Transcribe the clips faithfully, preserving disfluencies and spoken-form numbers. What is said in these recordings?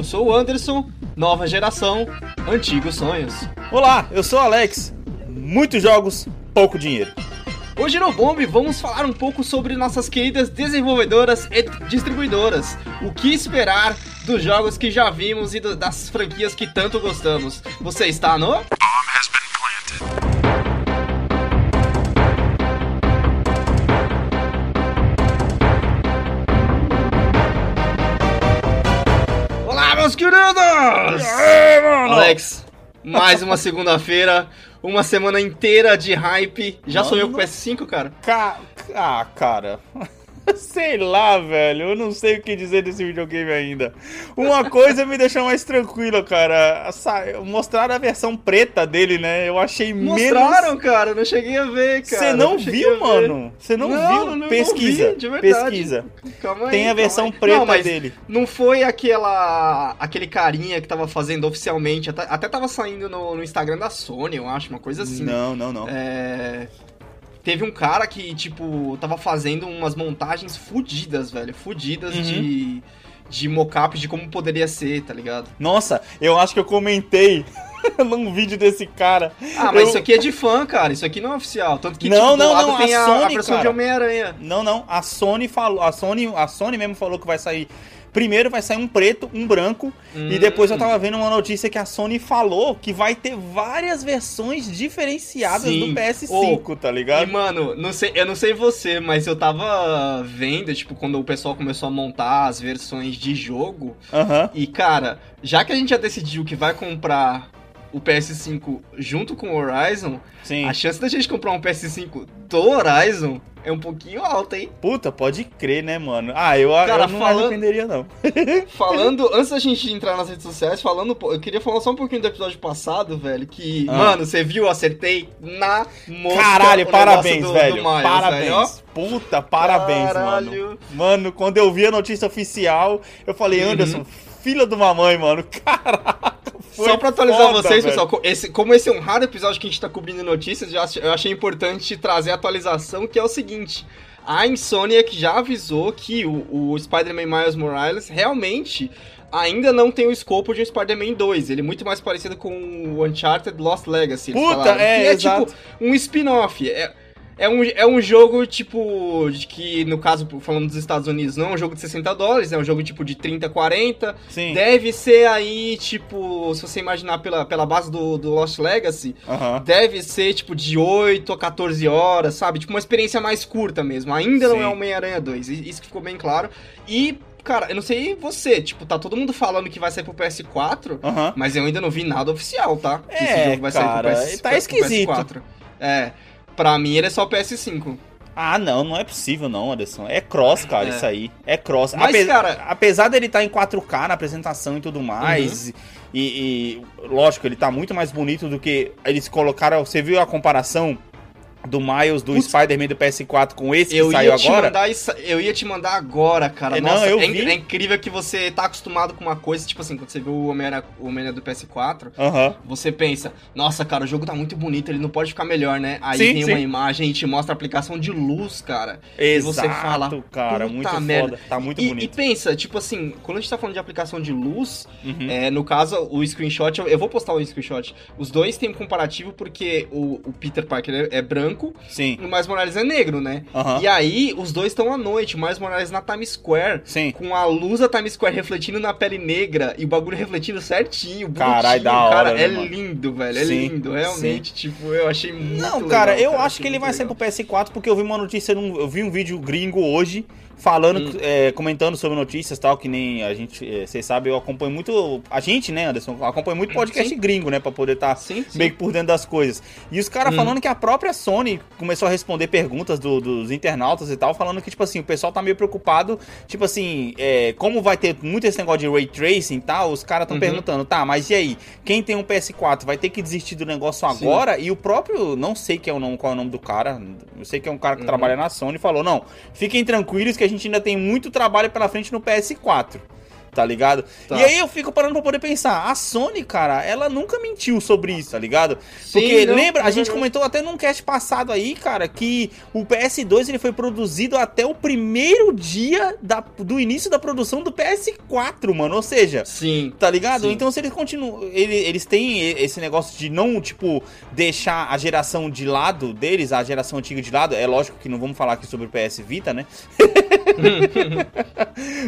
eu sou o Anderson, nova geração, antigos sonhos. Olá, eu sou o Alex, muitos jogos, pouco dinheiro. Hoje no Bomb vamos falar um pouco sobre nossas queridas desenvolvedoras e distribuidoras. O que esperar dos jogos que já vimos e do, das franquias que tanto gostamos. Você está no... Bomb has been planted. Olá, meus queridos! Aê, mano! Alex, mais uma segunda-feira... Uma semana inteira de hype. Já sonhou com o P S cinco, cara? Ca... Ah, cara. Sei lá, velho. Eu não sei o que dizer desse videogame ainda. Uma coisa me deixou mais tranquilo, cara. Essa... Mostraram a versão preta dele, né? Eu achei Mostraram, menos... Mostraram, cara. Não cheguei a ver, cara. Você não, não viu, mano? Você não, não viu? Não, pesquisa. Não vi, de verdade. Pesquisa. Calma aí. Tem a versão aí. preta não, mas dele. Não foi aquela... Aquele carinha que tava fazendo oficialmente. Até, até tava saindo no, no Instagram da Sony, eu acho. Uma coisa assim. Não, não, não. É... Teve um cara que, tipo, tava fazendo umas montagens fudidas, velho. Fudidas uhum. de, de mocap de como poderia ser, tá ligado? Nossa, eu acho que eu comentei num vídeo desse cara. Ah, mas eu... isso aqui é de fã, cara. Isso aqui não é oficial. Tanto que, não, tipo, não, do lado não, tem a, a, Sony, a versão cara. de Homem-Aranha. Não, não. A Sony falou. A Sony, a Sony mesmo falou que vai sair. Primeiro vai sair um preto, um branco, hum. e depois eu tava vendo uma notícia que a Sony falou que vai ter várias versões diferenciadas Sim. do P S cinco, oh. tá ligado? E, mano, não sei, eu não sei você, mas eu tava vendo, tipo, quando o pessoal começou a montar as versões de jogo, uh-huh. e, cara, já que a gente já decidiu que vai comprar... o P S cinco junto com o Horizon, Sim. a chance da gente comprar um P S cinco do Horizon é um pouquinho alta, hein? Puta, pode crer, né, mano? Ah, eu, Cara, eu não falando... arrependeria, não. Falando, antes da gente entrar nas redes sociais, falando, eu queria falar só um pouquinho do episódio passado, velho, que, ah. mano, você viu, acertei na mosca. Caralho, parabéns, do, velho, do Miles, parabéns. Velho, ó. Puta, parabéns, Caralho. mano. Mano, quando eu vi a notícia oficial, eu falei, uhum. Anderson, filha de uma mãe, mano, caraca. Foi Só pra atualizar foda, vocês, velho. pessoal, esse, como esse é um raro episódio que a gente tá cobrindo notícias, eu achei importante trazer a atualização, que é o seguinte. A Insomniac já avisou que o, o Spider-Man Miles Morales realmente ainda não tem o escopo de um Spider-Man dois. Ele é muito mais parecido com o Uncharted Lost Legacy. Puta, é, é exato. Tipo um spin-off, é... É um, é um jogo, tipo, de que, no caso, falando dos Estados Unidos, não é um jogo de sessenta dólares, é um jogo, tipo, de trinta, quarenta. Sim. Deve ser aí, tipo, se você imaginar pela, pela base do, do Lost Legacy, uh-huh. deve ser, tipo, de oito a quatorze horas, sabe? Tipo, uma experiência mais curta mesmo. Ainda Sim. não é um Homem-Aranha dois, isso que ficou bem claro. E... Cara, eu não sei você, tipo, tá todo mundo falando que vai sair pro P S quatro, uh-huh. mas eu ainda não vi nada oficial, tá? É, que esse jogo vai cara, sair pro P S, tá esquisito. Pro P S quatro. É, pra mim ele é só P S cinco. Ah, não, não é possível não, Anderson. É cross, cara, é. isso aí. É cross. Mas, Ape- cara... Apesar dele estar tá em quatro K na apresentação e tudo mais... Uhum. E, e, lógico, ele tá muito mais bonito do que... Eles colocaram... Você viu a comparação do Miles, do Putz. Spider-Man do P S quatro com esse que eu saiu ia te agora? Mandar isso, eu ia te mandar agora, cara. É, Nossa, não, eu é, vi. é incrível que você tá acostumado com uma coisa, tipo assim, quando você vê o Homem-Aranha, o Homem-Aranha do P S quatro, uh-huh. você pensa, nossa, cara, o jogo tá muito bonito, ele não pode ficar melhor, né? Aí sim, vem sim. uma imagem e te mostra a aplicação de luz, cara. Exato, e você fala, cara, muito merda. Foda, tá muito e, bonito. E pensa, tipo assim, quando a gente tá falando de aplicação de luz, uhum. é, no caso, o screenshot, eu, eu vou postar o screenshot, os dois tem um comparativo porque o, o Peter Parker é, é branco, Sim. e o Miles Morales é negro, né? Uhum. E aí, os dois estão à noite, o Miles Morales na Times Square, Sim. com a luz da Times Square refletindo na pele negra e o bagulho refletindo certinho, bonitinho. Caralho, da hora, cara, né, é mano? lindo, velho, é Sim. lindo, realmente, Sim. tipo, eu achei muito Não, cara, legal, eu cara, acho que ele vai legal. ser pro P S quatro, porque eu vi uma notícia, eu vi um vídeo gringo hoje, falando, hum. é, comentando sobre notícias e tal, que nem a gente, vocês é, sabem, eu acompanho muito, a gente, né, Anderson, acompanha muito podcast sim. gringo, né, pra poder estar tá meio que por dentro das coisas. E os caras hum. falando que a própria Sony começou a responder perguntas do, dos internautas e tal, falando que, tipo assim, o pessoal tá meio preocupado, tipo assim, é, como vai ter muito esse negócio de ray tracing e tal, os caras tão uhum. perguntando, tá, mas e aí, quem tem um P S quatro vai ter que desistir do negócio agora? Sim. E o próprio, não sei que é o nome, qual é o nome do cara, eu sei que é um cara que uhum. trabalha na Sony, falou, não, fiquem tranquilos que a gente ainda tem muito trabalho pela frente no P S quatro. tá ligado? Tá. E aí eu fico parando pra poder pensar, a Sony, cara, ela nunca mentiu sobre isso, tá ligado? Porque, sim, não, lembra, não, a gente não. comentou até num cast passado aí, cara, que o P S dois ele foi produzido até o primeiro dia da, do início da produção do P S quatro, mano, ou seja, sim, tá ligado? Sim. Então se eles continuam, eles, eles têm esse negócio de não, tipo, deixar a geração de lado deles, a geração antiga de lado, é lógico que não vamos falar aqui sobre o P S Vita, né?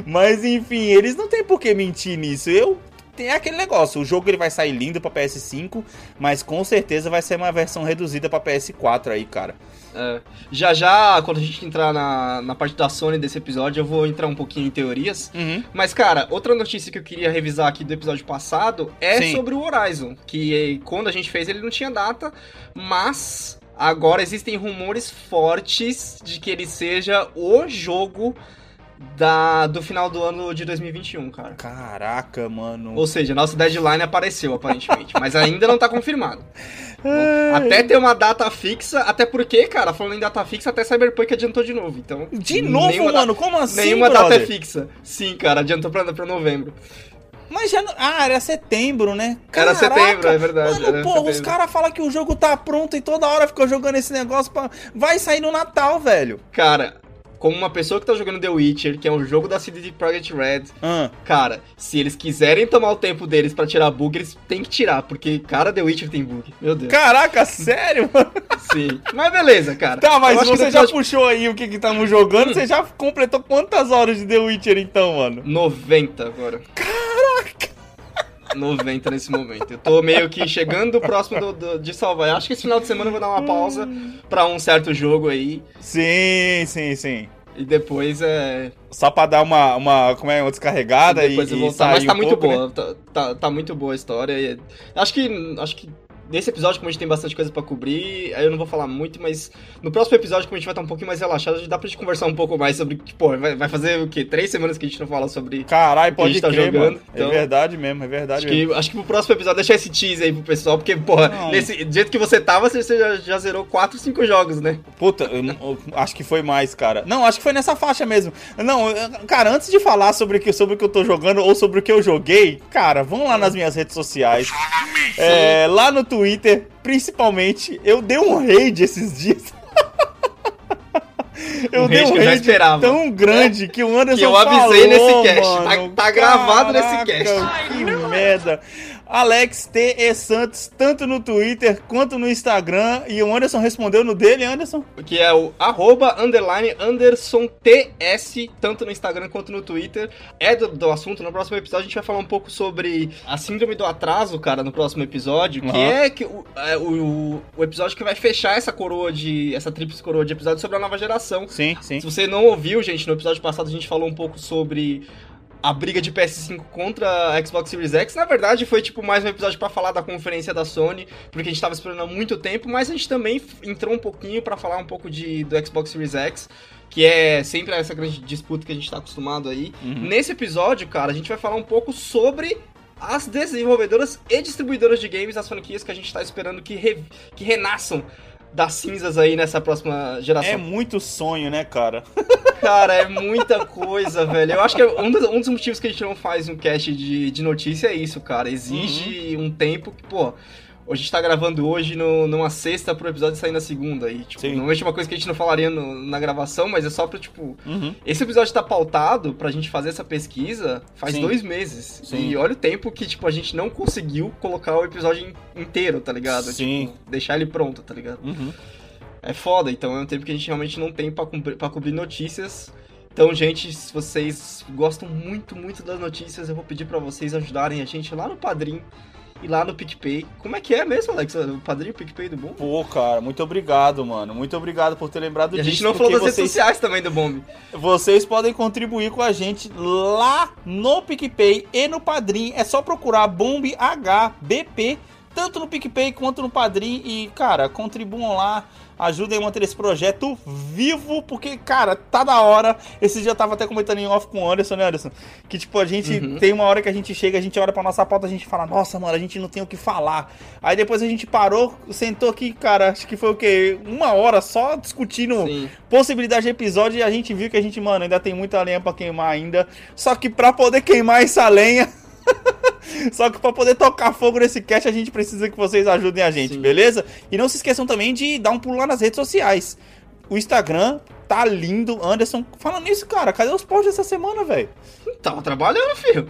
Mas enfim, eles não tem por que mentir nisso. Eu tem aquele negócio, o jogo ele vai sair lindo pra P S cinco, mas com certeza vai ser uma versão reduzida pra P S quatro aí, cara. É, já já, quando a gente entrar na, na parte da Sony desse episódio, eu vou entrar um pouquinho em teorias. Uhum. Mas, cara, outra notícia que eu queria revisar aqui do episódio passado é Sim. sobre o Horizon, que quando a gente fez ele não tinha data, mas agora existem rumores fortes de que ele seja o jogo... Da, do final do ano de dois mil e vinte e um, cara. Caraca, mano. Ou seja, nosso deadline apareceu, aparentemente. Mas ainda não tá confirmado. Bom, até ter uma data fixa, até porque, cara, falando em data fixa, até Cyberpunk adiantou de novo, então... De novo, mano? Da, como assim, Nenhuma brother? data é fixa. Sim, cara, adiantou pra, pra novembro. Mas já não... Ah, era setembro, né? Caraca, era setembro, é verdade. Mano, porra, os caras falam que o jogo tá pronto e toda hora ficam jogando esse negócio pra... Vai sair no Natal, velho. Cara... Como uma pessoa que tá jogando The Witcher, que é um jogo da C D Projekt Red, uhum. cara, se eles quiserem tomar o tempo deles pra tirar bug, eles têm que tirar, porque, cara, The Witcher tem bug, meu Deus. Caraca, sério, mano? Sim, mas beleza, cara. Tá, mas eu você já pode... puxou aí o que que estamos jogando, hum. você já completou quantas horas de The Witcher então, mano? noventa agora. Caraca! noventa nesse momento. Eu tô meio que chegando próximo do, do, de salvar. Eu acho que esse final de semana eu vou dar uma pausa pra um certo jogo aí. Sim, sim, sim. E depois é... Só pra dar uma, uma, como é, uma descarregada e, depois e, eu voltar. e sair Mas tá um muito pouco, boa. Né? Tá, tá, tá muito boa a história. E acho que... Acho que... Nesse episódio, como a gente tem bastante coisa pra cobrir, aí eu não vou falar muito, mas no próximo episódio, como a gente vai estar um pouquinho mais relaxado, dá pra gente conversar um pouco mais sobre, pô, vai, vai fazer o quê? Três semanas que a gente não fala sobre Caralho, pode a gente tá crer, jogando. Então, é verdade mesmo, é verdade acho mesmo. Que, acho que pro próximo episódio, deixar esse tease aí pro pessoal, porque, porra, nesse, do jeito que você tava, você já, já zerou quatro, cinco jogos, né? Puta, eu, eu, acho que foi mais, cara. Não, acho que foi nessa faixa mesmo. Não, eu, cara, antes de falar sobre, que, sobre o que eu tô jogando ou sobre o que eu joguei, cara, vão lá nas minhas redes sociais. É, lá no Twitter. Twitter, principalmente, eu dei um raid esses dias. Eu um dei um raid tão grande que o Anderson que eu avisei falou, nesse cast, mano, tá, tá gravado caraca, nesse cast. Que Ai, merda. Alex T E Santos, tanto no Twitter quanto no Instagram, e o Anderson respondeu no dele, Anderson? Que é o arroba, underline, Anderson T S, tanto no Instagram quanto no Twitter. É do, do assunto, no próximo episódio a gente vai falar um pouco sobre a síndrome do atraso, cara, no próximo episódio, uhum. que é, que, o, é o, o episódio que vai fechar essa coroa de, essa tríplice coroa de episódios sobre a nova geração. Sim, sim. Se você não ouviu, gente, no episódio passado a gente falou um pouco sobre... A briga de P S cinco contra a Xbox Series X, na verdade, foi tipo mais um episódio pra falar da conferência da Sony, porque a gente tava esperando há muito tempo, mas a gente também entrou um pouquinho pra falar um pouco de, do Xbox Series X, que é sempre essa grande disputa que a gente tá acostumado aí. Uhum. Nesse episódio, cara, a gente vai falar um pouco sobre as desenvolvedoras e distribuidoras de games, as franquias que a gente tá esperando que, re, que renasçam das cinzas aí nessa próxima geração. É muito sonho, né, cara? Cara, é muita coisa, velho. Eu acho que um dos, um dos motivos que a gente não faz um cast de, de notícia é isso, cara. Exige uhum. um tempo que, pô... A gente tá gravando hoje no, numa sexta pro episódio sair na segunda. E, tipo, Sim. normalmente é uma coisa que a gente não falaria no, na gravação, mas é só pra, tipo... Uhum. Esse episódio tá pautado pra gente fazer essa pesquisa faz Sim. dois meses. Sim. E olha o tempo que, tipo, a gente não conseguiu colocar o episódio inteiro, tá ligado? Sim. Tipo, deixar ele pronto, tá ligado? Uhum. É foda, então é um tempo que a gente realmente não tem pra cobrir, pra cobrir notícias... Então, gente, se vocês gostam muito, muito das notícias, eu vou pedir pra vocês ajudarem a gente lá no Padrim e lá no PicPay. Como é que é mesmo, Alex? O Padrim e o PicPay do Bomb? Pô, cara, muito obrigado, mano. Muito obrigado por ter lembrado e disso. A gente não falou das vocês... redes sociais também do Bomb. Vocês podem contribuir com a gente lá no PicPay e no Padrim. É só procurar Bomb H B P tanto no PicPay quanto no Padrim e, cara, contribuam lá, ajudem a manter esse projeto vivo, porque, cara, tá da hora. Esse dia eu tava até comentando em off com o Anderson, né, Anderson? Que, tipo, a gente uhum. tem uma hora que a gente chega, a gente olha pra nossa pauta, a gente fala, nossa, mano, a gente não tem o que falar. Aí depois a gente parou, sentou aqui, cara, acho que foi o quê? Uma hora só discutindo Sim. possibilidade de episódio e a gente viu que a gente, mano, ainda tem muita lenha pra queimar ainda. Só que pra poder queimar essa lenha... Só que pra poder tocar fogo nesse cast, a gente precisa que vocês ajudem a gente, Sim. beleza? E não se esqueçam também de dar um pulo lá nas redes sociais. O Instagram tá lindo, Anderson. Falando nisso, cara, cadê os posts dessa semana, velho? Tava trabalhando, filho.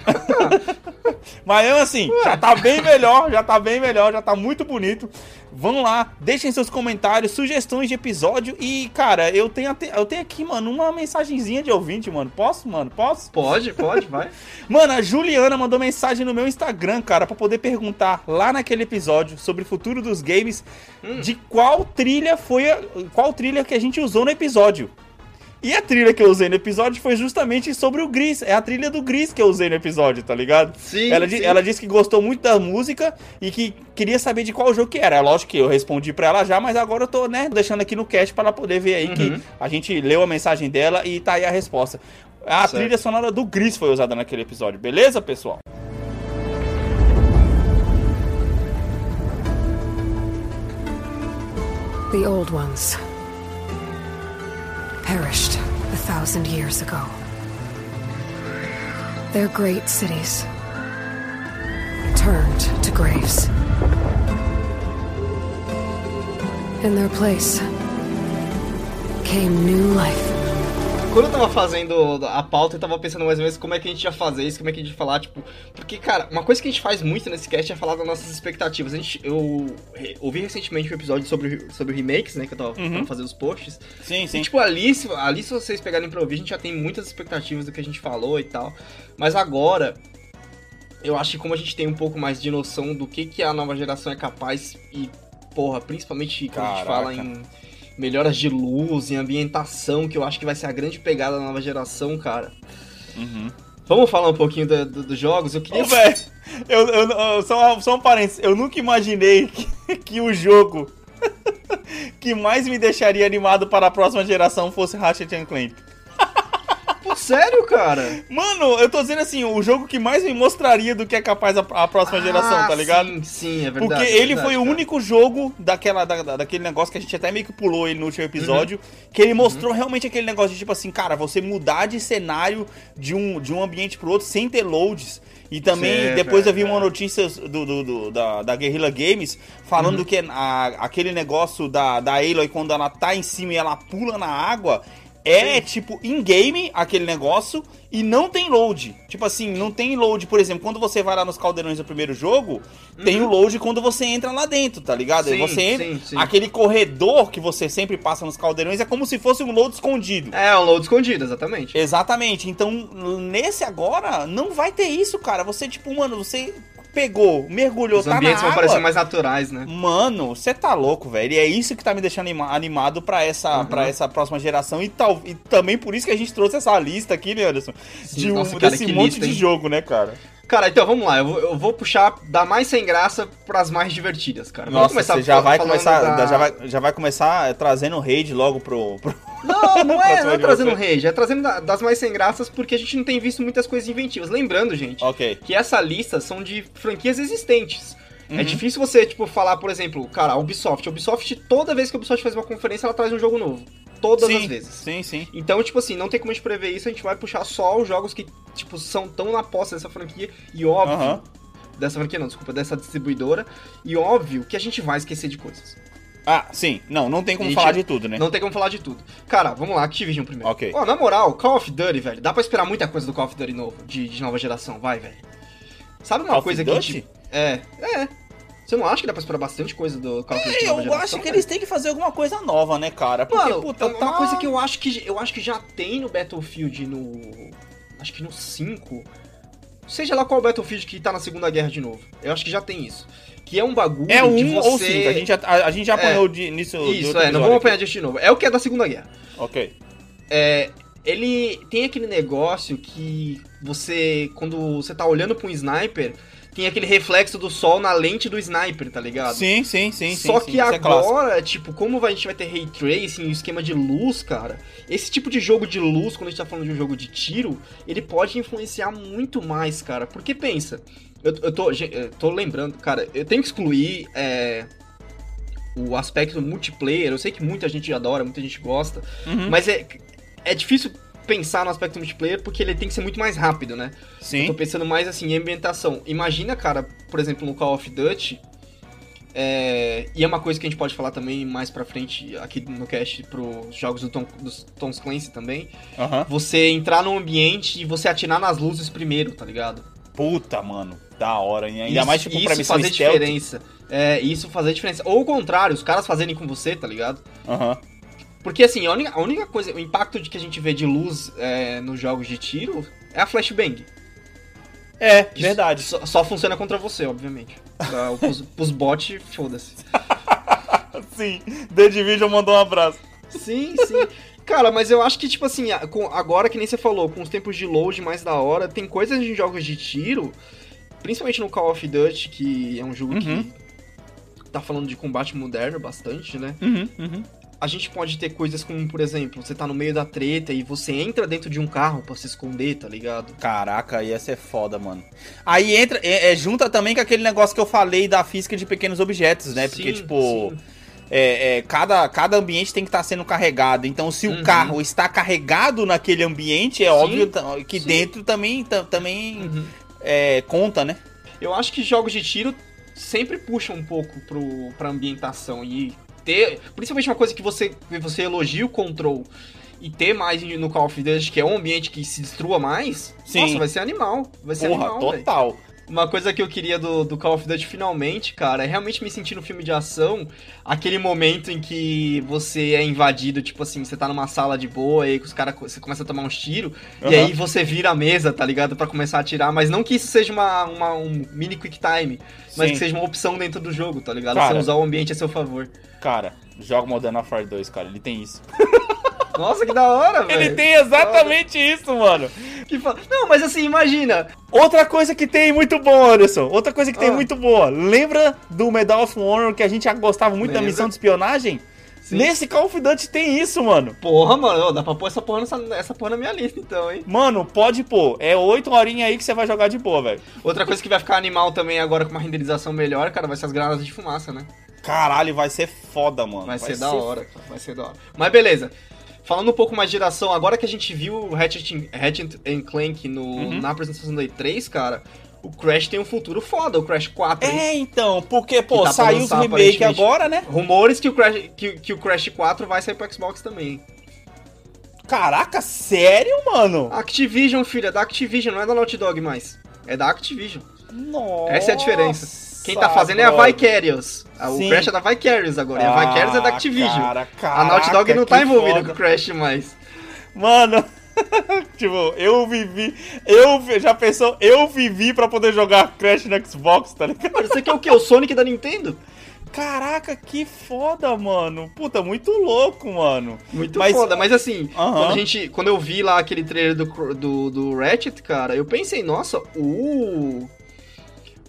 Mas eu, assim, Ué. já tá bem melhor, já tá bem melhor, já tá muito bonito. Vão lá, deixem seus comentários, sugestões de episódio. E, cara, eu tenho, até, eu tenho aqui, mano, uma mensagenzinha de ouvinte, mano. Posso, mano? Posso? Pode, pode, vai. Mano, a Juliana mandou mensagem no meu Instagram, cara, pra poder perguntar lá naquele episódio sobre o futuro dos games hum. de qual trilha foi a, qual trilha que a gente usou no episódio. E a trilha que eu usei no episódio foi justamente sobre o Gris. É a trilha do Gris que eu usei no episódio, tá ligado? Sim, ela, sim. ela disse que gostou muito da música e que queria saber de qual jogo que era. Lógico que eu respondi pra ela já, mas agora eu tô, né, deixando aqui no cast pra ela poder ver aí uhum. que a gente leu a mensagem dela e tá aí a resposta. A certo. trilha sonora do Gris foi usada naquele episódio, beleza, pessoal? The old ones. Perished a thousand years ago. Their great cities turned to graves. In their place came new life. Quando eu tava fazendo a pauta, eu tava pensando mais ou menos como é que a gente ia fazer isso, como é que a gente ia falar, tipo... Porque, cara, uma coisa que a gente faz muito nesse cast é falar das nossas expectativas. A gente, eu re- ouvi recentemente um episódio sobre, sobre remakes, né, que eu tava uhum. fazendo os posts. Sim, sim. E, tipo, ali se, ali, se vocês pegarem pra ouvir, a gente já tem muitas expectativas do que a gente falou e tal. Mas agora, eu acho que como a gente tem um pouco mais de noção do que, que a nova geração é capaz e, porra, principalmente quando Caraca. a gente fala em... melhoras de luz, em ambientação, que eu acho que vai ser a grande pegada da nova geração, cara. Uhum. Vamos falar um pouquinho dos do, do jogos? Eu queria... Ô, velho, eu, eu, eu, só, só um parênteses. Eu nunca imaginei que, que o jogo que mais me deixaria animado para a próxima geração fosse Ratchet and Clank. Pô, sério, cara? Mano, eu tô dizendo assim, o jogo que mais me mostraria do que é capaz a, a próxima ah, geração, tá ligado? Sim, sim, é verdade. Porque é verdade, ele foi cara. o único jogo daquela, da, daquele negócio que a gente até meio que pulou ele no último episódio, uhum. que ele mostrou uhum. realmente aquele negócio de tipo assim, cara, você mudar de cenário de um, de um ambiente pro outro sem ter loads. E também, Sim, depois é, eu vi é. uma notícia do, do, do, da, da Guerrilla Games falando uhum. que a, aquele negócio da, da Aloy, quando ela tá em cima e ela pula na água... É, Sim. tipo, in-game aquele negócio e não tem load. Tipo assim, não tem load, por exemplo, quando você vai lá nos caldeirões do primeiro jogo, uhum. tem o load quando você entra lá dentro, tá ligado? Sim, você entra, sim, sim. Aquele corredor que você sempre passa nos caldeirões é como se fosse um load escondido. É, um load escondido, exatamente. Exatamente. Então, nesse agora, não vai ter isso, cara. Você, tipo, mano, você... pegou, mergulhou, Os tá na água. Os ambientes vão parecer mais naturais, né? Mano, você tá louco, velho. E é isso que tá me deixando animado pra essa, uhum. pra essa próxima geração. E, tal, e também por isso que a gente trouxe essa lista aqui, né, Anderson? Sim, de, nossa, cara, desse monte lista, de jogo, né, cara? Cara, então vamos lá. Eu vou, eu vou puxar da mais sem graça pras mais divertidas, cara. Vamos nossa, começar você já vai começar, da... já, vai, já vai começar trazendo raid logo pro... pro... Não, não é, não é trazendo rage, é trazendo das mais sem graças porque a gente não tem visto muitas coisas inventivas. Lembrando, gente, okay. que essa lista são de franquias existentes. Uhum. É difícil você, tipo, falar, por exemplo, cara, Ubisoft. Ubisoft, toda vez que a Ubisoft faz uma conferência, ela traz um jogo novo. Todas sim, as vezes. Sim, sim. Então, tipo assim, não tem como a gente prever isso, a gente vai puxar só os jogos que, tipo, são tão na posse dessa franquia e óbvio... Uhum. Dessa franquia não, desculpa, dessa distribuidora. E óbvio que a gente vai esquecer de coisas. Ah, sim. Não, não tem como gente, falar de tudo, né? Não tem como falar de tudo. Cara, vamos lá, Activision primeiro. Ok. Ó, oh, na moral, Call of Duty, velho, dá pra esperar muita coisa do Call of Duty novo, de, de nova geração, vai, velho. Sabe uma Call coisa que... Tipo, é, é. Você não acha que dá pra esperar bastante coisa do Call of Duty nova geração? Eu acho que velho? eles têm que fazer alguma coisa nova, né, cara? Porque, Mano, puta, uma tá... coisa que eu acho que, eu acho que já tem no Battlefield no... Acho que no cinco... Seja lá qual Battlefield que tá na Segunda Guerra de novo. Eu acho que já tem isso. Que é um bagulho é um de você... ou cinco. A gente já, a, a gente já apanhou é, de, nisso. Isso, é. Não vamos apanhar disso de novo. É o que é da Segunda Guerra. Ok. É, ele tem aquele negócio que você... Quando você tá olhando pra um sniper, tem aquele reflexo do sol na lente do sniper, tá ligado? Sim, sim, sim. Só sim, que sim, agora, é tipo, como a gente vai ter ray tracing, esquema de luz, cara, esse tipo de jogo de luz, quando a gente tá falando de um jogo de tiro, ele pode influenciar muito mais, cara. Porque pensa, eu, eu, tô, eu tô lembrando, cara, eu tenho que excluir... É... o aspecto multiplayer, eu sei que muita gente adora, muita gente gosta, uhum. mas é, é difícil pensar no aspecto multiplayer porque ele tem que ser muito mais rápido, né? Sim. Eu tô pensando mais assim, em ambientação. Imagina, cara, por exemplo, no Call of Duty, é, e é uma coisa que a gente pode falar também mais pra frente aqui no cast pros jogos do Tom, dos Tom Clancy também, uhum. você entrar num ambiente e você atirar nas luzes primeiro, tá ligado? Puta, mano, da hora, hein? Ainda isso, mais tipo pra missão stealth. Isso fazer diferença. É, isso fazer diferença. Ou o contrário, os caras fazerem com você, tá ligado? Aham. Uhum. Porque, assim, a única, a única coisa... O impacto de que a gente vê de luz é, nos jogos de tiro é a flashbang. É, isso, verdade. Só, só funciona contra você, obviamente. Pra, pros, pros bots, foda-se. Sim, The Division mandou um abraço. Sim, sim. Cara, mas eu acho que, tipo assim, agora que nem você falou, com os tempos de load mais da hora, tem coisas em jogos de tiro, principalmente no Call of Duty, que é um jogo uhum. que... tá falando de combate moderno bastante, né? Uhum, uhum. A gente pode ter coisas como, por exemplo, você tá no meio da treta e você entra dentro de um carro pra se esconder, tá ligado? Caraca, ia ser foda, mano. Aí entra, é, é, junta também com aquele negócio que eu falei da física de pequenos objetos, né? Sim, porque, tipo, é, é, cada, cada ambiente tem que estar sendo carregado. Então, se uhum. o carro está carregado naquele ambiente, é sim, óbvio que sim. dentro também, t- também uhum. é, conta, né? Eu acho que jogos de tiro sempre puxa um pouco pro, pra ambientação e ter, principalmente uma coisa que você, você elogia o Control e ter mais no Call of Duty, que é um ambiente que se destrua mais, sim. nossa, vai ser animal, vai ser Porra, animal, total. Véio. Uma coisa que eu queria do, do Call of Duty finalmente, cara, é realmente me sentir no filme de ação, aquele momento em que você é invadido, tipo assim, você tá numa sala de boa e aí os caras, você começa a tomar uns tiros, uhum. e aí você vira a mesa, tá ligado? Pra começar a atirar, mas não que isso seja uma, uma, um mini quick time, mas sim. que seja uma opção dentro do jogo, tá ligado? Cara, você usar o ambiente a seu favor. Cara, joga Modern Warfare dois, cara, ele tem isso. Nossa, que da hora, velho. Ele tem exatamente isso, mano. Que fa... Não, mas assim, imagina. Outra coisa que tem muito boa, Anderson. Outra coisa que ah. tem muito boa. Lembra do Medal of Honor que a gente já gostava muito Lembra? da missão de espionagem? Sim. Nesse Call of Duty tem isso, mano. Porra, mano. Dá pra pôr essa porra, nessa, essa porra na minha lista, então, hein? Mano, pode pôr. É oito horinhas aí que você vai jogar de boa, velho. Outra coisa que vai ficar animal também agora com uma renderização melhor, cara, vai ser as granadas de fumaça, né? Caralho, vai ser foda, mano. Vai, vai ser, ser da hora, cara. Vai ser da hora. Mas beleza. Falando um pouco mais de geração, agora que a gente viu o Ratchet, Ratchet and Clank no, uhum. na apresentação da E três, cara, o Crash tem um futuro foda, o Crash quatro. É, aí, então, porque, pô, tá saiu o remake agora, né? Rumores que o, Crash, que, que o Crash quatro vai sair pro Xbox também. Caraca, sério, mano? Activision, filho, é da Activision, não é da Naughty Dog mais. É da Activision. Nossa. Essa é a diferença. Quem tá fazendo é a Vicarious. Sim. O Crash é da Vicarious agora. Ah, a Vicarious é da Activision. Cara, caraca, a Naughty Dog não tá envolvida foda. com o Crash mais. Mano, tipo, eu vivi... Eu, já pensou? Eu vivi pra poder jogar Crash no Xbox, tá ligado? Mano, isso aqui é o quê? O Sonic da Nintendo? Caraca, que foda, mano. Puta, muito louco, mano. Muito mas, foda, mas assim, uh-huh. quando, a gente, quando eu vi lá aquele trailer do, do, do Ratchet, cara, eu pensei, nossa, o... Uh...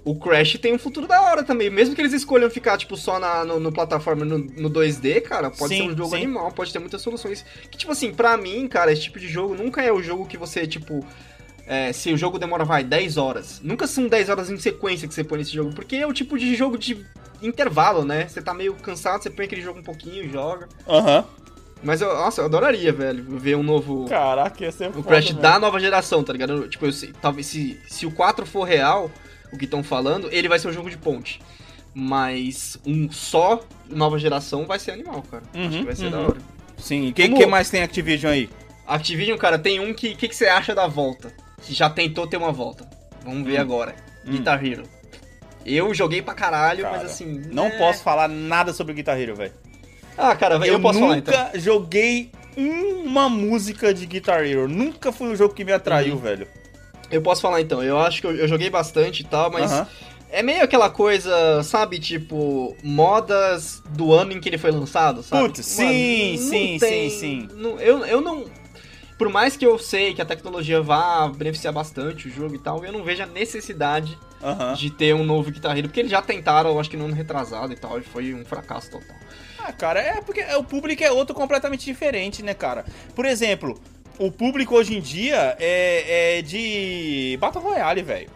O Crash tem um futuro da hora também. Mesmo que eles escolham ficar, tipo, só na no, no plataforma, no, no dois D, cara, pode sim, ser um jogo sim. animal, pode ter muitas soluções. Que, tipo assim, pra mim, cara, esse tipo de jogo nunca é o jogo que você, tipo... É, se o jogo demora, vai, dez horas. Nunca são dez horas em sequência que você põe nesse jogo, porque é o tipo de jogo de intervalo, né? Você tá meio cansado, você põe aquele jogo um pouquinho e joga. Aham. Uhum. Mas, eu, nossa, eu adoraria, velho, ver um novo... Caraca, ia ser foda, o Crash velho. Da nova geração, tá ligado? Tipo, eu sei, talvez se, se o quatro for real... o que estão falando, ele vai ser um jogo de ponte. Mas um só nova geração vai ser animal, cara. Uhum, acho que vai ser uhum. da hora. Sim, e quem que mais tem Activision aí? Activision, cara, tem um que... O que, que você acha da volta? Que já tentou ter uma volta. Vamos ver hum. agora. Hum. Guitar Hero. Eu joguei pra caralho, cara, mas assim... Não é... posso falar nada sobre Guitar Hero, velho. Ah, cara, eu, eu posso falar, então. Eu nunca joguei uma música de Guitar Hero. Nunca foi um jogo que me atraiu, uhum. velho. Eu posso falar então, eu acho que eu, eu joguei bastante e tal, mas uhum. é meio aquela coisa, sabe, tipo, modas do ano em que ele foi lançado, sabe? Putz, sim, sim, tem, sim, sim, sim. Eu, eu não... Por mais que eu sei que a tecnologia vá beneficiar bastante o jogo e tal, eu não vejo a necessidade uhum. de ter um novo Guitar Hero, porque eles já tentaram, acho que no ano retrasado e tal, e foi um fracasso total. Ah, cara, é porque o público é outro completamente diferente, né, cara? Por exemplo, o público hoje em dia é, é de Battle Royale, velho.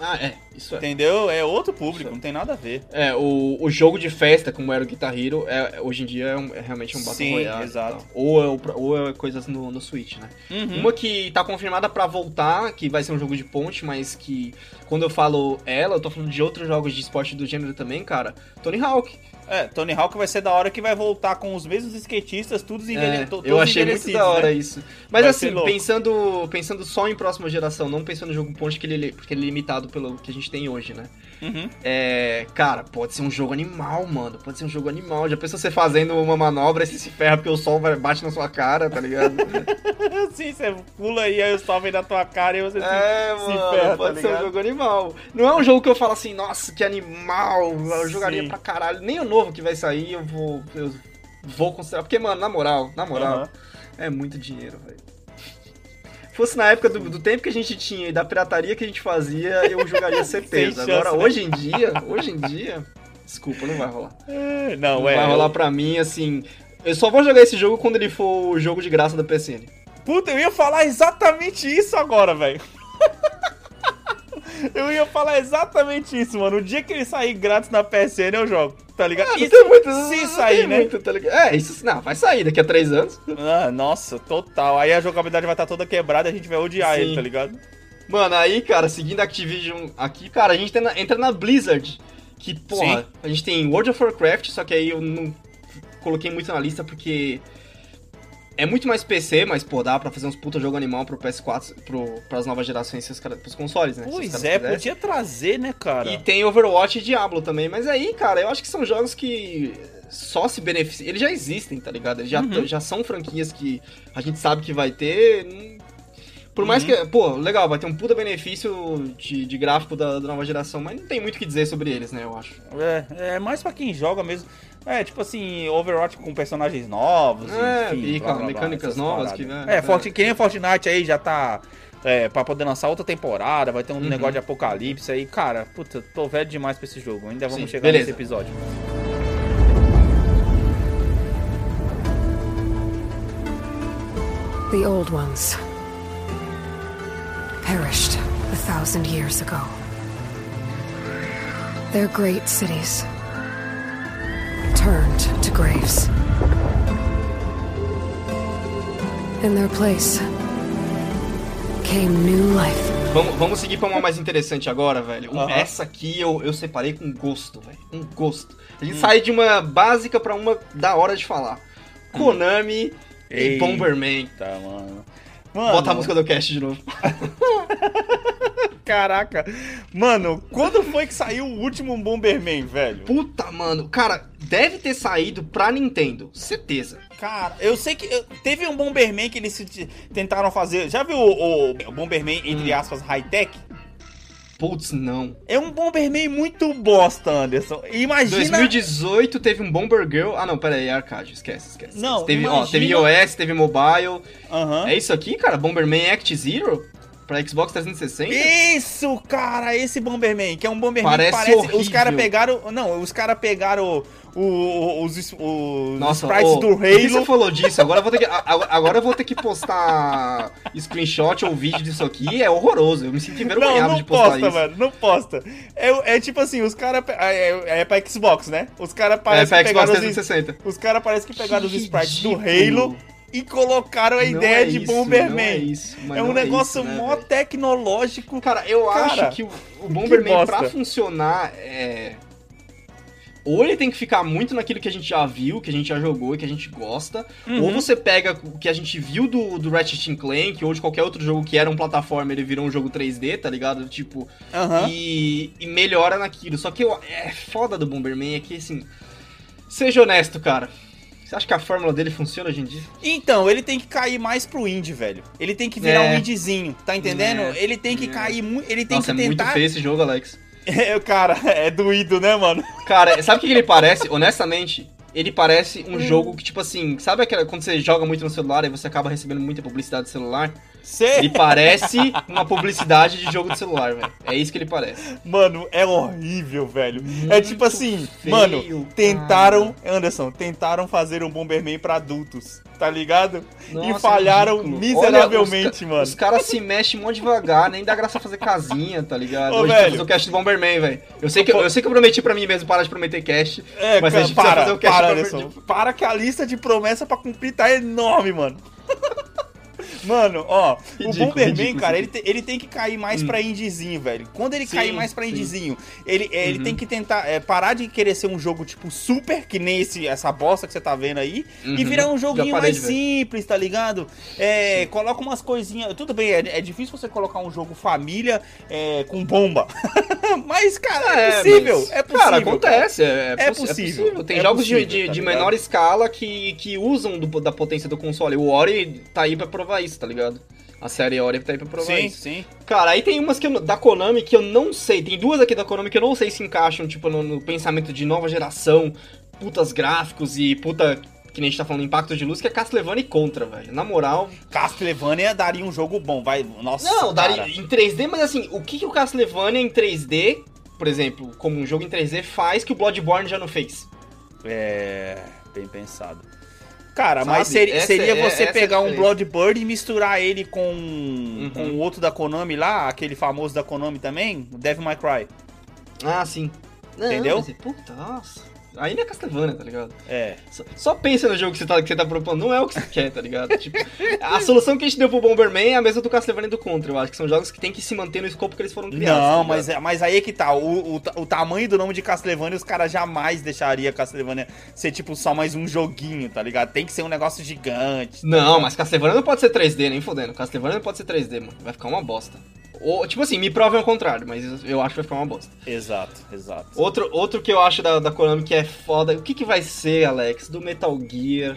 Ah, é, isso é. Entendeu? É outro público, não tem nada a ver. É, o, o jogo de festa, como era o Guitar Hero, é, hoje em dia é, um, é realmente um Battle Royale. Exato. Ou, é, ou é coisas no, no Switch, né? Uhum. Uma que tá confirmada pra voltar, que vai ser um jogo de ponte, mas que quando eu falo ela, eu tô falando de outros jogos de esporte do gênero também, cara. Tony Hawk. É, Tony Hawk vai ser da hora que vai voltar com os mesmos skatistas, todos envelhecidos. É, todos eu achei muito da hora, né? Isso. Mas vai assim, pensando, pensando só em próxima geração, não pensando no jogo ponte, que ele, porque ele é limitado pelo que a gente tem hoje, né? Uhum. É, cara, pode ser um jogo animal, mano. Pode ser um jogo animal. Já pensou você fazendo uma manobra e você se ferra porque o sol bate na sua cara, tá ligado? Sim, você pula e aí o sol vem na tua cara e você se, é, se mano, ferra, pode tá ser ligado? Um jogo animal. Não é um jogo que eu falo assim, nossa, que animal, eu Sim. jogaria pra caralho. Nem o novo que vai sair, eu vou eu vou considerar, porque, mano, na moral, na moral, uhum. é muito dinheiro, velho. Se fosse na época do, do tempo que a gente tinha e da pirataria que a gente fazia, eu jogaria certeza. Agora, chance, né? hoje em dia, hoje em dia, desculpa, não vai rolar. É, não, não é, vai rolar eu... pra mim, assim, eu só vou jogar esse jogo quando ele for o jogo de graça da P S N. Puta, eu ia falar exatamente isso agora, velho. Eu ia falar exatamente isso, mano. O dia que ele sair grátis na P S N, eu jogo, tá ligado? Ah, não isso tem muito, se sair, né? Muito, tá ligado? É, isso não, vai sair daqui a três anos. Ah, nossa, total. Aí a jogabilidade vai estar toda quebrada e a gente vai odiar Sim. ele, tá ligado? Mano, aí, cara, seguindo a Activision aqui, cara, a gente entra na, entra na Blizzard. Que, porra, Sim. a gente tem World of Warcraft, só que aí eu não coloquei muito na lista porque... é muito mais P C, mas, pô, dá pra fazer uns puta jogo animal pro P S quatro, pro, pras novas gerações, se os cara, pros consoles, né? Pois é, quisessem. Podia trazer, né, cara? E tem Overwatch e Diablo também, mas aí, cara, eu acho que são jogos que só se beneficiam... eles já existem, tá ligado? Eles já, uhum. já são franquias que a gente sabe que vai ter... por mais uhum. que... pô, legal, vai ter um puta benefício de, de gráfico da, da nova geração, mas não tem muito o que dizer sobre eles, né, eu acho. É, é mais pra quem joga mesmo... é, tipo assim, Overwatch com personagens novos, é, enfim, e blá, blá, blá, mecânicas blá, novas. Que, né, é, é. Forti, que nem Fortnite aí já tá é, pra poder lançar outra temporada, vai ter um uhum. negócio de apocalipse aí. Cara, puta, tô velho demais pra esse jogo, ainda vamos Sim, chegar beleza. nesse episódio. The old ones perished a thousand years ago. They're great cities. Turned to graves. In their place came new life. Vamos, vamos seguir pra uma mais interessante agora, velho. Uh-huh. Essa aqui eu, eu separei com gosto, velho. Um gosto. A gente hum. sai de uma básica pra uma da hora de falar. Konami hum. e Eita, Bomberman. Tá, mano. mano. Bota a música do cast de novo. Caraca. Mano, quando foi que saiu o último Bomberman, velho? Puta, mano. Cara, deve ter saído pra Nintendo. Certeza. Cara, eu sei que... Eu, teve um Bomberman que eles tentaram fazer... Já viu o, o Bomberman, entre hum. aspas, high-tech? Putz, não. É um Bomberman muito bosta, Anderson. Imagina... dois mil e dezoito teve um Bomber Girl... Ah, não, pera aí, arcade. Esquece, esquece. Não, teve, imagina... ó, teve iOS, teve mobile. Uh-huh. É isso aqui, cara? Bomberman Act Zero? Pra Xbox trezentos e sessenta? Isso, cara, esse Bomberman, que é um Bomberman parece que parece... horrível. Os caras pegaram... Não, os caras pegaram o, o, os, os Nossa, sprites oh, do Halo. Por que você falou disso? Agora eu vou ter que, agora eu vou ter que postar screenshot ou vídeo disso aqui. É horroroso, eu me sinto envergonhado de postar posta, isso. Não, posta, mano, não posta. É, é tipo assim, os caras... É, é pra Xbox, né? Os caras parecem é que pegaram trezentos e sessenta. Os, os caras parecem que pegaram que os sprites do Halo... e colocaram a ideia é de isso, Bomberman. É, isso, é um negócio é isso, né, mó véio? Tecnológico. Cara, eu Cara, acho que o, o Bomberman, que pra funcionar, é... ou ele tem que ficar muito naquilo que a gente já viu, que a gente já jogou e que a gente gosta, uhum. ou você pega o que a gente viu do, do Ratchet and Clank, ou de qualquer outro jogo que era um plataforma, ele virou um jogo três D, tá ligado? Tipo, uhum. e, e melhora naquilo. Só que eu, é foda do Bomberman é que, assim, seja honesto, cara. Você acha que a fórmula dele funciona hoje em dia? Então, ele tem que cair mais pro indie, velho. Ele tem que virar é. um indiezinho, tá entendendo? É. Ele tem que é. cair muito... Ele tem Nossa, que é tentar... muito feio esse jogo, Alex. É, cara, é doído, né, mano? Cara, sabe o que ele parece? Honestamente, ele parece um hum. jogo que, tipo assim... Sabe aquela, quando você joga muito no celular e você acaba recebendo muita publicidade do celular? Cê... Ele parece uma publicidade de jogo de celular, velho. É isso que ele parece. Mano, é horrível, velho. Muito é tipo assim, feio, mano, tentaram... Cara. Anderson, tentaram fazer um Bomberman pra adultos, tá ligado? Nossa, e falharam miseravelmente. Olha, os mano. Os caras se mexem mó devagar, nem dá graça fazer casinha, tá ligado? Ô, hoje velho, eu fazer o cast do Bomberman, velho. Eu, eu, eu sei que eu prometi pra mim mesmo parar de prometer cast, é, mas cara, a gente para, precisa fazer o cast para, Anderson, de... para que a lista de promessa pra cumprir tá enorme, mano. Mano, ó, ridículo, o Bomberman, ridículo, cara, ridículo. Ele, te, ele tem que cair mais hum. pra indizinho, velho. Quando ele sim, cair mais pra indizinho, ele, é, uhum. ele tem que tentar é, parar de querer ser um jogo, tipo, super, que nem esse, essa bosta que você tá vendo aí, uhum. e virar um joguinho mais simples, tá ligado? É, coloca umas coisinhas... Tudo bem, é, é difícil você colocar um jogo família é, com bomba. Mas, cara, é, é possível, mas... é possível. Cara, acontece, cara. É, é, é, possível. é possível. Tem é jogos possível, de, de, tá de menor escala que, que usam do, da potência do console. O Ori tá aí pra provar isso, tá ligado? A série Ori tá aí pra provar sim, isso. Sim, sim. Cara, aí tem umas que eu, da Konami que eu não sei. Tem duas aqui da Konami que eu não sei se encaixam, tipo, no, no pensamento de nova geração, putas gráficos e puta... que nem a gente tá falando, impacto de luz, que é Castlevania e Contra, velho. Na moral... Castlevania daria um jogo bom, vai... Nossa, não, cara. Daria em três D, mas assim, o que, que o Castlevania em três D, por exemplo, como um jogo em três D, faz que o Bloodborne já não fez? É... bem pensado. Cara, sabe? Mas seria, seria essa, você é, pegar é um Bloodborne e misturar ele com, uhum. com o outro da Konami lá, aquele famoso da Konami também, Devil May Cry. Ah, sim. Não, entendeu? Mas é, puta, nossa... Ainda é Castlevania, tá ligado? É. Só, só pensa no jogo que você, tá, que você tá propondo, não é o que você quer, tá ligado? Tipo, a solução que a gente deu pro Bomberman é a mesma do Castlevania e do Contra, eu acho, que são jogos que tem que se manter no escopo que eles foram criados. Não, tá mas, mas aí é que tá, o, o, o tamanho do nome de Castlevania, os caras jamais deixariam Castlevania ser tipo só mais um joguinho, tá ligado? Tem que ser um negócio gigante. Tá não, mas Castlevania não pode ser três D, nem fodendo. Castlevania não pode ser três D, mano, vai ficar uma bosta. Ou, tipo assim, me provem ao contrário, mas eu acho que vai ficar uma bosta. Exato, exato. Outro, outro que eu acho da, da Konami que é foda... O que, que vai ser, Alex, do Metal Gear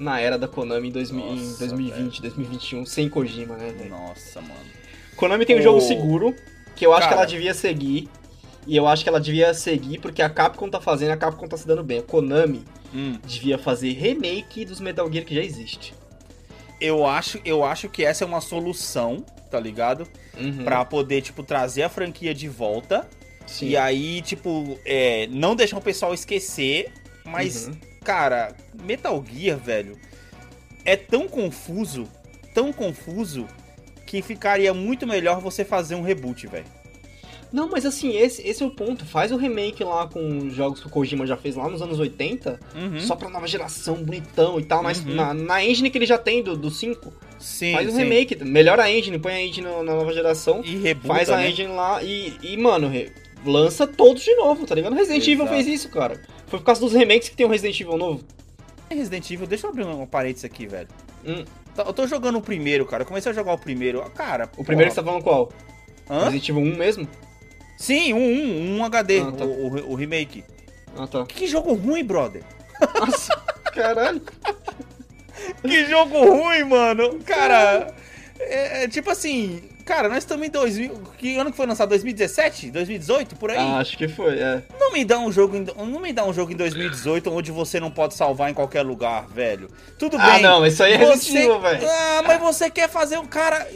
na era da Konami em, dois mil, Nossa, em dois mil e vinte, velho. dois mil e vinte e um, sem Kojima, né, velho? Nossa, mano. Konami tem um oh. jogo seguro, que eu acho Cara. que ela devia seguir. E eu acho que ela devia seguir, porque a Capcom tá fazendo, a Capcom tá se dando bem. A Konami hum. devia fazer remake dos Metal Gear que já existe. Eu acho, eu acho que essa é uma solução... tá ligado? Uhum. Pra poder, tipo, trazer a franquia de volta. Sim. E aí, tipo, é, não deixar o pessoal esquecer, mas, uhum. cara, Metal Gear, velho, é tão confuso, tão confuso, que ficaria muito melhor você fazer um reboot, velho. Não, mas assim, esse, esse é o ponto. Faz o remake lá com jogos que o Kojima já fez lá nos anos oitenta, uhum. só pra nova geração, bonitão e tal, mas uhum. na, na engine que ele já tem do, do cinco. Sim, faz o um remake, melhora a engine, põe a engine na nova geração, e rebuta, faz a né? engine lá e, e mano, re, lança todos de novo, tá ligado? Resident Exato. Evil fez isso, cara. Foi por causa dos remakes que tem um Resident Evil novo. Resident Evil, deixa eu abrir um parênteses aqui, velho. Hum. Eu tô jogando o primeiro, cara. Eu comecei a jogar o primeiro. Cara, o primeiro que você tá falando qual? Hã? Resident Evil um mesmo? Sim, um, um, um H D, ah, tá. o, o, o remake. Ah, tá. Que jogo ruim, brother. Nossa, caralho. Que jogo ruim, mano. Cara, é, é, tipo assim... Cara, nós estamos em dois mil... Que ano que foi lançado? dois mil e dezessete? dois mil e dezoito? Por aí? Ah, acho que foi, é. Não me dá um jogo em, não me dá um jogo em dois mil e dezoito onde você não pode salvar em qualquer lugar, velho. Tudo ah, bem. Ah, não. Isso aí é você... relativo, velho. Ah, mas você quer fazer um cara...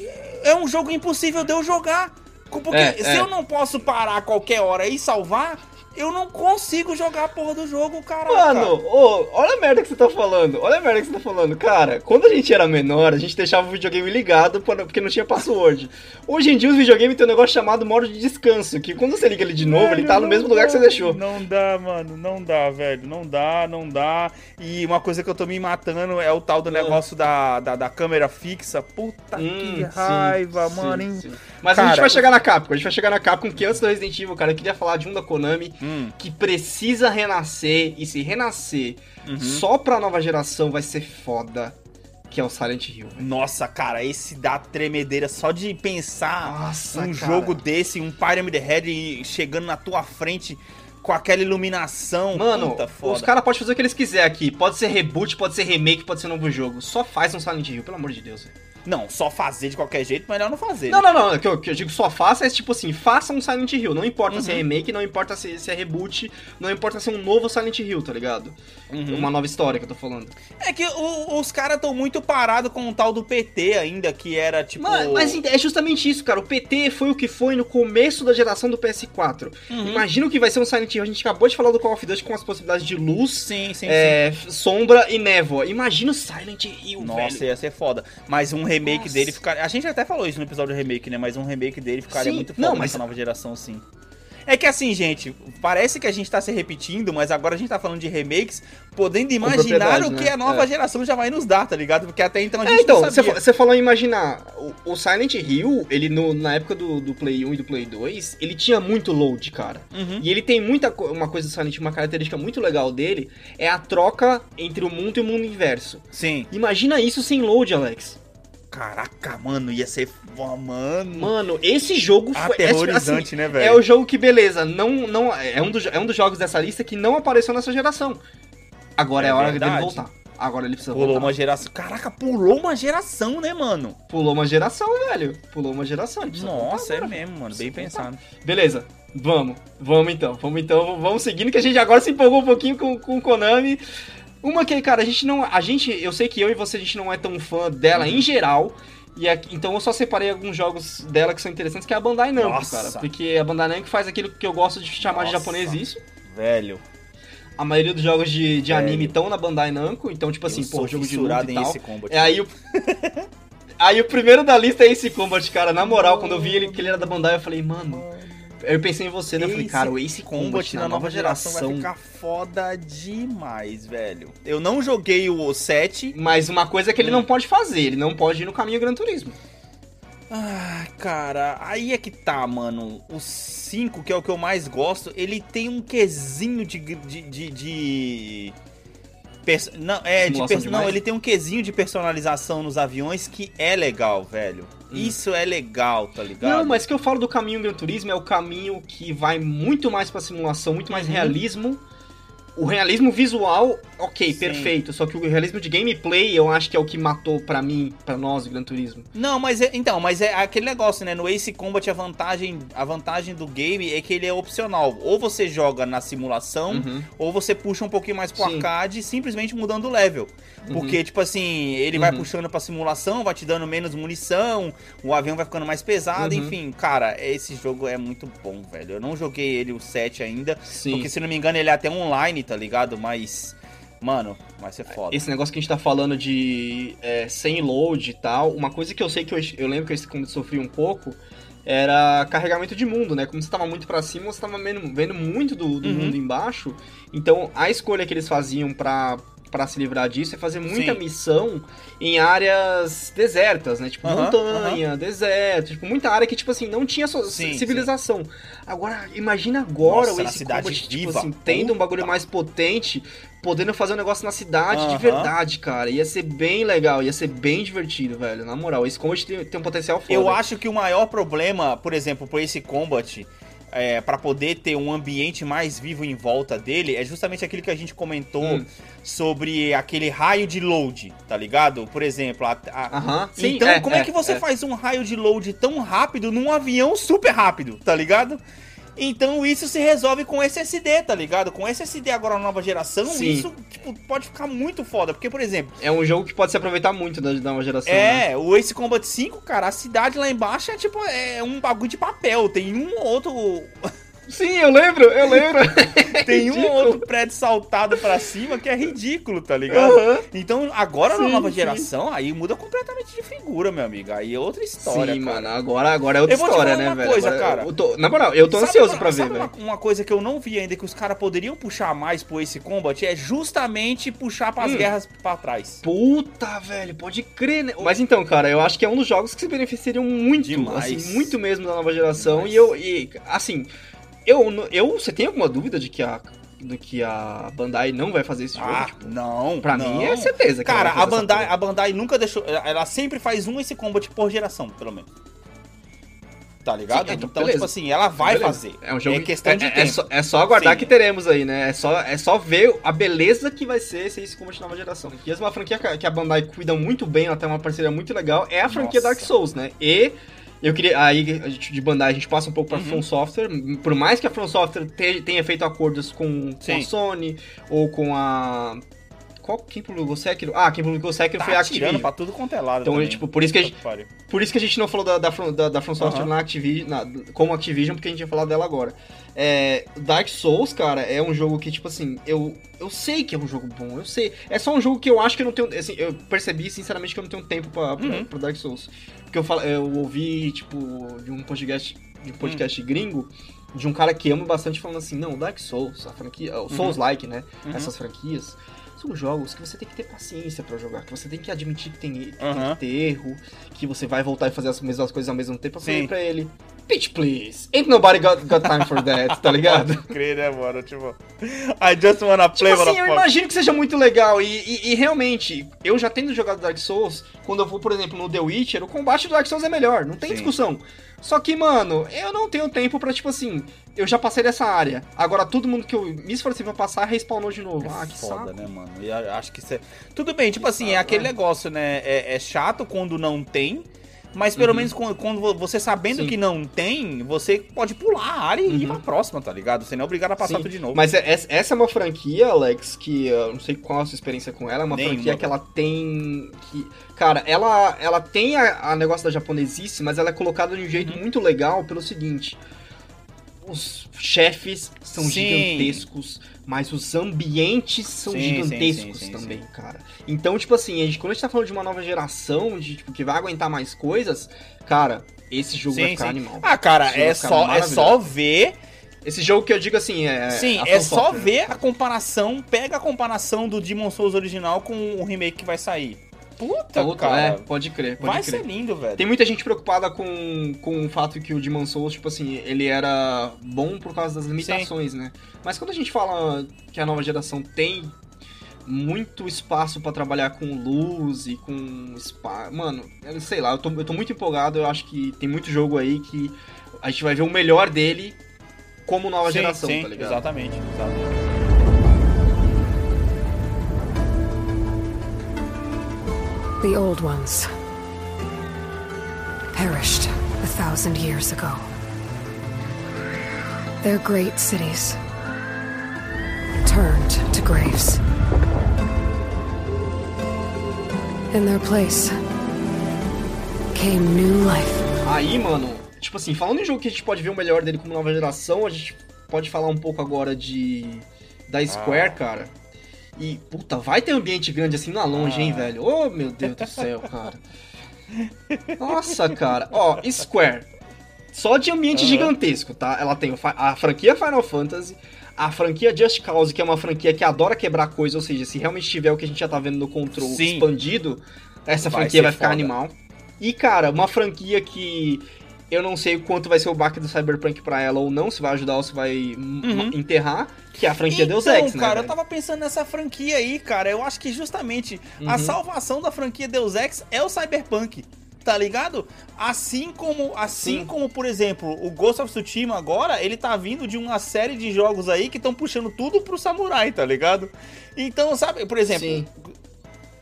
É um jogo impossível de eu jogar. Porque é, se é. eu não posso parar a qualquer hora e salvar... Eu não consigo jogar a porra do jogo, caraca. Mano, oh, olha a merda que você tá falando. Olha a merda que você tá falando. Cara, quando a gente era menor, a gente deixava o videogame ligado porque não tinha password. Hoje em dia, os videogames tem um negócio chamado modo de descanso, que quando você liga ele de novo, velho, ele tá no mesmo dá, lugar que você deixou. Não dá, mano. Não dá, velho. Não dá, não dá. E uma coisa que eu tô me matando é o tal do negócio da, da, da câmera fixa. Puta hum, que raiva, sim, mano. Sim, sim. Mas cara, a gente vai chegar na Capcom. A gente vai chegar na Capcom, que antes do Resident Evil, cara, eu queria falar de um da Konami... Hum. que precisa renascer, e se renascer uhum. só pra nova geração vai ser foda, que é o Silent Hill. Véio. Nossa, cara, esse dá tremedeira só de pensar Nossa, um cara. jogo desse, um Pyramid Head chegando na tua frente com aquela iluminação. Mano, puta, foda. Os caras podem fazer o que eles quiserem aqui, pode ser reboot, pode ser remake, pode ser novo jogo, só faz um Silent Hill, pelo amor de Deus. Véio. não, só fazer de qualquer jeito, melhor não fazer. Não, né? não, não, o que, eu, que eu digo só faça é tipo assim, faça um Silent Hill, não importa uhum. se é remake, não importa se, se é reboot, não importa se é um novo Silent Hill, tá ligado? Uhum. Uma nova história que eu tô falando. É que o, os caras tão muito parados com o tal do P T ainda, que era tipo... Mas, mas é justamente isso, cara, o P T foi o que foi no começo da geração do P S quatro. Uhum. Imagina o que vai ser um Silent Hill, a gente acabou de falar do Call of Duty com as possibilidades de luz, sim, sim, é, sim. sombra e névoa. Imagina o Silent Hill, Nossa, velho. Nossa, ia ser foda. Mas um remake Nossa. dele ficaria... A gente até falou isso no episódio do remake, né? Mas um remake dele ficaria sim. muito foda Não, mas... nessa nova geração, sim. É que assim, gente, parece que a gente tá se repetindo, mas agora a gente tá falando de remakes, podendo imaginar o que né? a nova é. geração já vai nos dar, tá ligado? Porque até então a gente é, então, não sabia. Então, você falou em imaginar, o, o Silent Hill, ele no, na época do, do Play um e do Play dois, ele tinha muito load, cara. Uhum. E ele tem muita uma coisa do Silent Hill, uma característica muito legal dele, é a troca entre o mundo e o mundo inverso. Sim. Imagina isso sem load, Alex. Caraca, mano, ia ser... Mano, mano esse jogo foi... Aterrorizante, assim, né, velho? É o jogo que, beleza, não, não, é, um do, é um dos jogos dessa lista que não apareceu nessa geração. Agora é, é a hora verdade. dele voltar. Agora ele precisa pulou voltar. Pulou uma geração. Caraca, pulou uma geração, né, mano? Pulou uma geração, velho. Pulou uma geração. Nossa, é mesmo, mano. Bem pensado. Beleza. Vamos. Vamos, então. Vamos, então. Vamos seguindo, que a gente agora se empolgou um pouquinho com, com o Konami... Uma que, cara, a gente não... A gente, eu sei que eu e você, a gente não é tão fã dela uhum. em geral. E é, então eu só separei alguns jogos dela que são interessantes, que é a Bandai Namco, Nossa. cara. Porque a Bandai Namco faz aquilo que eu gosto de chamar Nossa. de japonês isso. velho. A maioria dos jogos de, de anime estão na Bandai Namco. Então, tipo assim, eu pô, jogo de luta e tal. Ace Combat. É aí o... aí o primeiro da lista é Ace Combat, cara. Na moral, quando eu vi ele que ele era da Bandai, eu falei, mano... Eu pensei em você, né? Eu falei, cara, o Ace Combat na nova geração vai ficar foda demais, velho. Eu não joguei o sete. Mas uma coisa é que ele não pode fazer, ele não pode ir no caminho Gran Turismo. Ah, cara, aí é que tá, mano. O cinco, que é o que eu mais gosto, ele tem um quezinho de... de, de, de... Perso... Não, é, de perso... não, ele tem um quezinho de personalização nos aviões que é legal, velho. Hum. Isso é legal, tá ligado? Não, mas o que eu falo do caminho Gran Turismo é o caminho que vai muito mais pra simulação, muito mais uhum. realismo. O realismo visual, ok, Sim. perfeito. Só que o realismo de gameplay, eu acho que é o que matou pra mim, pra nós, o Gran Turismo. Não, mas é, então, mas é aquele negócio, né? No Ace Combat, a vantagem, a vantagem do game é que ele é opcional. Ou você joga na simulação, uhum. ou você puxa um pouquinho mais pro Sim. arcade, simplesmente mudando o level. Porque, uhum. tipo assim, ele uhum. vai puxando pra simulação, vai te dando menos munição, o avião vai ficando mais pesado, uhum. enfim. Cara, esse jogo é muito bom, velho. Eu não joguei ele, o sete ainda, Sim. porque, se não me engano, ele é até online, tá ligado? Mas, mano, vai ser foda. Esse negócio que a gente tá falando de é, sem load e tal, uma coisa que eu sei que eu, eu lembro que eu quando sofri um pouco era carregamento de mundo, né? Como você tava muito pra cima, você tava vendo, vendo muito do, do uhum. mundo embaixo. Então, a escolha que eles faziam pra, pra se livrar disso é fazer muita Sim. missão em áreas desertas, né? Tipo, uhum, montanha, uhum. deserto, tipo, muita área que, tipo assim, não tinha so- sim, civilização. Sim. Agora, imagina agora Nossa, o Ace Combat, tipo assim, tendo um bagulho mais potente, podendo fazer um negócio na cidade uhum. de verdade, cara. Ia ser bem legal, ia ser bem divertido, velho. Na moral, Ace Combat tem, tem um potencial foda. Eu acho que o maior problema, por exemplo, pro Ace Combat... É, pra poder ter um ambiente mais vivo em volta dele, é justamente aquilo que a gente comentou hum. sobre aquele raio de load, tá ligado? Por exemplo, a, a... Uh-huh. Sim, então é, como é, é que você é. faz um raio de load tão rápido num avião super rápido, tá ligado? Então isso se resolve com S S D, tá ligado? Com S S D agora na nova geração, Sim. isso tipo, pode ficar muito foda. Porque, por exemplo... É um jogo que pode se aproveitar muito da nova geração. É, né? O Ace Combat cinco, cara, a cidade lá embaixo é tipo é um bagulho de papel. Tem um outro... Sim, eu lembro, eu lembro. Tem um outro prédio saltado pra cima que é ridículo, tá ligado? Uhum. Então, agora sim, na nova geração, sim. aí muda completamente de figura, meu amigo. Aí é outra história, sim, cara. Sim, mano, agora, agora é outra história, né, velho? Eu vou te falar uma coisa, cara. Eu tô, na moral, eu tô sabe ansioso uma, pra ver, velho. Sabe uma, uma coisa que eu não vi ainda, que os caras poderiam puxar mais pro Ace Combat, é justamente puxar pras hum. guerras pra trás. Puta, velho, pode crer, né? Mas então, cara, eu acho que é um dos jogos que se beneficiariam muito, Demais. assim, muito mesmo da nova geração. Demais. E eu, e, assim... Eu, eu, você tem alguma dúvida de que a, de que a Bandai não vai fazer esse jogo? Ah, tipo, não. Pra não. mim é certeza. Que cara, a Bandai, a Bandai nunca deixou... Ela sempre faz um Ace Combat por geração, pelo menos. Tá ligado? Sim, então, então tipo assim, ela vai beleza. fazer. É, um jogo... é questão de é, tempo. É só, é só aguardar Sim. que teremos aí, né? É só, é só ver a beleza que vai ser se isso continuar nova geração. E uma franquia que a Bandai cuida muito bem, ela tem uma parceria muito legal, é a franquia Nossa. Dark Souls, né? E... eu queria, aí a gente, de Bandai a gente passa um pouco pra uhum. From Software, por mais que a From Software te, tenha feito acordos com, com a Sony, ou com a... Qual, quem publicou Sekiro? Ah, quem publicou Sekiro tá foi a Activision. Tá pra tudo quanto é lado então, tipo, por isso, que a gente, por isso que a gente não falou da, da, da, da From Software uhum. na Activision, na, como Activision, porque a gente ia falar dela agora. É, Dark Souls, cara, é um jogo que, tipo assim, eu, eu sei que é um jogo bom, eu sei. É só um jogo que eu acho que eu não tenho... Assim, eu percebi, sinceramente, que eu não tenho tempo pra, pra, uhum. pra Dark Souls. Porque eu, falo, eu ouvi, tipo, de um podcast, de um podcast uhum. gringo, de um cara que ama bastante, falando assim, não, Dark Souls, a franquia... Uhum. Souls-like, né? Uhum. Essas franquias... são jogos que você tem que ter paciência pra jogar, que você tem que admitir que tem, que uhum. tem que ter erro, que você vai voltar e fazer as mesmas coisas ao mesmo tempo. Eu falei Sim. pra ele, bitch, please, ain't nobody got, got time for that, tá ligado? Pode crer, né, mano? Tipo, I just wanna play, tipo assim, eu imagino que seja muito legal, e, e, e realmente, eu já tendo jogado Dark Souls, quando eu vou, por exemplo, no The Witcher, o combate do Dark Souls é melhor, não tem Sim. discussão. Só que, mano, eu não tenho tempo pra, tipo assim, eu já passei dessa área. Agora, todo mundo que eu me esforcei pra passar, respawnou de novo. É ah, que foda, saco. Né, mano? E acho que isso é... Tudo bem, tipo assim, é aquele negócio, né? É, é chato quando não tem, mas pelo uhum. menos quando, quando você sabendo Sim. que não tem, você pode pular a área e uhum. ir pra próxima, tá ligado? Você não é obrigado a passar Sim. tudo de novo. Mas essa é uma franquia, Alex, que eu não sei qual a sua experiência com ela, é uma Nem franquia uma... que ela tem... que Cara, ela, ela tem a, a negócio da japonesice, mas ela é colocada de um jeito uhum. muito legal pelo seguinte... Os chefes são sim. gigantescos, mas os ambientes são sim, gigantescos sim, sim, sim, também, sim. cara. Então, tipo assim, a gente, quando a gente tá falando de uma nova geração, de, tipo, que vai aguentar mais coisas, cara, esse jogo sim, vai ficar sim. animal. Ah, cara, é só, é só ver... Esse jogo que eu digo assim, é... Sim, é só software, ver né? a comparação, pega a comparação do Demon Souls original com o remake que vai sair. Puta, Puta, cara. É, pode crer, pode Vai crer. Ser lindo, velho. Tem muita gente preocupada com, com o fato que o Demon Souls, tipo assim, ele era bom por causa das limitações, Sim. né? Mas quando a gente fala que a nova geração tem muito espaço pra trabalhar com luz e com espaço... Mano, eu sei lá, eu tô, eu tô muito empolgado, eu acho que tem muito jogo aí que a gente vai ver o melhor dele como nova sim, geração, sim, tá ligado? Exatamente, exatamente. The old ones perished a thousand years ago. Their great cities turned to graves. In their place came new life. Aí, mano, tipo assim, falando em jogo que a gente pode ver o melhor dele como nova geração, a gente pode falar um pouco agora de da Square, ah. cara. E, puta, vai ter ambiente grande assim lá longe, ah. hein, velho? Ô, oh, meu Deus do céu, cara. Nossa, cara. Ó, Square. Só de ambiente uhum. gigantesco, tá? Ela tem a franquia Final Fantasy, a franquia Just Cause, que é uma franquia que adora quebrar coisa, ou seja, se realmente tiver o que a gente já tá vendo no Control Sim. expandido, essa vai franquia vai ficar foda. Animal. E, cara, uma franquia que... eu não sei quanto vai ser o baque do Cyberpunk pra ela ou não, se vai ajudar ou se vai uhum. enterrar, que é a franquia então, Deus Ex, né? Cara, eu tava pensando nessa franquia aí, cara, eu acho que justamente uhum. a salvação da franquia Deus Ex é o Cyberpunk, tá ligado? Assim como, assim como, por exemplo, o Ghost of Tsushima agora, ele tá vindo de uma série de jogos aí que estão puxando tudo pro samurai, tá ligado? Então, sabe, por exemplo... Sim.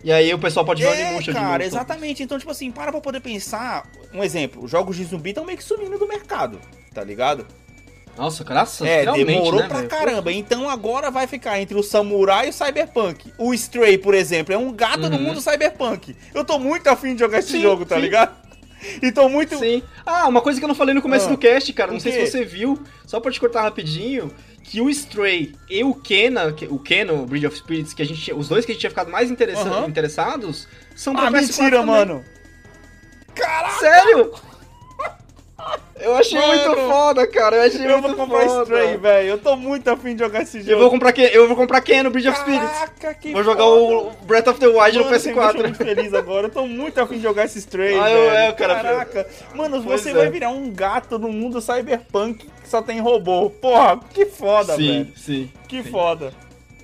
E aí o pessoal pode jogar é, de bucha de novo. Cara, exatamente. Então, tipo assim, para pra poder pensar... Um exemplo, jogos de zumbi estão meio que sumindo do mercado, tá ligado? Nossa, graças a Deus. É, demorou né, pra véio? Caramba. Então agora vai ficar entre o samurai e o cyberpunk. O Stray, por exemplo, é um gato uhum. do mundo cyberpunk. Eu tô muito afim de jogar esse sim, jogo, tá sim. ligado? E tô muito... Sim. Ah, uma coisa que eu não falei no começo ah, do cast, cara. Não sei se você viu, só pra te cortar rapidinho... que o Stray e o Kena, o Kena, o Bridge of Spirits, que a gente, os dois que a gente tinha ficado mais interessa- uhum. interessados, são pra ah, P S quatro mentira, também. Mano! Caraca! Sério? Eu achei mano, muito foda, cara. Eu achei eu muito foda. Eu vou comprar foda. Stray, velho. Eu tô muito afim de jogar esse jogo. Eu vou comprar Kena, eu vou comprar Kena, o Bridge Caraca, of Spirits. Caraca, que Vou jogar foda. O Breath of the Wild mano, no P S quatro. Eu tô muito feliz agora. Eu tô muito afim de jogar esse Stray, ah, velho. É, cara, Caraca. Foi... Mano, pois você é. Vai virar um gato no mundo cyberpunk que só tem robô. Porra, que foda, sim, velho. Sim, sim. Que sim. foda.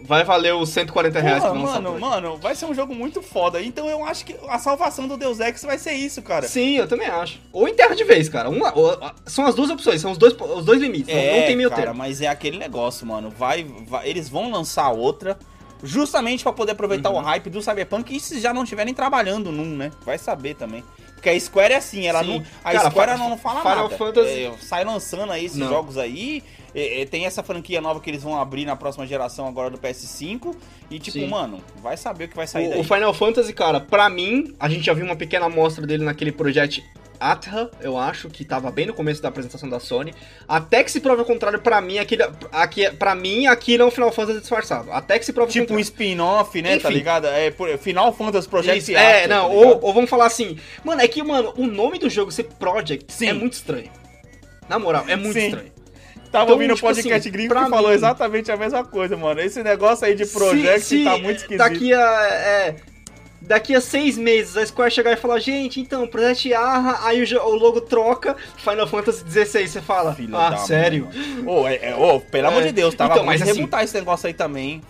Vai valer os cento e quarenta reais. Porra, que vão mano, mano, vai ser um jogo muito foda. Então eu acho que a salvação do Deus Ex vai ser isso, cara. Sim, eu também acho. Ou enterra de vez, cara. Uma, ou, são as duas opções, são os dois, os dois limites. É, não, não tem meio cara, termo. Mas é aquele negócio, mano. Vai, vai, eles vão lançar outra justamente pra poder aproveitar uhum. o hype do Cyberpunk. E se já não estiverem trabalhando num, né? Vai saber também. Porque a Square é assim, ela Sim. não, a cara, Square ela não fala Final nada. Fantasy... É, sai lançando aí esses não. jogos aí. É, é, tem essa franquia nova que eles vão abrir na próxima geração agora do P S cinco. E tipo, Sim. mano, vai saber o que vai sair o, daí. O Final Fantasy, cara, pra mim, a gente já viu uma pequena amostra dele naquele Project Atha, eu acho, que tava bem no começo da apresentação da Sony. Até que se prove o contrário, pra mim, aquilo, aqui, pra mim, aquilo é um Final Fantasy disfarçado. Até que se prove tipo o contrário. Tipo um spin-off, né, enfim. Tá ligado? É, Final Fantasy Project Atha. É, não, tá ou, ou vamos falar assim, mano, é que, mano, o nome do jogo ser Project Sim. é muito estranho. Na moral, é muito Sim. estranho. Tava então, ouvindo o tipo podcast assim, gringo que mim... falou exatamente a mesma coisa, mano. Esse negócio aí de Project se, se tá muito esquisito. Daqui a... É... Daqui a seis meses a Square chegar e falar, gente, então, Project Arra, aí o, o logo troca, Final Fantasy dezesseis, você fala, Filho ah, sério? Ô, oh, é, oh, pelo é. amor de Deus, tava então, mas assim, remontar esse negócio aí também, hein?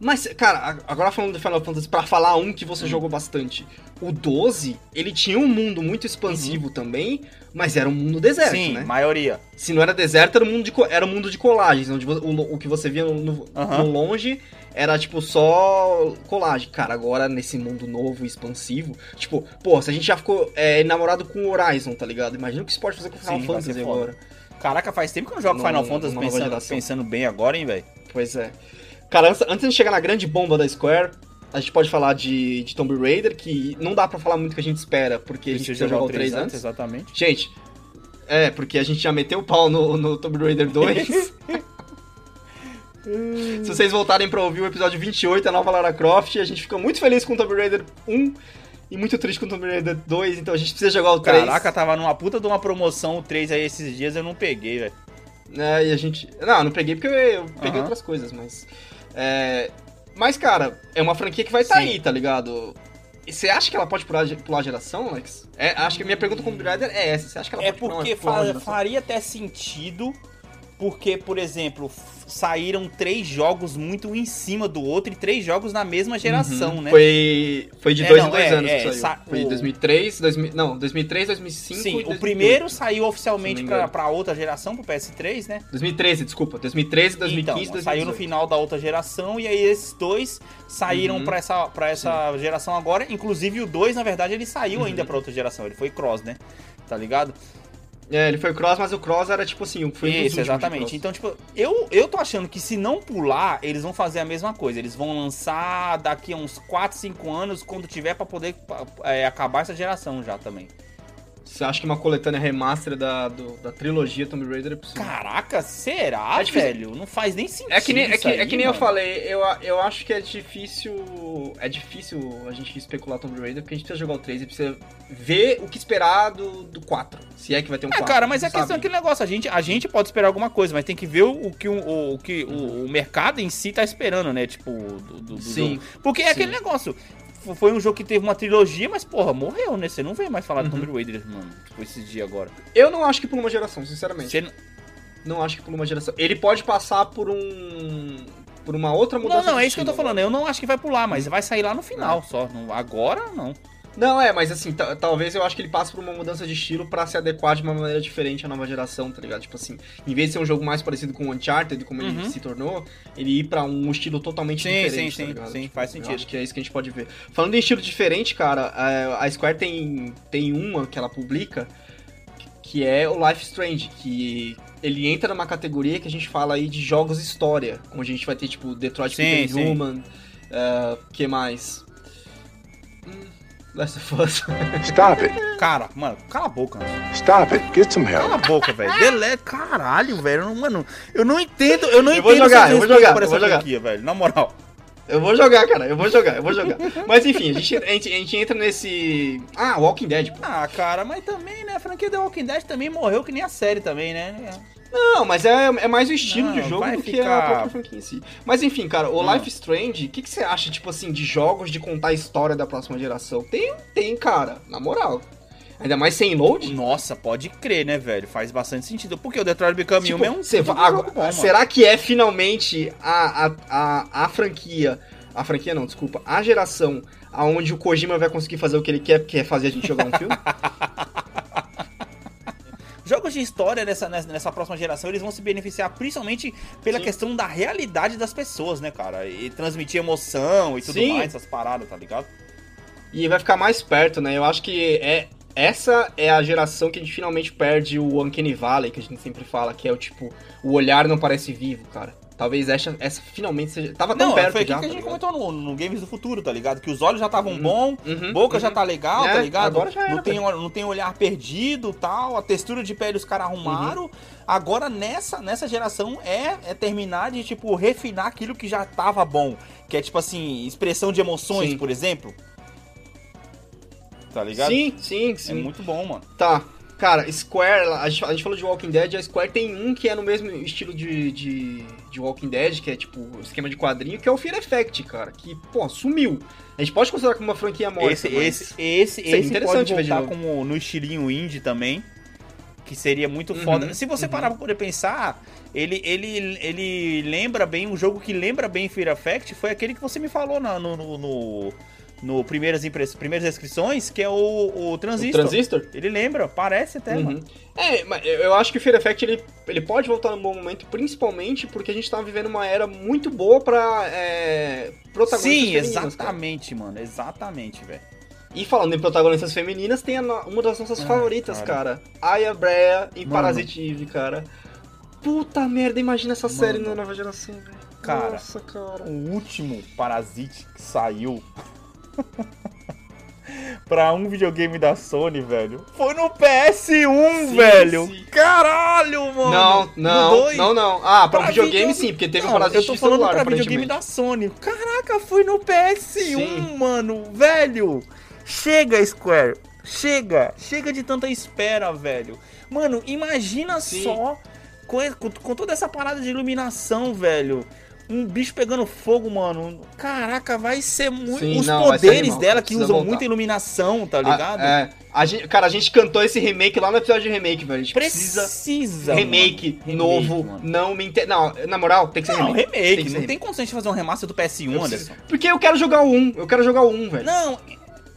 Mas, cara, agora falando do Final Fantasy, pra falar um que você uhum. jogou bastante, o doze, ele tinha um mundo muito expansivo uhum. também, mas era um mundo deserto, Sim, né? Sim, maioria. Se não era deserto, era um mundo de, era um mundo de colagens, onde o, o que você via no, no, uhum. no longe... Era, tipo, só colagem. Cara, agora, nesse mundo novo, expansivo... Tipo, pô, se a gente já ficou é, namorado com o Horizon, tá ligado? Imagina o que isso pode fazer com o Final Sim, Fantasy agora. Caraca, faz tempo que eu jogo no, Final Fantasy pensando, pensando bem agora, hein, velho? Pois é. Cara, antes de chegar na grande bomba da Square... A gente pode falar de, de Tomb Raider, que não dá pra falar muito o que a gente espera, porque a gente precisa jogar o três antes. Exatamente. Gente, é, porque a gente já meteu o pau no, no Tomb Raider dois... Se vocês voltarem pra ouvir o episódio vinte e oito, a nova Lara Croft, a gente fica muito feliz com o Tomb Raider um e muito triste com o Tomb Raider dois, então a gente precisa jogar o três. Caraca, tava numa puta de uma promoção o três aí esses dias, eu não peguei, velho. É, e a gente... Não, não peguei porque eu peguei uhum. outras coisas, mas... É... Mas, cara, é uma franquia que vai tá aí, tá ligado? Você acha que ela pode pular a geração, Alex? É, acho que a minha pergunta com o Tomb Raider é essa, você acha que ela pode pular a geração? É porque faria até sentido... Porque, por exemplo, saíram três jogos muito em cima do outro e três jogos na mesma geração, uhum. né? Foi, foi de é, dois não, em dois é, anos é, que saiu. Sa foi em dois mil e três, dois mil, não, dois mil e três, dois mil e cinco Sim, e dois mil e oito. O primeiro saiu oficialmente pra, pra outra geração, pro P S três, né? dois mil e treze, desculpa. dois mil e treze, dois mil e quinze, então, dois mil e dezoito. Saiu no final da outra geração e aí esses dois saíram uhum. pra essa, pra essa geração agora. Inclusive o dois, na verdade, ele saiu uhum. ainda pra outra geração. Ele foi cross, né? Tá ligado? É, ele foi cross, mas o cross era tipo assim, foi isso, exatamente. Então, tipo, eu, eu tô achando que se não pular, eles vão fazer a mesma coisa. Eles vão lançar daqui a uns quatro, cinco anos, quando tiver pra poder é, acabar essa geração já também. Você acha que uma coletânea remaster da, do, da trilogia Tomb Raider é possível? Caraca, será, é velho? Não faz nem sentido. É que nem, é que, aí, é que nem eu falei, eu, eu acho que é difícil. É difícil a gente especular Tomb Raider, porque a gente precisa jogar o três e precisa ver o que esperar do, do quatro. Se é que vai ter um quatro. É, cara, mas é sabe? Questão daquele negócio. A gente, a gente pode esperar alguma coisa, mas tem que ver o que o, o, que uhum. o, o mercado em si tá esperando, né? Tipo, do, do, do Sim. jogo. Porque é Sim. aquele negócio. Foi um jogo que teve uma trilogia, mas, porra, morreu, né? Você não vê mais falar uhum. de Tomb Raider, mano, tipo, esses dias agora. Eu não acho que pula uma geração, sinceramente. Você não... não acho que pula uma geração. Ele pode passar por um... por uma outra mudança. Não, não, é isso que eu tô agora. falando. Eu não acho que vai pular, mas vai sair lá no final, ah. só. Agora, não. Não, é, mas assim, talvez eu acho que ele passe por uma mudança de estilo pra se adequar de uma maneira diferente à nova geração, tá ligado? Tipo assim, em vez de ser um jogo mais parecido com o Uncharted, como uhum. ele se tornou, ele ir pra um estilo totalmente sim, diferente, sim, tá ligado? Sim, sim, tipo, faz sentido. Acho que é isso que a gente pode ver. Falando em estilo diferente, cara, a Square tem, tem uma que ela publica, que é o Life is Strange, que... Ele entra numa categoria que a gente fala aí de jogos história, onde a gente vai ter, tipo, Detroit Become Human, uh, que mais... Last of Us. Stop it. Cara, mano, cala a boca. Mano. Stop it. Get some help. Cala a boca, velho. Delete. Caralho, velho. Mano, eu não entendo. Eu não eu entendo. Vou jogar, eu vou jogar, eu vou jogar. Aqui, velho. Na moral. Eu vou jogar, cara. Eu vou jogar, eu vou jogar. Mas enfim, a gente, a gente, a gente entra nesse... Ah, Walking Dead. Pô. Ah, cara, mas também, né? A franquia The Walking Dead também morreu que nem a série também, né? É. Não, mas é, é mais o estilo não, de jogo do ficar... que a própria franquia em si. Mas enfim, cara, o não. Life is Strange, o que, que você acha, tipo assim, de jogos de contar a história da próxima geração? Tem, tem, cara, na moral. Ainda mais sem load? Nossa, pode crer, né, velho? Faz bastante sentido. Porque o Detroit Become Human é um... Cê, a, jogo bom, será mano. que é finalmente a, a, a, a franquia... A franquia não, desculpa. A geração aonde o Kojima vai conseguir fazer o que ele quer, que é fazer a gente jogar um filme? Jogos de história nessa, nessa próxima geração, eles vão se beneficiar principalmente pela Sim. questão da realidade das pessoas, né, cara? E transmitir emoção e tudo Sim. mais, essas paradas, tá ligado? E vai ficar mais perto, né? Eu acho que é... Essa é a geração que a gente finalmente perde o Uncanny Valley, que a gente sempre fala, que é o tipo, o olhar não parece vivo, cara. Talvez essa, essa finalmente seja... Tava tão não, perto foi aqui já, que a gente tá comentou no, no Games do Futuro, tá ligado? Que os olhos já estavam uhum, bom, uhum, boca uhum. já tá legal, é, tá ligado? Agora já era, não, tem, não tem olhar perdido e tal, a textura de pele os caras arrumaram. Uhum. Agora, nessa, nessa geração, é, é terminar de, tipo, refinar aquilo que já tava bom. Que é, tipo assim, expressão de emoções, Sim. por exemplo. Tá ligado? Sim, sim, sim. É muito bom, mano. Tá. Cara, Square, a gente, a gente falou de Walking Dead, a Square tem um que é no mesmo estilo de, de, de Walking Dead, que é tipo esquema de quadrinho, que é o Fear Effect, cara, que, pô, sumiu. A gente pode considerar como uma franquia morta. Esse, esse, esse, esse é interessante pode voltar como no estilinho indie também, que seria muito uhum, foda. Se você uhum. parar pra poder pensar, ele, ele, ele lembra bem, um jogo que lembra bem Fear Effect foi aquele que você me falou na, no... no, no... No primeiras, impre... primeiras inscrições, que é o, o Transistor. O Transistor? Ele lembra, parece até, uhum. mano. É, mas eu acho que o Fear Effect, ele, ele pode voltar num bom momento, principalmente porque a gente tá vivendo uma era muito boa pra é, protagonistas Sim, femininas. Sim, exatamente, cara. mano, exatamente, velho. E falando em protagonistas femininas, tem a, uma das nossas ah, favoritas, cara. cara. Aya Brea em Parasite Eve, cara. Puta merda, imagina essa mano. série na nova geração, velho. Cara, Nossa, cara, o último Parasite que saiu... pra um videogame da Sony, velho. Foi no P S um, sim, velho. Sim. Caralho, mano. Não, não, não, não. Ah, pra, pra um videogame sim, porque teve não, um Parasite de celular, eu tô falando celular, pra videogame da Sony. Caraca, foi no P S um, sim. mano. Velho. Chega, Square. Chega. Chega de tanta espera, velho. Mano, imagina sim. só com, com toda essa parada de iluminação, velho. Um bicho pegando fogo, mano. Caraca, vai ser muito... Sim, Os não, poderes animal, dela que usam voltar. muita iluminação, tá ligado? A, é. A gente, cara, a gente cantou esse remake lá no episódio de remake, velho. A gente precisa... precisa remake, mano. novo. Remake, não, me inter... não, na moral, tem que ser não, remake. remake. Tem que ser não, remake. Tem condição de fazer um remaster do P S um, eu Anderson. Preciso... Porque eu quero jogar o um. Eu quero jogar o um, velho. Não...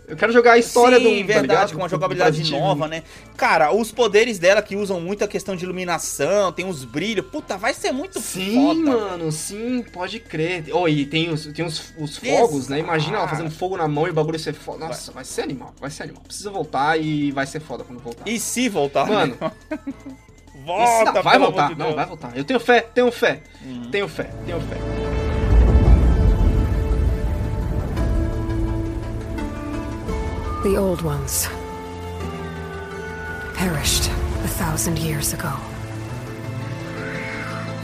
Eu quero jogar a história Sim, do mundo, verdade, tá ligado? Com uma jogabilidade nova, né? Cara, os poderes dela que usam muito a questão de iluminação, tem uns brilhos. Puta, vai ser muito sim, foda. Sim, mano, sim, pode crer. Oh, e tem os, tem os, os fogos, Exato. né? Imagina ela fazendo fogo na mão e o bagulho ser foda. Nossa, vai. vai ser animal, vai ser animal. Precisa voltar e vai ser foda quando voltar. E se voltar? Mano. Volta, não, vai voltar, de não, vai voltar. Eu tenho fé, tenho fé, uhum. tenho fé, tenho fé. The old ones perished a thousand years ago.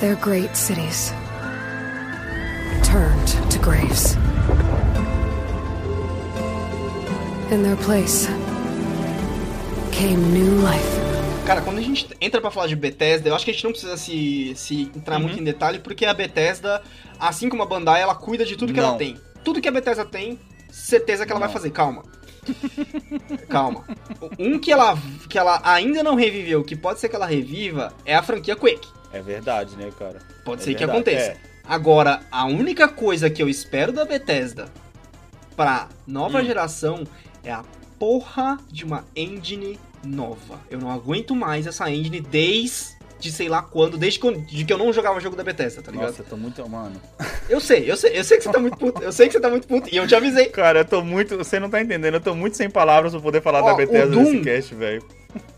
Their great cities turned to graves. In their place came new life. Cara, quando a gente entra pra falar de Bethesda, eu acho que a gente não precisa se, se entrar uhum. muito em detalhe, porque a Bethesda, assim como a Bandai, ela cuida de tudo que não. ela tem. Tudo que a Bethesda tem, certeza que ela não. vai fazer. Calma. Calma. Um que ela, que ela ainda não reviveu, que pode ser que ela reviva, é a franquia Quake. É verdade, né, cara? Pode é ser verdade, que aconteça. É. Agora, a única coisa que eu espero da Bethesda pra nova hum. geração é a porra de uma engine nova. Eu não aguento mais essa engine desde de sei lá quando, desde que eu, de que eu não jogava jogo da Bethesda, tá ligado? Nossa, eu tô muito, mano. Eu sei, eu sei, eu sei que você tá muito puto, eu sei que você tá muito puto, e eu te avisei. Cara, eu tô muito, você não tá entendendo, eu tô muito sem palavras pra poder falar Ó, da Bethesda Doom, nesse cast, velho.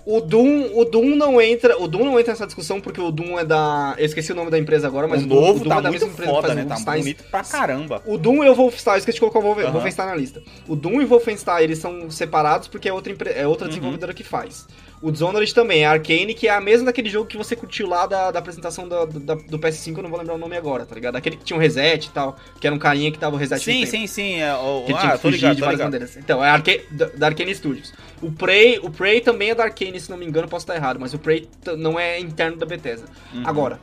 O Doom, o Doom não entra, o Doom não entra nessa discussão porque o Doom é da, eu esqueci o nome da empresa agora, mas o, o Doom, novo o Doom tá é da muito mesma foda, empresa, né? Tá bonito pra caramba. O Doom e o Wolfenstein, eu esqueci de colocar o Wolf, uhum. Wolfenstein na lista. O Doom e o Wolfenstein, eles são separados porque é outra, é outra desenvolvedora uhum. que faz. O Dishonored também, a Arcane, que é a mesma daquele jogo que você curtiu lá da, da apresentação da, da, do P S cinco, eu não vou lembrar o nome agora, tá ligado? Aquele que tinha um reset e tal, que era um carinha que tava o reset Sim, sim, sim. É, o, que ele ah, tinha que fugir ligado, de várias bandeiras. Então, é Arca... da Arcane Studios. O Prey, o Prey também é da Arcane, se não me engano, posso estar errado, mas o Prey t- não é interno da Bethesda. Uhum. Agora,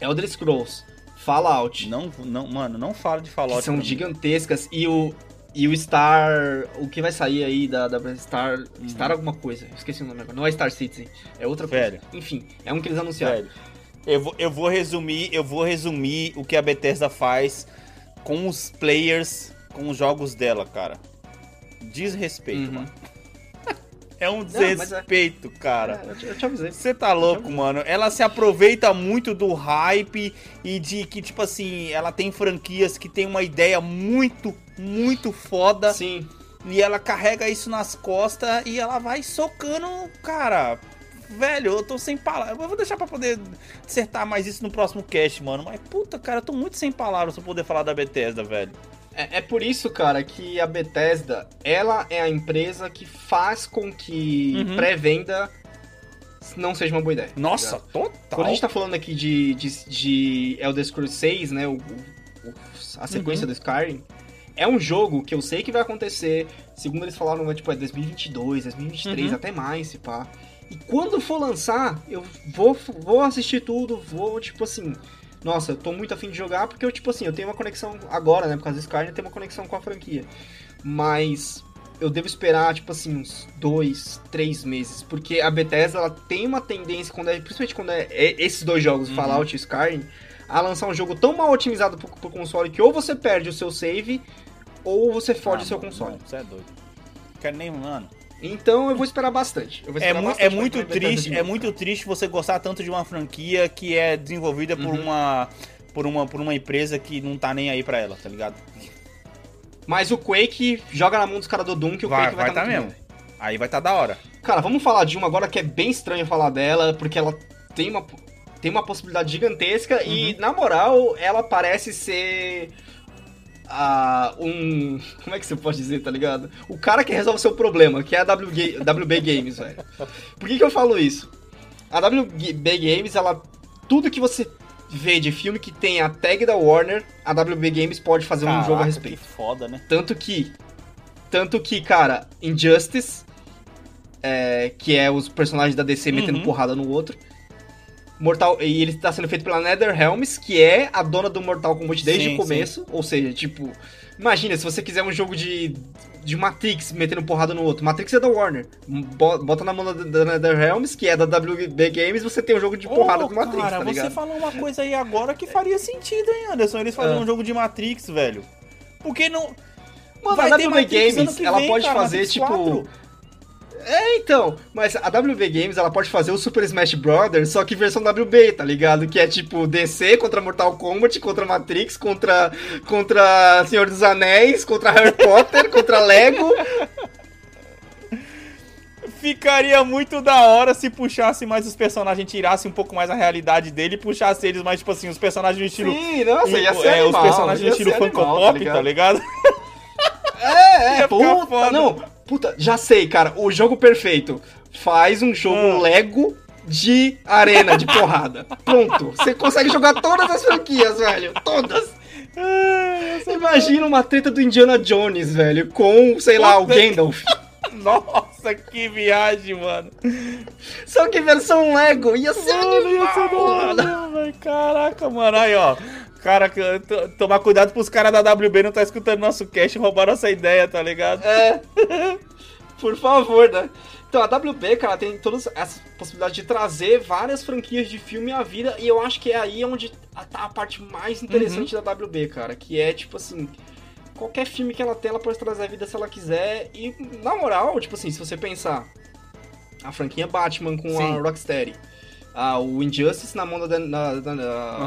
Elder Scrolls, Fallout. Não, não, mano, não fala de Fallout. Que são também. gigantescas e o... E o Star... O que vai sair aí da, da Star... Hum. Star alguma coisa. Esqueci o nome agora. Não é Star Citizen. É outra Velho. coisa. Enfim, é um que eles anunciaram. Velho. Eu vou, eu vou resumir... Eu vou resumir o que a Bethesda faz com os players, com os jogos dela, cara. Desrespeito, uhum. mano. É um desrespeito, não, é... cara. É, eu te, eu te avisei. Você tá louco, mano. Ela se aproveita muito do hype e de que, tipo assim, ela tem franquias que tem uma ideia muito, muito foda. Sim. E ela carrega isso nas costas e ela vai socando, cara. Velho, eu tô sem palavras. Eu vou deixar pra poder dissertar mais isso no próximo cast, mano. Mas, puta, cara, eu tô muito sem palavras pra poder falar da Bethesda, velho. É por isso, cara, que a Bethesda, ela é a empresa que faz com que uhum. pré-venda não seja uma boa ideia. Nossa, tá total! Quando a gente tá falando aqui de, de, de Elder Scrolls seis, né, o, o, a sequência uhum. do Skyrim, é um jogo que eu sei que vai acontecer, segundo eles falaram, tipo, é dois mil e vinte e dois, dois mil e vinte e três, uhum. até mais, se pá. E quando for lançar, eu vou, vou assistir tudo, vou, tipo assim... Nossa, eu tô muito afim de jogar porque eu, tipo assim, eu tenho uma conexão agora, né? Por causa do Skyrim, eu tenho uma conexão com a franquia. Mas eu devo esperar, tipo assim, uns dois, três meses. Porque a Bethesda, ela tem uma tendência, quando é, principalmente quando é, é esses dois jogos, uhum. Fallout e Skyrim, a lançar um jogo tão mal otimizado pro, pro console que ou você perde o seu save ou você fode ah, o seu mano, console. Mano, você é doido. Não quero nem, mano. Então eu vou esperar bastante. Eu vou esperar é, bastante é muito triste, é muito triste você gostar tanto de uma franquia que é desenvolvida uhum. por uma por uma por uma empresa que não tá nem aí pra ela, tá ligado? Mas o Quake joga na mão dos caras do Doom que o vai, Quake vai, vai tá, tá mesmo. Bem. Aí vai tá da hora. Cara, vamos falar de uma agora que é bem estranho falar dela, porque ela tem uma tem uma possibilidade gigantesca uhum. e na moral ela parece ser Ah, um... Como é que você pode dizer, tá ligado? O cara que resolve o seu problema, que é a W G... W B Games, velho. Por que que eu falo isso? A W B Games, ela... Tudo que você vê de filme que tem a tag da Warner, a W B Games pode fazer Caraca, um jogo a respeito. Que foda, né? Tanto que... Tanto que, cara, Injustice, é... que é os personagens da D C metendo uhum. porrada no outro... Mortal, e ele tá sendo feito pela NetherRealms, que é a dona do Mortal Kombat desde sim, o começo. Sim. Ou seja, tipo... Imagina, se você quiser um jogo de, de Matrix metendo porrada no outro. Matrix é da Warner. Bota na mão da, da NetherRealms, que é da W B Games, você tem um jogo de porrada oh, com Matrix, cara, tá ligado? Cara, você falou uma coisa aí agora que faria sentido, hein, Anderson? Eles fazem ah. um jogo de Matrix, velho. Porque não... Mano, vai a W B Matrix Games, ela vem, pode cara, fazer, Matrix tipo... quatro. É, então, mas a W B Games, ela pode fazer o Super Smash Brothers, só que versão W B, tá ligado? Que é tipo D C contra Mortal Kombat, contra Matrix, contra, contra Senhor dos Anéis, contra Harry Potter, contra Lego. Ficaria muito da hora se puxasse mais os personagens, tirasse um pouco mais a realidade dele e puxasse eles mais, tipo assim, os personagens do estilo... Sim, nossa, ia ser é, animal, os personagens do estilo Funko Pop, tá ligado? É, é, puta, não... Puta, já sei, cara, o jogo perfeito. Faz um jogo hum. Lego de arena, de porrada. Pronto. Você consegue jogar todas as franquias, velho. Todas. Ah, imagina uma treta do Indiana Jones, velho, com, sei lá, o Gandalf. Nossa, que viagem, mano. Só que versão Lego. Ia ser animal, mano. Caraca, mano. Aí, ó. Cara, t- tomar cuidado pros caras da W B não tá escutando nosso cast, roubaram essa ideia, tá ligado? É, por favor, né? Então, a W B, cara, tem todas essas possibilidades de trazer várias franquias de filme à vida, e eu acho que é aí onde tá a parte mais interessante uhum. da W B, cara, que é, tipo assim, qualquer filme que ela tem, ela pode trazer à vida se ela quiser, e, na moral, tipo assim, se você pensar, a franquia Batman com Sim. a Rocksteady, a, o Injustice na mão da, da, da, da,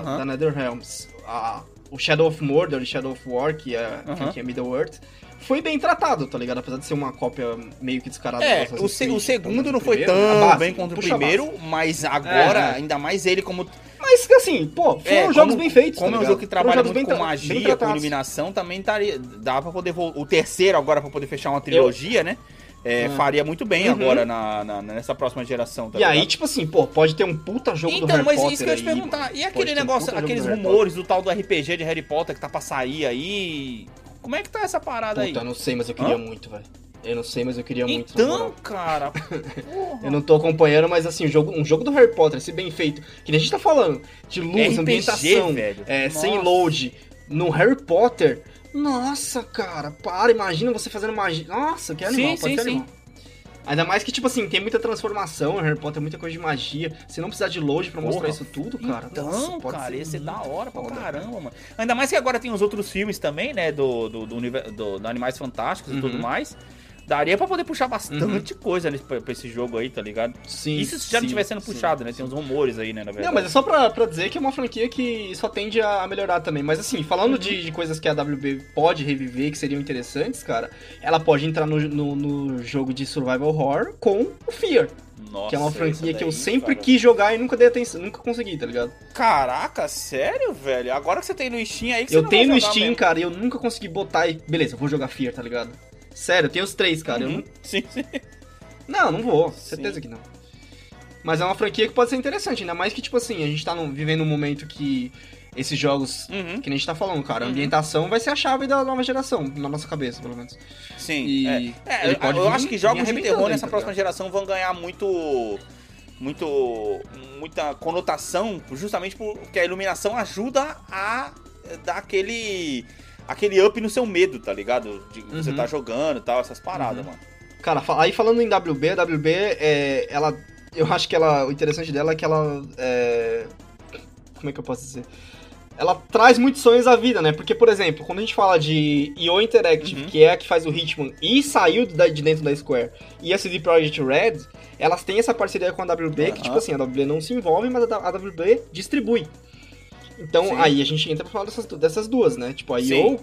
uhum. da NetherRealms, Ah, o Shadow of Mordor e Shadow of War, que é, uhum. que é Middle-earth, foi bem tratado, tá ligado? Apesar de ser uma cópia meio que descarada. É, o, se, o segundo não foi tão bem quanto o primeiro, mas agora, é. ainda mais ele como... Mas, assim, pô, foram é, jogos como, bem feitos, como tá ligado? É um jogo que trabalha muito com tra- magia, com iluminação, também taria, dá pra poder... O terceiro agora, pra poder fechar uma trilogia, Eu... né? É, hum. Faria muito bem uhum. agora na, na, nessa próxima geração, tá ligado? E aí, tipo assim, pô, pode ter um puta jogo então, do Harry Potter. Então, mas isso que eu ia te perguntar. E aquele negócio, um aqueles do rumores do tal do R P G de Harry Potter que tá pra sair aí? Como é que tá essa parada puta, aí? Puta, eu não sei, mas eu queria Hã? muito, velho. Eu não sei, mas eu queria muito. Então, cara, porra. Eu não tô acompanhando, mas assim, um jogo, um jogo do Harry Potter, se bem feito, que nem a gente tá falando, de luz, R P G, ambientação, é, sem load, no Harry Potter... Nossa, cara, para, imagina você fazendo magia. Nossa, que animal, sim, pode sim, ser sim. animal. Ainda mais que, tipo assim, tem muita transformação, Harry Potter, tem muita coisa de magia. Você não precisa de longe pra Porra. mostrar isso tudo, cara. Então, nossa, pode cara, ser ia ser da hora pra caramba, mano. Ainda mais que agora tem os outros filmes também, né, do, do, do, universo, do, do Animais Fantásticos uhum. e tudo mais. Daria pra poder puxar bastante uhum. coisa ali pra, pra esse jogo aí, tá ligado? Sim. Isso já sim, não estiver sendo puxado, sim, né? Tem uns rumores aí, né, na verdade. Não, mas é só pra, pra dizer que é uma franquia que só tende a melhorar também. Mas assim, falando uhum. de, de coisas que a dáblio B pode reviver, que seriam interessantes, cara, ela pode entrar no, no, no jogo de survival horror com o Fear. Nossa, que é uma franquia daí, que eu sempre cara. quis jogar e nunca dei atenção, nunca consegui, tá ligado? Caraca, sério, velho? Agora que você tem no Steam aí que eu você tenho não no Steam, mesmo. cara, e eu nunca consegui botar e... Beleza, eu vou jogar Fear, tá ligado? Sério, tem os três, cara. Uhum. Eu não... Sim, sim. Não, não vou. Certeza sim. que não. Mas é uma franquia que pode ser interessante. Ainda mais que, tipo assim, a gente tá no, vivendo um momento que esses jogos, uhum. que nem a gente tá falando, cara, a ambientação uhum. vai ser a chave da nova geração, na nossa cabeça, pelo menos. Sim. E é. É, eu, eu acho que jogos de terror nessa tá próxima geração vão ganhar muito... muito... muita conotação, justamente porque a iluminação ajuda a dar aquele... aquele up no seu medo, tá ligado? De uhum. você tá jogando e tal, essas paradas, uhum. mano. Cara, aí falando em dáblio B, a dáblio B, é, ela, eu acho que ela, o interessante dela é que ela, é, como é que eu posso dizer? Ela traz muitos sonhos à vida, né? Porque, por exemplo, quando a gente fala de I O Interactive, uhum. que é a que faz o Hitman e saiu de dentro da Square, e a C D Projekt Red, elas têm essa parceria com a dáblio B, uhum. que tipo assim, a dáblio B não se envolve, mas a dáblio B distribui. Então, sim. aí a gente entra pra falar dessas, dessas duas, né? Tipo, a I O...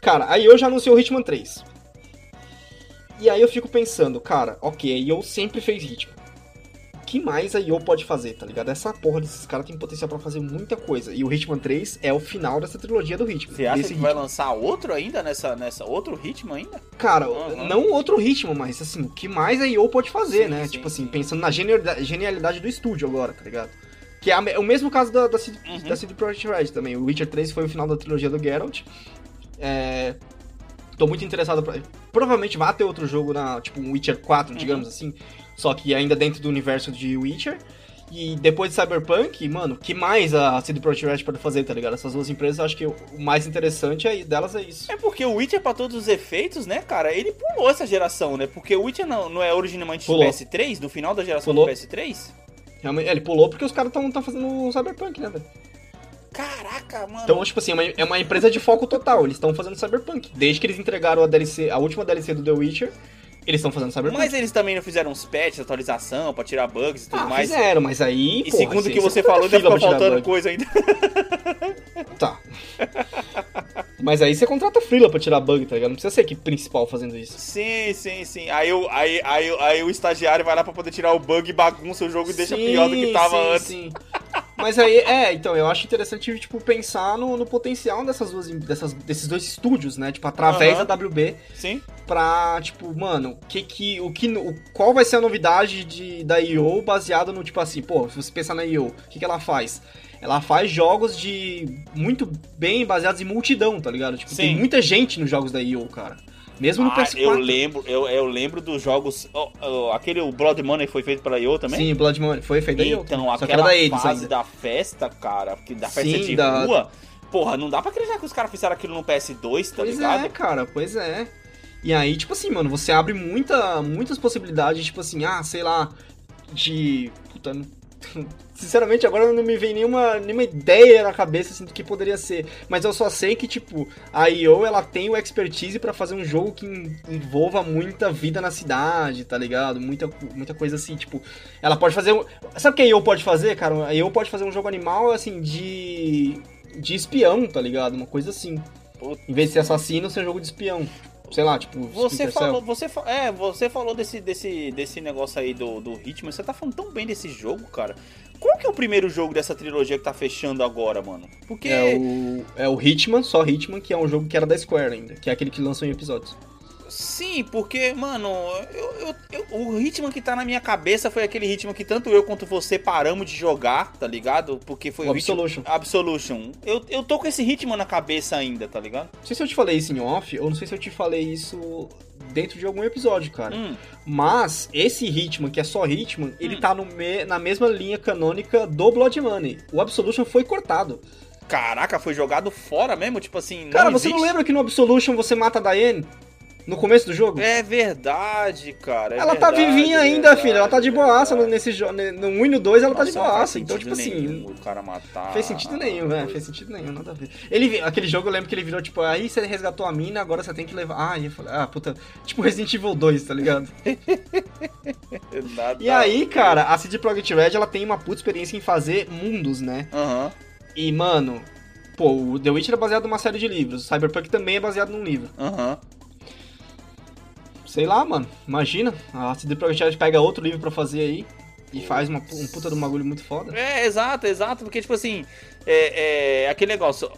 Cara, a I O já anunciou o Hitman três. E aí eu fico pensando, cara, ok, a I O sempre fez Hitman. O que mais a I O pode fazer, tá ligado? Essa porra desses caras tem potencial pra fazer muita coisa. E o Hitman três é o final dessa trilogia do Hitman. Você acha que Hitman. vai lançar outro ainda nessa... nessa outro Hitman ainda? Cara, uhum. não outro Hitman, mas assim, o que mais a I O pode fazer, sim, né? Sim, tipo assim, sim. pensando na genialidade do estúdio agora, tá ligado? Que é o mesmo caso da, da, C D, uhum. da C D Projekt Red também. O Witcher três foi o final da trilogia do Geralt. É... Tô muito interessado... Pra... Provavelmente vai ter outro jogo, na tipo um Witcher quatro, uhum. digamos assim. Só que ainda dentro do universo de Witcher. E depois de Cyberpunk, mano, que mais a C D Projekt Red pode fazer, tá ligado? Essas duas empresas, eu acho que o mais interessante é, delas é isso. É porque o Witcher, pra todos os efeitos, né, cara, ele pulou essa geração, né? Porque o Witcher não, não é originalmente pulou. do P S três, no final da geração pulou. do P S três... Realmente, ele pulou porque os caras estão fazendo o Cyberpunk, né, velho? Caraca, mano. Então, tipo assim, é uma, é uma empresa de foco total. Eles estão fazendo Cyberpunk. Desde que eles entregaram a D L C, a última D L C do The Witcher, eles estão fazendo Cyberpunk. Mas eles também não fizeram uns patches, atualização, pra tirar bugs e tudo ah, mais. Fizeram, mas aí... E porra, segundo o que você falou, ainda ficou faltando bug. coisa ainda. Tá. Mas aí você contrata freela pra tirar bug, tá ligado? Não precisa ser a equipe principal fazendo isso. Sim, sim, sim. Aí, eu, aí, aí, aí o estagiário vai lá pra poder tirar o bug e bagunça o jogo e sim, deixa pior do que tava sim, antes. Sim, sim. Mas aí, é, então, eu acho interessante, tipo, pensar no, no potencial dessas duas, dessas, desses dois estúdios, né? Tipo, através uhum. da dáblio B. Sim. Pra, tipo, mano, que, que, o que, o, qual vai ser a novidade de, da I O baseada no, tipo assim, pô, se você pensar na I O, o que, que ela faz? Ela faz jogos de muito bem baseados em multidão, tá ligado? Tipo, sim. tem muita gente nos jogos da I O, cara. Mesmo no ah, P S quatro. Eu lembro, eu, eu lembro dos jogos... Oh, oh, aquele o Blood Money foi feito pela I O também? Sim, Blood Money foi feito pela I O. Então, aquela da Edis, fase ainda. da festa, cara, da festa sim, de da... rua... Porra, não dá pra acreditar que os caras fizeram aquilo no P S dois, tá pois ligado? Pois é, cara, pois é. E aí, tipo assim, mano, você abre muita, muitas possibilidades, tipo assim, ah, sei lá, de... Puta, sinceramente, agora não me vem nenhuma, nenhuma ideia na cabeça, assim, do que poderia ser. Mas eu só sei que, tipo, a I O, ela tem o expertise pra fazer um jogo que envolva muita vida na cidade, tá ligado? Muita, muita coisa assim, tipo... Ela pode fazer... Um... Sabe o que a I O pode fazer, cara? A I O pode fazer um jogo animal, assim, de... De espião, tá ligado? Uma coisa assim. Em vez de ser assassino, ser um jogo de espião. Sei lá, tipo... Você falou, você, é, você falou desse, desse, desse negócio aí do, do Hitman. Você tá falando tão bem desse jogo, cara. Qual que é o primeiro jogo dessa trilogia que tá fechando agora, mano? Porque... É o, é o Hitman, só Hitman, que é um jogo que era da Square ainda. Que é aquele que lançou em episódios. Sim, porque, mano... Eu, eu, eu, o Hitman que tá na minha cabeça foi aquele Hitman que tanto eu quanto você paramos de jogar, tá ligado? Porque foi o, o Absolution. Hitman, Absolution. Eu, eu tô com esse Hitman na cabeça ainda, tá ligado? Não sei se eu te falei isso em off, ou não sei se eu te falei isso dentro de algum episódio, cara. Hum. Mas esse Hitman, que é só Hitman, ele hum. tá no me, na mesma linha canônica do Blood Money. O Absolution foi cortado. Caraca, foi jogado fora mesmo? Tipo assim, não Cara, existe. Você não lembra que no Absolution você mata a Diane? No começo do jogo? É verdade, cara. É ela verdade, tá vivinha ainda, é verdade, filho. Ela tá de boaça é nesse jogo. No um e no dois ela Nossa, tá de boaça. Então, tipo assim. O cara matar. Fez sentido nenhum, velho. Fez sentido nenhum, nada a ver. Ele, aquele jogo eu lembro que ele virou, tipo, aí você resgatou a mina, agora você tem que levar. Ah, eu falei, ah, puta. Tipo Resident Evil dois, tá ligado? nada e aí, cara, a C D Projekt Red, ela tem uma puta experiência em fazer mundos, né? Aham. Uhum. E, mano, pô, o The Witcher é baseado numa série de livros. O Cyberpunk também é baseado num livro. Aham. Uhum. Sei lá, mano, imagina, a C D Projekt Red pega outro livro pra fazer aí e faz uma, um puta de um bagulho muito foda. É, exato, exato, porque tipo assim, é, é, aquele negócio,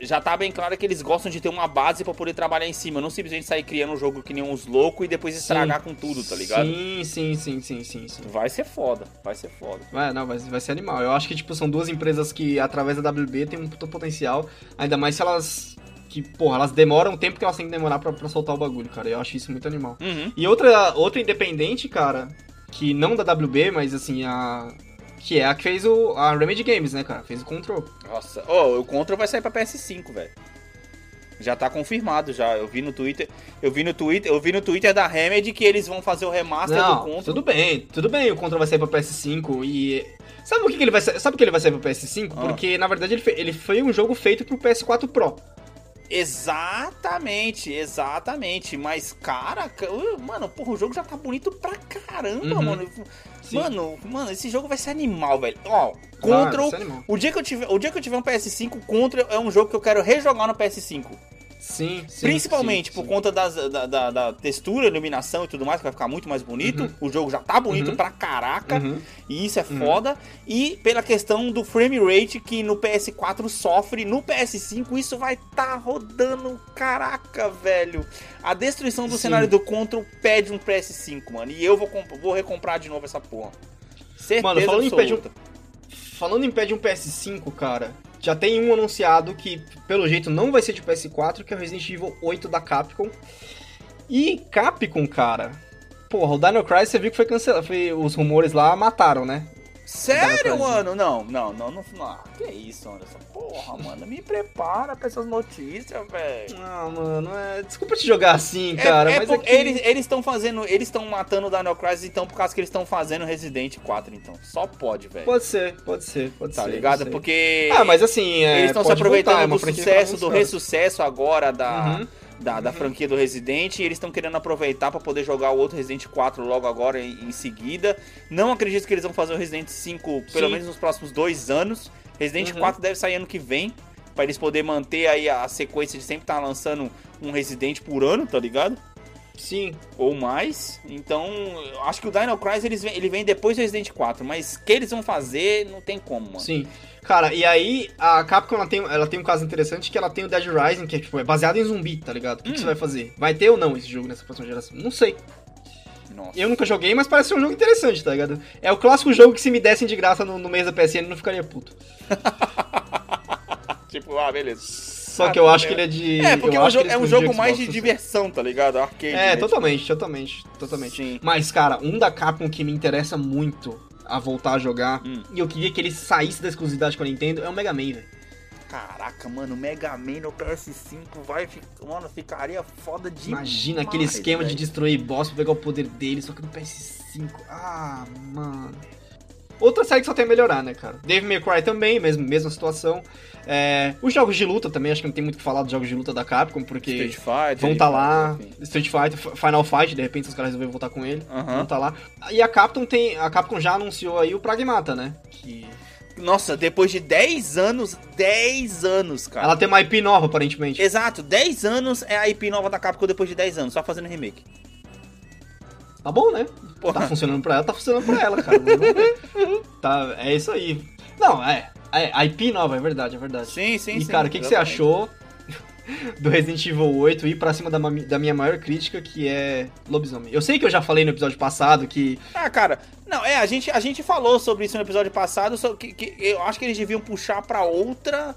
já tá bem claro que eles gostam de ter uma base pra poder trabalhar em cima, não simplesmente sair criando um jogo que nem uns loucos e depois estragar sim. com tudo, tá ligado? Sim, sim, sim, sim, sim, sim. Vai ser foda, vai ser foda. Vai, não, vai, vai ser animal, eu acho que tipo, são duas empresas que através da W B tem um puta potencial, ainda mais se elas... Que, porra, elas demoram o tempo que elas têm que demorar pra, pra soltar o bagulho, cara. Eu acho isso muito animal. Uhum. E outra, outra independente, cara, que não da W B, mas assim, a... Que é a que fez o... A Remedy Games, né, cara? Fez o Control. Nossa. Ó, oh, o Control vai sair pra P S cinco, velho. Já tá confirmado, já. Eu vi no Twitter... Eu vi no Twitter... Eu vi no Twitter da Remedy que eles vão fazer o remaster não, do Control. Tudo bem. Tudo bem. O Control vai sair pra P S cinco e... Sabe o que, que ele vai sair? Sabe o que ele vai sair pra P S cinco? Ah. Porque, na verdade, ele, fe... ele foi um jogo feito pro P S quatro Pro. Exatamente, exatamente. Mas, cara, mano, porra, o jogo já tá bonito pra caramba, uhum. mano. Sim. Mano, mano, esse jogo vai ser animal, velho. Ó, Control. Ah, o, dia que eu tiver, o dia que eu tiver um P S cinco, Control é um jogo que eu quero rejogar no P S cinco. Sim, sim. Principalmente sim, por sim. conta das, da, da, da textura, iluminação e tudo mais, que vai ficar muito mais bonito. Uhum. O jogo já tá bonito uhum. pra caraca. Uhum. E isso é uhum. foda. E pela questão do frame rate que no P S quatro sofre, no P S cinco isso vai tá rodando. Caraca, velho. A destruição do sim. cenário do Control pede um P S cinco, mano. E eu vou, vou recomprar de novo essa porra. Certeza mano, falando absoluta. Em um, falando em pede um P S cinco, cara... Já tem um anunciado que, pelo jeito, não vai ser de P S quatro, que é o Resident Evil oito da Capcom. E Capcom, cara... Porra, o Dino Crisis, você viu que foi cancelado. Foi, os rumores lá mataram, né? Sério, mano? Não, não, não, não. Ah, que isso, mano? Essa porra, mano. Me prepara pra essas notícias, velho. Não, mano, é... Desculpa te jogar assim, é, cara, é mas por... é que... Eles estão fazendo... Eles estão matando o Dino Crisis, então, por causa que eles estão fazendo Resident quatro, então. Só pode, velho. Pode ser, pode ser, pode tá ser. Tá ligado? Porque... Ah, mas assim, é... Eles estão se aproveitando voltar, do sucesso, do ressucesso agora da... Uhum. Da, da uhum. franquia do Resident, e eles estão querendo aproveitar pra poder jogar o outro Resident quatro logo agora em, em seguida. Não acredito que eles vão fazer o Resident cinco pelo Sim. menos nos próximos dois anos. Resident uhum. quatro deve sair ano que vem, pra eles poderem manter aí a sequência de sempre estar tá lançando um Resident por ano, tá ligado? Sim. Ou mais. Então, acho que o Dino Crisis eles, ele vem depois do Resident quatro, mas o que eles vão fazer não tem como, mano. Sim. Cara, e aí a Capcom ela tem, ela tem um caso interessante que ela tem o Dead Rising, que é, tipo, é baseado em zumbi, tá ligado? O que, hum. que você vai fazer? Vai ter ou não esse jogo nessa próxima geração? Não sei. Nossa. Eu nunca joguei, mas parece um jogo interessante, tá ligado? É o clássico jogo que se me dessem de graça no, no mês da P S N eu não ficaria puto. Tipo, ah, beleza. Só ah, que eu acho mesmo. Que ele é de... É, porque um jogo, é um jogo mais de diversão, tá ligado? Arcade. É, mesmo. totalmente, totalmente, totalmente. Sim. Mas, cara, um da Capcom que me interessa muito... a voltar a jogar, hum. e eu queria que ele saísse da exclusividade com a Nintendo, é o Mega Man, velho. Caraca, mano, o Mega Man no P S cinco vai ficar... Mano, ficaria foda demais. Imagina aquele esquema véio. de destruir boss pra pegar o poder dele, só que no P S cinco... Ah, mano... Outra série que só tem a melhorar, né, cara? Devil May Cry também, mesmo, mesma situação. É, os jogos de luta também, acho que não tem muito o que falar dos jogos de luta da Capcom, porque Street Fighter, vão tá lá, enfim. Street Fighter, Final Fight, de repente os caras resolveram voltar com ele, uh-huh. vão tá lá. E a Capcom, tem, a Capcom já anunciou aí o Pragmata, né? Que... Nossa, depois de dez anos, dez anos, cara. Ela tem uma I P nova, aparentemente. Exato, dez anos é a I P nova da Capcom depois de dez anos, só fazendo remake. Tá bom, né? Porra. Tá funcionando pra ela, tá funcionando pra ela, cara. Tá, é isso aí. Não, é, é I P nova, é verdade, é verdade. Sim, sim, e, sim. E, cara, o que, que você achou do Resident Evil oito ir pra cima da, da minha maior crítica, que é lobisomem? Eu sei que eu já falei no episódio passado que... Ah, cara, não, é, a gente, a gente falou sobre isso no episódio passado, só que, que eu acho que eles deviam puxar pra outra...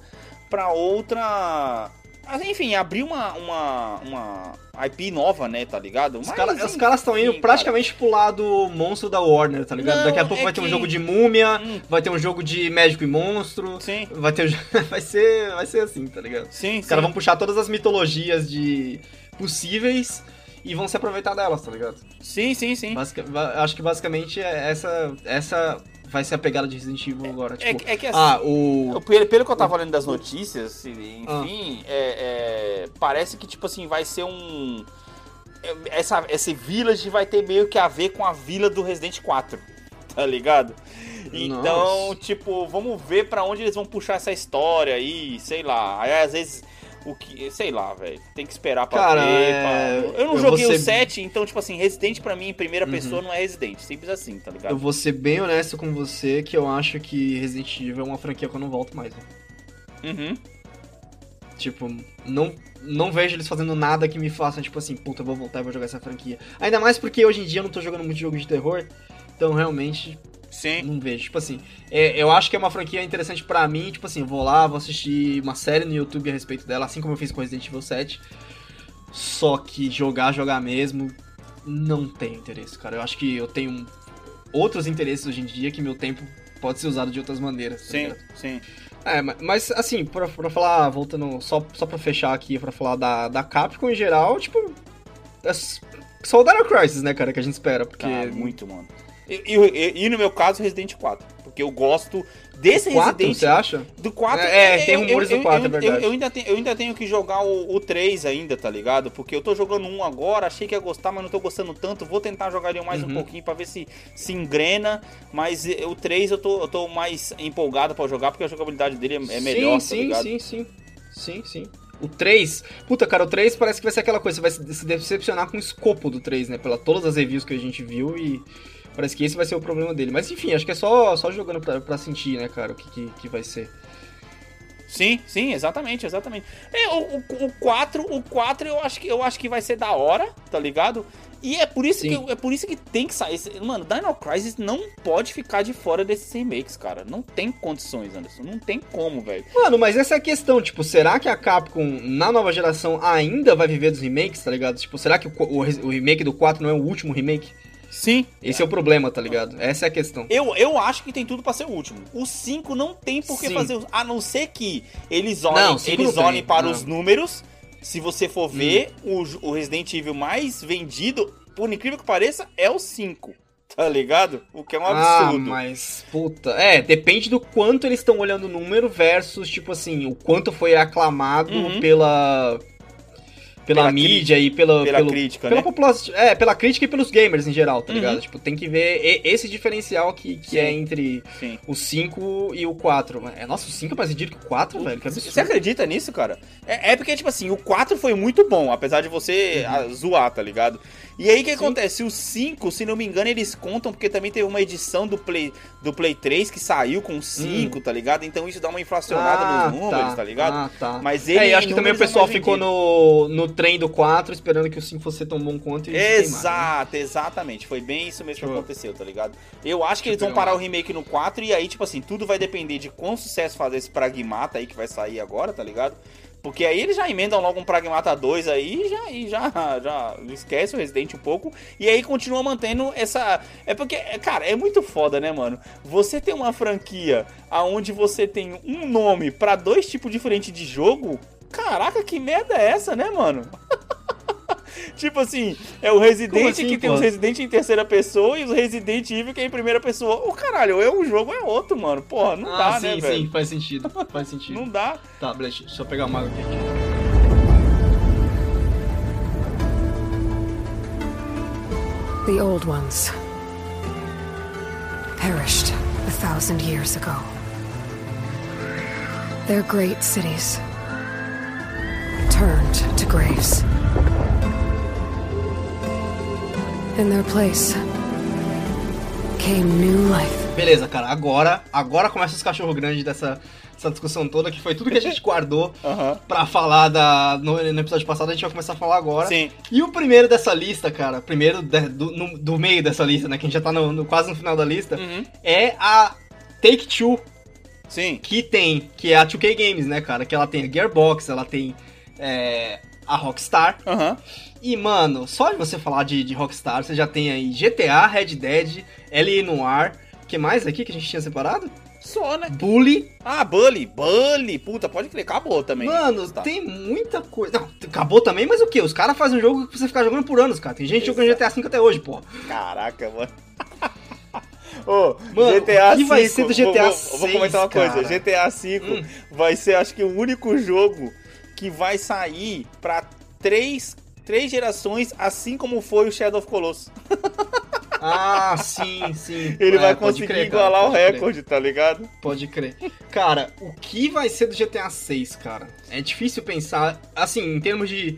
Pra outra... Mas, enfim, abriu uma, uma, uma I P nova, né, tá ligado? Os caras cara estão indo sim, praticamente cara. pro lado monstro da Warner, tá ligado? Não, Daqui a pouco é vai que... ter um jogo de múmia, hum. vai ter um jogo de médico e monstro. Sim. Vai, ter... vai, ser... vai ser assim, tá ligado? Sim, Os caras vão puxar todas as mitologias de possíveis e vão se aproveitar delas, tá ligado? Sim, sim, sim. Basica... Acho que basicamente é essa... essa... vai ser a pegada de Resident Evil agora. É, tipo, é, é que assim, ah, o... pelo que eu tava olhando das notícias, enfim, ah. é, é, parece que, tipo assim, vai ser um... Essa, esse village vai ter meio que a ver com a vila do Resident quatro, tá ligado? Então, Nossa. tipo, vamos ver pra onde eles vão puxar essa história aí, sei lá. Aí, às vezes... O que, sei lá, velho, tem que esperar pra Cara, ver. É... Pra... Eu não eu joguei ser... o sete, então, tipo assim, Resident pra mim em primeira uhum. pessoa não é Resident. Simples assim, tá ligado? Eu vou ser bem honesto com você que eu acho que Resident Evil é uma franquia que eu não volto mais, né? Uhum. Tipo, não, não vejo eles fazendo nada que me faça, tipo assim, puta, eu vou voltar e vou jogar essa franquia. Ainda mais porque hoje em dia eu não tô jogando muito jogo de terror, então realmente. Sim. Não vejo, tipo assim, é, eu acho que é uma franquia interessante pra mim, tipo assim, eu vou lá, vou assistir uma série no YouTube a respeito dela, assim como eu fiz com Resident Evil sete, só que jogar, jogar mesmo, não tenho interesse, cara, eu acho que eu tenho outros interesses hoje em dia que meu tempo pode ser usado de outras maneiras. Sim, tá sim. É, mas assim, pra, pra falar, voltando, só, só pra fechar aqui, pra falar da, da Capcom em geral, tipo, é só o Dino Crisis, né, cara, que a gente espera, porque... Tá, muito, mano. E, e, e no meu caso, Resident quatro. Porque eu gosto desse quatro, Resident... Você acha? Do quatro. É, é tem rumores eu, do quatro, eu, é verdade. Eu, eu, ainda tenho, eu ainda tenho que jogar o, o três ainda, tá ligado? Porque eu tô jogando um agora, achei que ia gostar, mas não tô gostando tanto. Vou tentar jogar ele mais uhum. um pouquinho pra ver se se engrena. Mas o três eu tô, eu tô mais empolgado pra jogar, porque a jogabilidade dele é, é melhor, sim, tá ligado? Sim, sim, sim. Sim, sim. O três... Puta, cara, o três parece que vai ser aquela coisa. Você vai se decepcionar com o escopo do três, né? Pelas todas as reviews que a gente viu e... Parece que esse vai ser o problema dele. Mas enfim, acho que é só, só jogando pra, pra sentir, né, cara, o que, que, que vai ser. Sim, sim, exatamente, exatamente. É, o, o, o quatro, o quatro eu acho, que, eu acho que vai ser da hora, tá ligado? E é por isso, que, é por isso que tem que sair. Mano, Dino Crisis não pode ficar de fora desses remakes, cara. Não tem condições, Anderson. Não tem como, velho. Mano, mas essa é a questão. Tipo, será que a Capcom, na nova geração, ainda vai viver dos remakes, tá ligado? Tipo, será que o, o, o remake do quatro não é o último remake? Sim. Esse é. é o problema, tá ligado? Essa é a questão. Eu, eu acho que tem tudo pra ser o último. O cinco não tem por que fazer... A não ser que eles olhem, não, eles olhem tem, para não. os números. Se você for ver, hum. o, o Resident Evil mais vendido, por incrível que pareça, é o cinco. Tá ligado? O que é um absurdo. Ah, mas... Puta... É, depende do quanto eles estão olhando o número versus, tipo assim, o quanto foi aclamado uhum. pela... Pela, pela mídia cri... e pela... Pela pelo, crítica, pela né? População, é, pela crítica e pelos gamers em geral, tá uhum. ligado? Tipo, tem que ver esse diferencial que, que é entre Sim. o cinco e o quatro. Nossa, o cinco é mais vendido que o quatro, o... velho? Que absurdo. Você acredita nisso, cara? É, é porque, tipo assim, o quatro foi muito bom, apesar de você uhum. zoar, tá ligado? E aí, o que Sim. acontece? O cinco, se não me engano, eles contam, porque também teve uma edição do Play, do Play três que saiu com o cinco, hum. tá ligado? Então isso dá uma inflacionada ah, nos números, tá, tá ligado? Ah, tá. Mas ele, é, eu acho que também o pessoal ficou no... no trem do quatro, esperando que o cinco fosse tão bom quanto e Exato, né? exatamente. Foi bem isso mesmo que aconteceu, tá ligado? Eu acho que eles vão parar o remake no quatro e aí, tipo assim, tudo vai depender de quão sucesso fazer esse Pragmata aí que vai sair agora, tá ligado? Porque aí eles já emendam logo um Pragmata dois aí já, e já, já esquece o Resident um pouco. E aí continua mantendo essa... É porque, cara, é muito foda, né, mano? Você tem uma franquia onde você tem um nome pra dois tipos diferentes de jogo... Caraca, que merda é essa, né, mano? Tipo assim, é o Resident assim, que pô? Tem os Resident em terceira pessoa e os Resident Evil que é em primeira pessoa. Ô, oh, caralho, ou é um jogo ou é outro, mano. Porra, não ah, dá, sim, né, velho? Sim, sim, faz sentido, faz sentido. Não dá. Tá, deixa eu pegar uma água aqui. The old ones perished a thousand years ago. They're great cities. Turned to graves. In their place came new life. Beleza, cara, agora, agora começa os cachorro grandes dessa essa discussão toda, que foi tudo que a gente guardou uhum. pra falar da, no, no episódio passado, a gente vai começar a falar agora. Sim. E o primeiro dessa lista, cara, primeiro de, do, no, do meio dessa lista, né, que a gente já tá no, no, quase no final da lista, uhum. é a Take-Two. Sim. Que tem, que é a dois K Games, né, cara, que ela tem a Gearbox, ela tem... é, a Rockstar. Aham. Uhum. E, mano, só de você falar de, de Rockstar, você já tem aí G T A, Red Dead, L A Noire. O que mais aqui que a gente tinha separado? Só, né? Bully. Ah, Bully. Bully. Puta, pode crer. Acabou também. Mano, tá. Tem muita coisa. Não, acabou também, mas o quê? Os caras fazem um jogo que você ficar jogando por anos, cara. Tem gente Exato. Jogando G T A cinco até hoje, pô. Caraca, mano. Ô, mano, G T A o que vai ser do G T A seis, vou comentar uma cara. coisa. G T A cinco hum. vai ser, acho que, o único jogo que vai sair pra três... Três gerações, assim como foi o Shadow of Colossus. Ah, sim, sim. Ele é, vai conseguir crer, igualar cara, o recorde, crer. Tá ligado? Pode crer. Cara, o que vai ser do G T A seis, cara? É difícil pensar, assim, em termos de...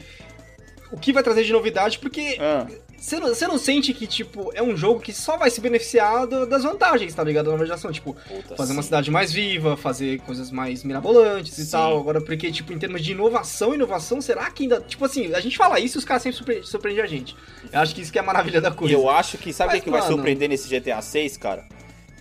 O que vai trazer de novidade, porque... Ah. Você não, você não sente que, tipo, é um jogo que só vai se beneficiar do, das vantagens, tá ligado? Da nova geração, tipo, Puta fazer sim. uma cidade mais viva, fazer coisas mais mirabolantes sim. e tal. Agora, porque, tipo, em termos de inovação, inovação, será que ainda... Tipo assim, a gente fala isso e os caras sempre surpre- surpreendem a gente. Eu acho que isso que é a maravilha da coisa. Eu acho que, sabe o que, que vai surpreender nesse G T A seis, cara?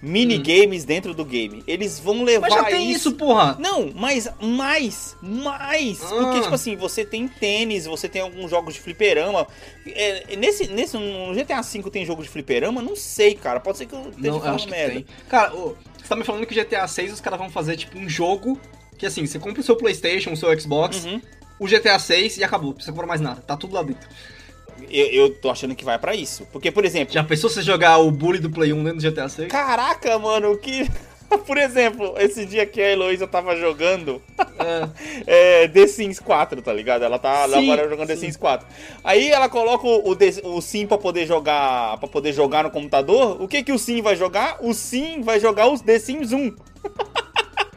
Minigames hum. dentro do game. Eles vão levar isso... Mas já tem isso, isso porra! Não, mas mais, mais! Ah. Porque, tipo assim, você tem tênis, você tem alguns jogos de fliperama. É, nesse, nesse, no G T A cinco tem jogo de fliperama? Não sei, cara. Pode ser que eu esteja falando merda. Cara, ô, você tá me falando que o G T A seis os caras vão fazer, tipo, um jogo que, assim, você compra o seu PlayStation, o seu Xbox, uhum. o G T A seis e acabou. Não precisa comprar mais nada. Tá tudo lá dentro. Eu, eu tô achando que vai pra isso. Porque, por exemplo... Já pensou você jogar o Bully do Play um dentro do G T A seis? Caraca, mano, que... Por exemplo, esse dia que a Heloísa tava jogando é. é, The Sims quatro, tá ligado? Ela tá sim, ela jogando sim. The Sims quatro. Aí ela coloca o, The, o Sim pra poder jogar pra poder jogar no computador. O que que o Sim vai jogar? O Sim vai jogar os The Sims um.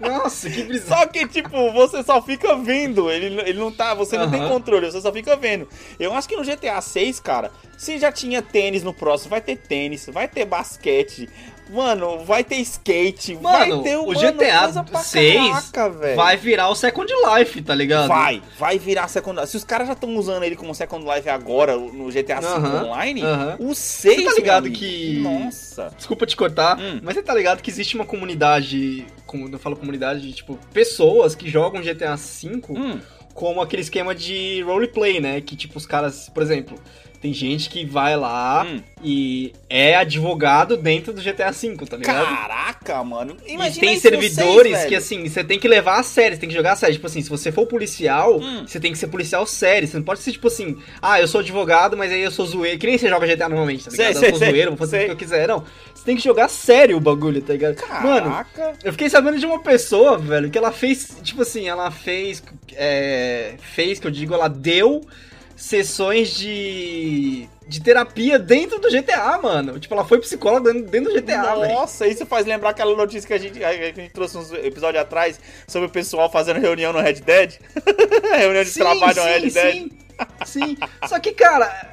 Nossa, que brisado. Só que, tipo, você só fica vendo. Ele, ele não tá. Você não uhum. tem controle, você só fica vendo. Eu acho que no G T A seis, cara, se já tinha tênis no próximo, vai ter tênis, vai ter basquete, mano, vai ter skate, mano, vai ter o mano, G T A seis caraca, vai virar o Second Life, tá ligado? Vai, vai virar Second Life. Se os caras já estão usando ele como Second Life agora no G T A cinco uhum, online, uhum. o seis, você tá ligado que... Nossa. Desculpa te cortar, hum. mas você tá ligado que existe uma comunidade, como eu falo comunidade, de tipo, pessoas que jogam G T A cinco hum. como aquele esquema de roleplay, né? Que tipo, os caras, por exemplo... Tem gente que vai lá hum. e é advogado dentro do G T A cinco, tá ligado? Caraca, mano. Imagina e tem servidores seis, que, assim, você tem que levar a sério, você tem que jogar a sério. Tipo assim, se você for policial, hum. você tem que ser policial sério. Você não pode ser, tipo assim, ah, eu sou advogado, mas aí eu sou zoeiro. Que nem você joga G T A normalmente, tá ligado? Sei, eu sei, sou sei, zoeiro, vou fazer sei. o que eu quiser. Não, você tem que jogar sério o bagulho, tá ligado? Caraca. Mano, eu fiquei sabendo de uma pessoa, velho, que ela fez, tipo assim, ela fez, é, fez, que eu digo, ela deu... sessões de de terapia dentro do G T A, mano. Tipo, ela foi psicóloga dentro do G T A, velho. Nossa, véio. Isso faz lembrar aquela notícia que a gente, a gente trouxe uns episódios atrás sobre o pessoal fazendo reunião no Red Dead. Reunião de sim, trabalho sim, no Red Dead. Sim, sim. Só que, cara...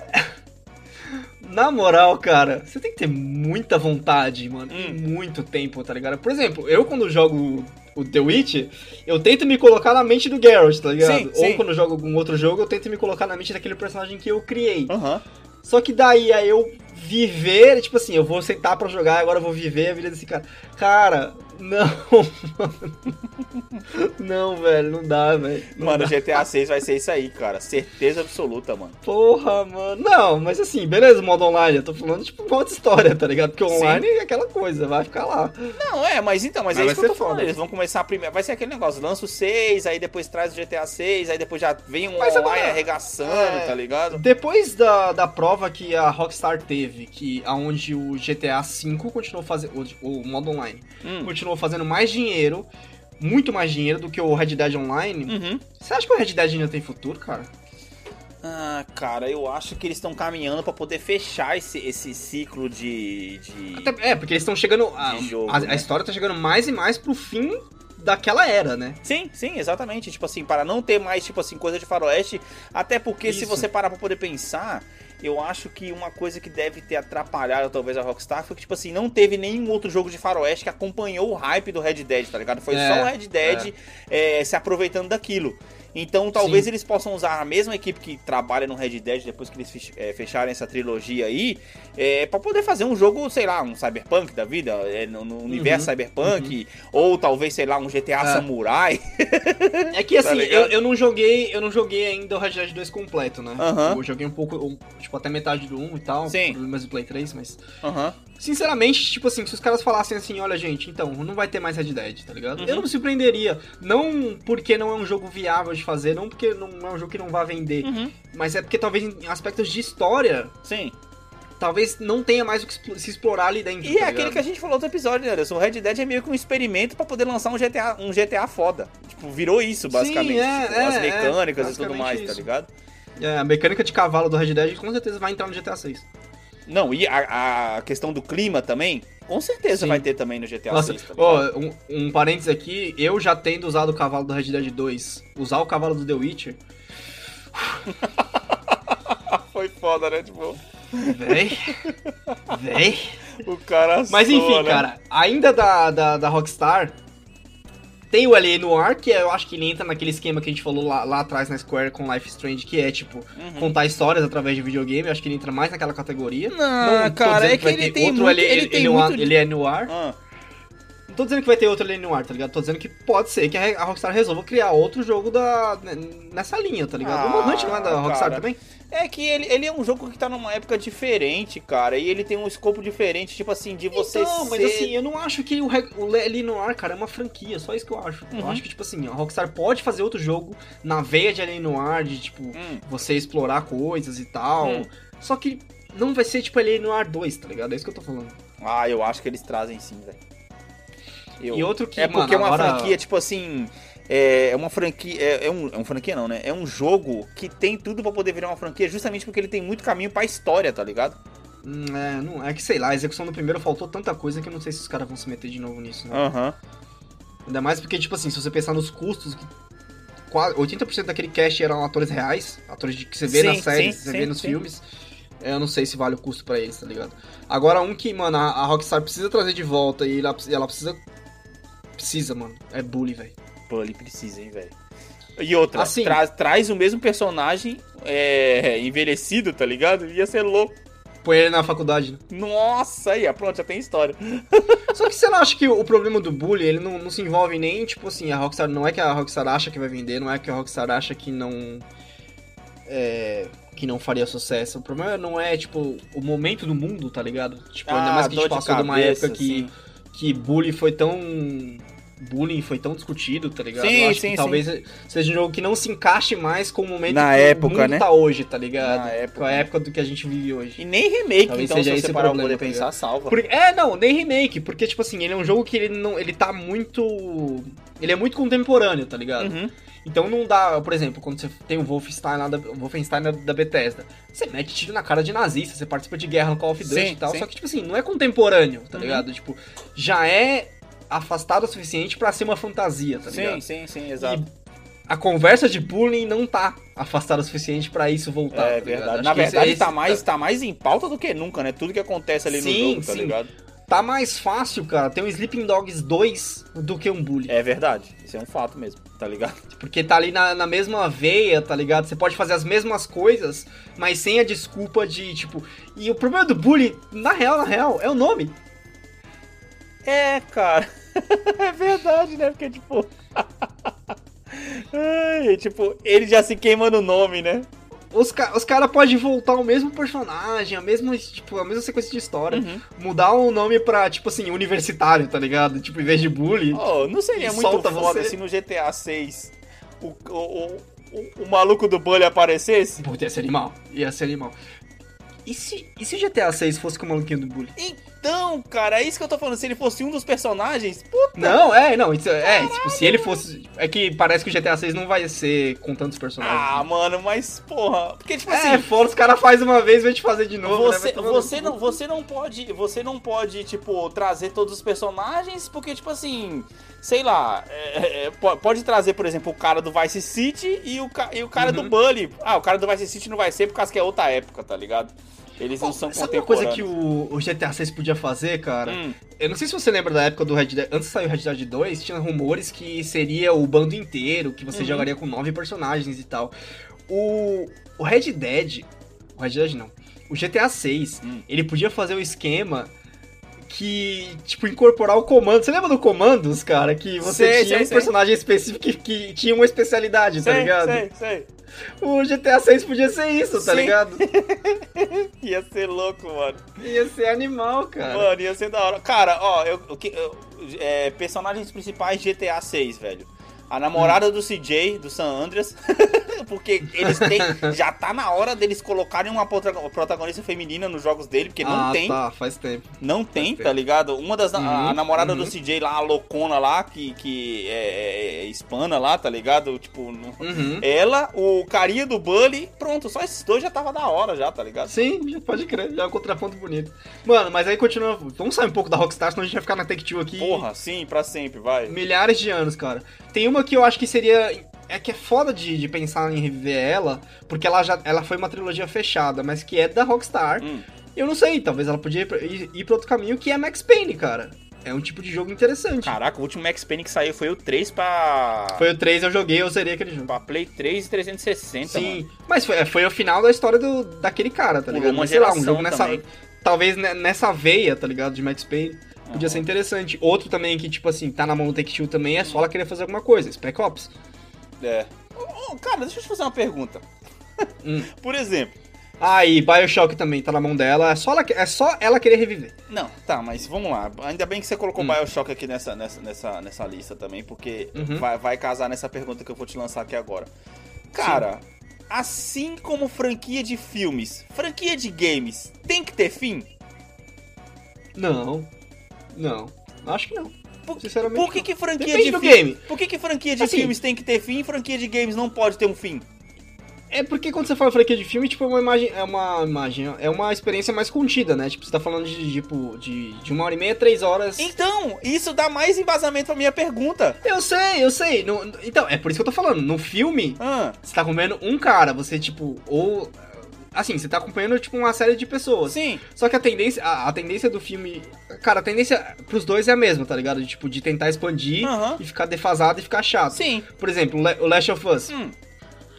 Na moral, cara, você tem que ter muita vontade, mano. Hum. E muito tempo, tá ligado? Por exemplo, eu quando jogo... o The Witcher, eu tento me colocar na mente do Geralt, tá ligado? Sim, sim. Ou quando eu jogo algum outro jogo, eu tento me colocar na mente daquele personagem que eu criei. Uhum. Só que daí, aí eu viver, tipo assim, eu vou sentar pra jogar, agora eu vou viver a vida desse cara. Cara, não, mano. Não, velho, não dá, velho. Mano, o G T A seis vai ser isso aí, cara. Certeza absoluta, mano. Porra, mano. Não, mas assim, beleza, modo online. Eu tô falando, tipo, modo história, tá ligado? Porque online Sim. é aquela coisa, vai ficar lá. Não, é, mas então, mas, mas é isso que eu tô falando. Foda. Eles vão começar a primeira. Vai ser aquele negócio, lança o seis, aí depois traz o G T A seis, aí depois já vem um mas online agora... arregaçando, é... tá ligado? Depois da, da prova que a Rockstar teve, que aonde o G T A cinco continuou fazendo, o modo online, hum. continuou fazendo mais dinheiro, muito mais dinheiro do que o Red Dead Online, uhum. você acha que o Red Dead ainda tem futuro, cara? Ah, cara, eu acho que eles estão caminhando pra poder fechar esse, esse ciclo de, de... Até, é, porque eles estão chegando... A, jogo, a, né? a história tá chegando mais e mais pro fim... daquela era, né? Sim, sim, exatamente. Tipo assim, para não ter mais, tipo assim, coisa de faroeste. Até porque Isso. se você parar pra poder pensar, eu acho que uma coisa que deve ter atrapalhado talvez a Rockstar foi que, tipo assim, não teve nenhum outro jogo de faroeste que acompanhou o hype do Red Dead, tá ligado? Foi é, só o Red Dead é. É, se aproveitando daquilo. Então talvez Sim. eles possam usar a mesma equipe que trabalha no Red Dead depois que eles fecharem essa trilogia aí, é, pra poder fazer um jogo, sei lá, um Cyberpunk da vida, é, no, no universo uhum, Cyberpunk, uhum. ou talvez, sei lá, um G T A ah. Samurai. É que assim, tá eu, eu, não joguei, eu não joguei ainda o Red Dead dois completo, né? Uhum. Eu joguei um pouco, tipo, até metade do um e tal, Sim. problemas do Play três, mas... Uhum. Sinceramente, tipo assim, se os caras falassem assim, olha gente, então, não vai ter mais Red Dead, tá ligado? Uhum. Eu não me surpreenderia, não porque não é um jogo viável de fazer, não porque não é um jogo que não vá vender, uhum. mas é porque talvez em aspectos de história, sim, talvez não tenha mais o que se explorar ali dentro. E tá é ligado? Aquele que a gente falou no episódio, né, Anderson? O Red Dead é meio que um experimento pra poder lançar um G T A, um G T A foda. Tipo, virou isso, basicamente. Sim, é, tipo, é, as mecânicas é, e tudo mais, isso. tá ligado? É, a mecânica de cavalo do Red Dead com certeza vai entrar no G T A seis. Não, e a, a questão do clima também, com certeza Sim. vai ter também no G T A Nossa, seis. Tá ó, um, um parênteses aqui, eu já tendo usado o cavalo do Red Dead dois, usar o cavalo do The Witcher... Foi foda, né, tipo... Véi, véi... O cara... Mas soa, enfim, né? cara, ainda da, da, da Rockstar, tem o L A Noire, que eu acho que ele entra naquele esquema que a gente falou lá, lá atrás na Square com Life is Strange, que é, tipo, uhum. contar histórias através de videogame. Eu acho que ele entra mais naquela categoria. Não, não cara, é que, que ele tem outro muito... Ele, ele tem ele muito... Ele é Noir. Ah. Não tô dizendo que vai ter outro L A Noire, tá ligado? Tô dizendo que pode ser que a Rockstar resolva criar outro jogo da, nessa linha, tá ligado? Ah, o Hunt não é da Rockstar cara. também? É que ele, ele é um jogo que tá numa época diferente, cara, e ele tem um escopo diferente, tipo assim, de você Não, ser... mas assim, eu não acho que o, o L A Noire, cara, é uma franquia, só isso que eu acho. Uhum. Eu acho que, tipo assim, a Rockstar pode fazer outro jogo na veia de L A Noire, de, tipo, hum. você explorar coisas e tal, hum. só que não vai ser, tipo, L A Noire dois, tá ligado? É isso que eu tô falando. Ah, eu acho que eles trazem sim, velho. Eu... E outro que, é porque mano, é uma agora... franquia, tipo assim... É uma franquia, é, é, um, é uma franquia não, né? É um jogo que tem tudo pra poder virar uma franquia justamente porque ele tem muito caminho pra história, tá ligado? É, não, é que sei lá, a execução do primeiro faltou tanta coisa que eu não sei se os caras vão se meter de novo nisso, né? Aham. Uhum. Ainda mais porque, tipo assim, se você pensar nos custos, oitenta por cento daquele cast eram atores reais, atores que você vê sim, nas séries, sim, você sim, vê nos sim. filmes. Eu não sei se vale o custo pra eles, tá ligado? Agora um que, mano, a Rockstar precisa trazer de volta e ela, ela precisa... Precisa, mano. É bully, velho. Ele precisa, hein, velho. E outra, assim, tra- traz o mesmo personagem é, envelhecido, tá ligado? Ia ser louco. Põe ele na faculdade, né? Nossa, aí, pronto, já tem história. Só que você não acha que o problema do bullying, ele não, não se envolve nem, tipo assim, a Rockstar, não é que a Rockstar acha que vai vender, não é que a Rockstar acha que não... É... que não faria sucesso. O problema não é, tipo, o momento do mundo, tá ligado? Tipo, ah, ainda mais que a gente passou de cabeça, uma época que, que bullying foi tão... bullying foi tão discutido, tá ligado? Sim, eu acho sim, que sim. talvez seja um jogo que não se encaixe mais com o momento Na que época, o mundo né? tá hoje, tá ligado? Na época, com a né? época do que a gente vive hoje. E nem remake, talvez então, seja se você parar pra poder pensar, salva. Porque, é, não, nem remake, porque, tipo assim, ele é um jogo que ele, não, ele tá muito... Ele é muito contemporâneo, tá ligado? Uhum. Então não dá, por exemplo, quando você tem o Wolfenstein lá da, Wolfenstein da Bethesda, você mete tiro na cara de nazista, você participa de guerra no Call of Duty sim, e tal, sim. só que, tipo assim, não é contemporâneo, tá uhum. ligado? Tipo, já é... afastado o suficiente pra ser uma fantasia, tá ligado? Sim, sim, sim, exato. E a conversa de bullying não tá afastada o suficiente pra isso voltar, é, tá verdade. Na verdade, esse, tá, esse, mais, tá... tá mais em pauta do que nunca, né? Tudo que acontece ali sim, no jogo, tá sim. ligado? Tá mais fácil, cara, ter um Sleeping Dogs dois do que um bullying. É verdade, isso é um fato mesmo, tá ligado? Porque tá ali na, na mesma veia, tá ligado? Você pode fazer as mesmas coisas, mas sem a desculpa de, tipo... E o problema do bullying, na real, na real, é o nome. É, cara, é verdade, né? Porque, tipo, ai, tipo, ele já se queima no nome, né? Os, ca- os caras podem voltar o mesmo personagem, a mesma, tipo, a mesma sequência de história, uhum. mudar o nome pra, tipo assim, universitário, tá ligado? Tipo, em vez de bully. Oh, não seria muito foda você... se no G T A seis o, o, o, o, o maluco do bully aparecesse? Puta, ia ser animal, ia ser animal. E se, e se o G T A seis fosse com o maluquinho do bullying? Então, cara, é isso que eu tô falando. Se ele fosse um dos personagens, puta... Não, é, não. Isso, é, tipo, se ele fosse... É que parece que o G T A seis não vai ser com tantos personagens. Ah, né? Mano, mas, porra... Porque, tipo é, assim... É, fora os caras fazem uma vez e vai te fazer de novo. Você, né? você, não, você não pode, você não pode, tipo, trazer todos os personagens, porque, tipo assim... Sei lá, é, é, pode trazer, por exemplo, o cara do Vice City e o, ca- e o cara uhum. do Bully. Ah, o cara do Vice City não vai ser por causa que é outra época, tá ligado? Eles não oh, são contemporâneos. Sabe uma coisa que o, o G T A seis podia podia fazer, cara. Hum. Eu não sei se você lembra da época do Red Dead... Antes de sair o Red Dead dois, tinha rumores que seria o bando inteiro, que você uhum. jogaria com nove personagens e tal. O, o Red Dead... O Red Dead não. O G T A seis, hum. ele podia fazer o esquema... que, tipo, incorporar o comando. Você lembra do Commandos, cara? Que você sei, tinha sei, um sei. personagem específico que, que tinha uma especialidade, sei, tá ligado? Sei, sei. O G T A seis podia ser isso, sim. tá ligado? Ia ser louco, mano. Ia ser animal, cara. Mano, ia ser da hora. Cara, ó, eu, eu, eu, é, personagens principais G T A seis, velho. A namorada hum. do C J, do San Andreas. Porque eles têm... já tá na hora deles colocarem uma protagonista feminina nos jogos dele, porque não ah, tem. Ah, tá, faz tempo. Não faz tem, tempo. Tá ligado? Uma das... Uhum, a namorada uhum. do C J lá, a loucona lá, que, que é, é hispana lá, tá ligado? Tipo, uhum. ela, o carinha do Bully, pronto, só esses dois já tava da hora já, tá ligado? Sim, pode crer, já é um contraponto bonito. Mano, mas aí continua... Vamos sair um pouco da Rockstar, senão a gente vai ficar na Take-Two aqui. Porra, sim, pra sempre, vai. Milhares de anos, cara. Tem uma que eu acho que seria... É que é foda de, de pensar em reviver ela, porque ela já ela foi uma trilogia fechada, mas que é da Rockstar. Hum. Eu não sei, talvez ela podia ir pra, ir, ir pra outro caminho, que é Max Payne, cara. É um tipo de jogo interessante. Caraca, o último Max Payne que saiu foi o três pra... Foi o três, eu joguei, eu zerei aquele jogo. Pra Play três e trezentos e sessenta, sim, mano. Mas foi, foi o final da história do, daquele cara, tá ligado? Mas, sei lá, um jogo nessa... Também. Talvez nessa veia, tá ligado, de Max Payne. Podia ser interessante. Outro também que, tipo assim, tá na mão do Take-Two também, é só ela querer fazer alguma coisa. Spec Ops. É. Oh, cara, deixa eu te fazer uma pergunta. Hum. Por exemplo... Ah, e Bioshock também tá na mão dela. É só ela, é só ela querer reviver. Não, tá, mas vamos lá. Ainda bem que você colocou hum. Bioshock aqui nessa, nessa, nessa, nessa lista também, porque uhum. vai, vai casar nessa pergunta que eu vou te lançar aqui agora. Cara, sim. Assim como franquia de filmes, franquia de games, tem que ter fim? Não. Não, acho que não. Por, Sinceramente, por que, que franquia depende de do filme, game. Por que, que franquia de assim, filmes tem que ter fim e franquia de games não pode ter um fim? É porque quando você fala franquia de filme, tipo, é uma imagem, é uma imagem, é uma experiência mais contida, né? Tipo, você tá falando de, tipo, de, de uma hora e meia, três horas. Então, isso dá mais embasamento pra minha pergunta. Eu sei, eu sei. No, então, é por isso que eu tô falando. No filme, ah. você tá comendo um cara, você, tipo, ou... Assim, você tá acompanhando, tipo, uma série de pessoas. Sim. Só que a tendência, a, a tendência do filme... Cara, a tendência pros dois é a mesma, tá ligado? De, tipo, de tentar expandir uhum. e ficar defasado e ficar chato. Sim. Por exemplo, o, Le- o Last of Us. Hum.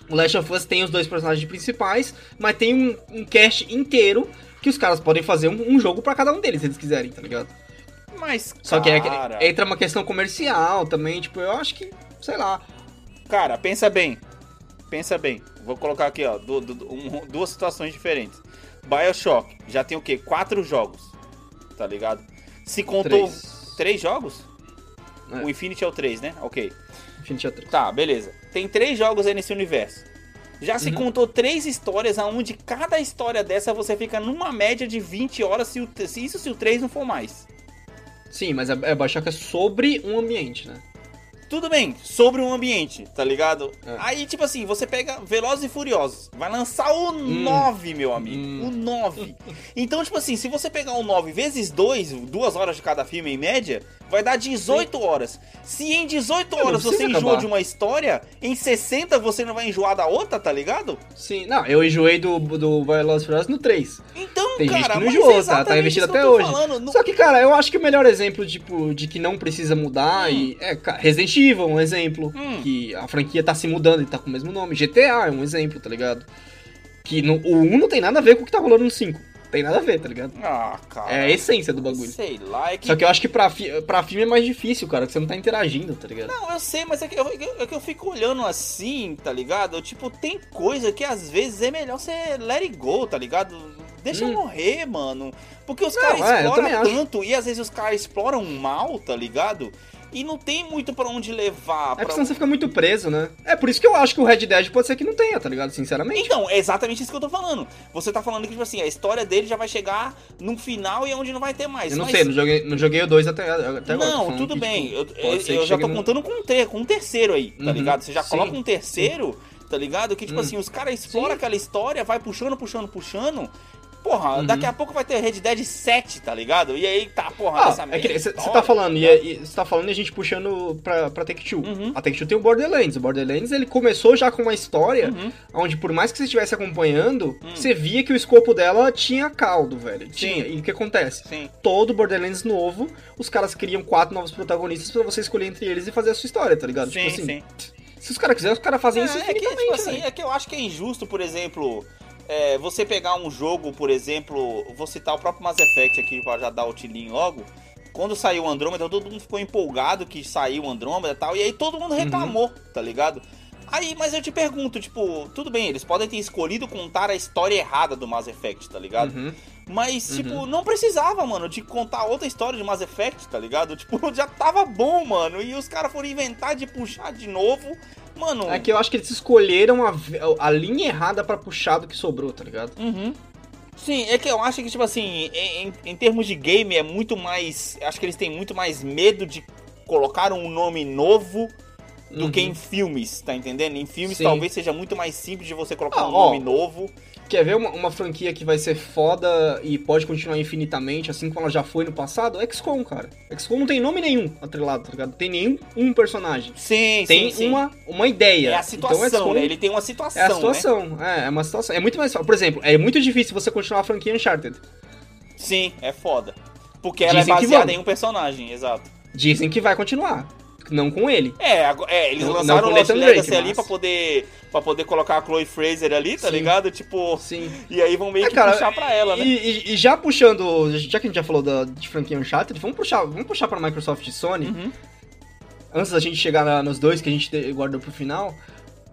O Last of Us tem os dois personagens principais, mas tem um, um cast inteiro que os caras podem fazer um, um jogo pra cada um deles, se eles quiserem, tá ligado? Mas, só cara... que é, entra uma questão comercial também, tipo, eu acho que... Sei lá. Cara, pensa bem. Pensa bem. Vou colocar aqui, ó, du- du- um, duas situações diferentes. Bioshock, já tem o quê? Quatro jogos, tá ligado? Se contou... Três, três jogos? É. O Infinity é o três, né? Ok. Infinity é o três. Tá, beleza. Tem três jogos aí nesse universo. Já uhum. se contou três histórias, aonde cada história dessa você fica numa média de vinte horas, se o, se isso se o três não for mais. Sim, mas a, a Bioshock é sobre um ambiente, né? Tudo bem, sobre um ambiente, tá ligado? É. Aí, tipo assim, você pega Velozes e Furiosos. Vai lançar o hum. nove, meu amigo. Hum. O nove. Então, tipo assim, se você pegar o nove vezes dois, duas horas de cada filme em média, vai dar dezoito Sim. horas. Se em dezoito eu horas você enjoa acabar. de uma história, em sessenta você não vai enjoar da outra, tá ligado? Sim, não, eu enjoei do, do Velozes e Furiosos no três. Então, tem cara, gente que não enjoou, é tá, tá investido até hoje. No... Só que, cara, eu acho que o melhor exemplo, tipo, de que não precisa mudar hum. e... É, cara, Resident Evil um exemplo, hum. que a franquia tá se mudando e tá com o mesmo nome. G T A é um exemplo, tá ligado? Que no, o um não tem nada a ver com o que tá rolando no cinco. Tem nada a ver, tá ligado? Ah, cara. É a essência do bagulho. Sei lá. É que... Só que eu acho que pra, fi, pra filme é mais difícil, cara, que você não tá interagindo, tá ligado? Não, eu sei, mas é que eu, é que eu fico olhando assim, tá ligado? Eu, tipo, tem coisa que às vezes é melhor você let it go, tá ligado? Deixa hum. eu morrer, mano. Porque os caras é, exploram tanto e às vezes os caras exploram mal, tá ligado? E não tem muito pra onde levar. É porque senão você fica muito preso, né? É por isso que eu acho que o Red Dead pode ser que não tenha, tá ligado? Sinceramente. Então, é exatamente isso que eu tô falando. Você tá falando que, tipo assim, a história dele já vai chegar num final e onde não vai ter mais. Eu não mas... sei, não joguei, não joguei o dois até, até não, agora. Não, tudo que, bem. Tipo, eu eu, eu já tô no... contando com um, ter, com um terceiro aí, tá uhum, ligado? Você já sim, coloca um terceiro, sim. tá ligado? Que, tipo hum, assim, os caras exploram aquela história, vai puxando, puxando, puxando... Porra, uhum. daqui a pouco vai ter Red Dead sete, tá ligado? E aí tá, porra, essa merda. Você tá falando, e, e, tá falando e a gente puxando pra, pra Take-Two. Uhum. A Take-Two tem o Borderlands. O Borderlands, ele começou já com uma história uhum. onde, por mais que você estivesse acompanhando, você uhum. via que o escopo dela tinha caldo, velho. Tinha. Sim. E o que acontece? Sim. Todo Borderlands novo, os caras criam quatro novos protagonistas pra você escolher entre eles e fazer a sua história, tá ligado? Sim, tipo assim, sim. Se os caras quiserem, os caras fazem é, isso infinitamente, é que, tipo assim, é que eu acho que é injusto, por exemplo... É, você pegar um jogo, por exemplo, vou citar o próprio Mass Effect aqui pra já dar o tilinho logo. Quando saiu o Andrômeda, todo mundo ficou empolgado que saiu o Andrômeda e tal, e aí todo mundo reclamou, uhum. tá ligado? Aí, mas eu te pergunto, tipo, tudo bem, eles podem ter escolhido contar a história errada do Mass Effect, tá ligado? Uhum. Mas, uhum. tipo, não precisava, mano, de contar outra história de Mass Effect, tá ligado? Tipo, já tava bom, mano, e os caras foram inventar de puxar de novo... Mano... É que eu acho que eles escolheram a, a linha errada pra puxar do que sobrou, tá ligado? Uhum. Sim, é que eu acho que, tipo assim, em, em termos de game é muito mais... Acho que eles têm muito mais medo de colocar um nome novo do uhum. que em filmes, tá entendendo? Em filmes Sim. talvez seja muito mais simples de você colocar ah, um nome ó, novo. Quer ver uma, uma franquia que vai ser foda e pode continuar infinitamente, assim como ela já foi no passado? X COM, cara. X COM não tem nome nenhum atrelado, tá ligado? Tem nenhum um personagem. Sim, tem sim, uma, sim. uma ideia. É a situação, então, X COM, né? Ele tem uma situação, É a situação, né? é, é uma situação. É muito mais fácil. Por exemplo, é muito difícil você continuar a franquia Uncharted. Sim, é foda. Porque ela Dizem é baseada em um personagem, exato. Dizem que vai continuar. Não com ele. É, é eles não, lançaram não o Last Legacy mas... ali pra poder, pra poder colocar a Chloe Fraser ali, tá Sim. ligado? Tipo, Sim. e aí vão meio é, que cara, puxar pra ela, né? E, e, e já puxando, já que a gente já falou da, de franquia Uncharted, vamos puxar, vamos puxar pra Microsoft e Sony, uhum. antes da gente chegar na, nos dois que a gente guardou pro final,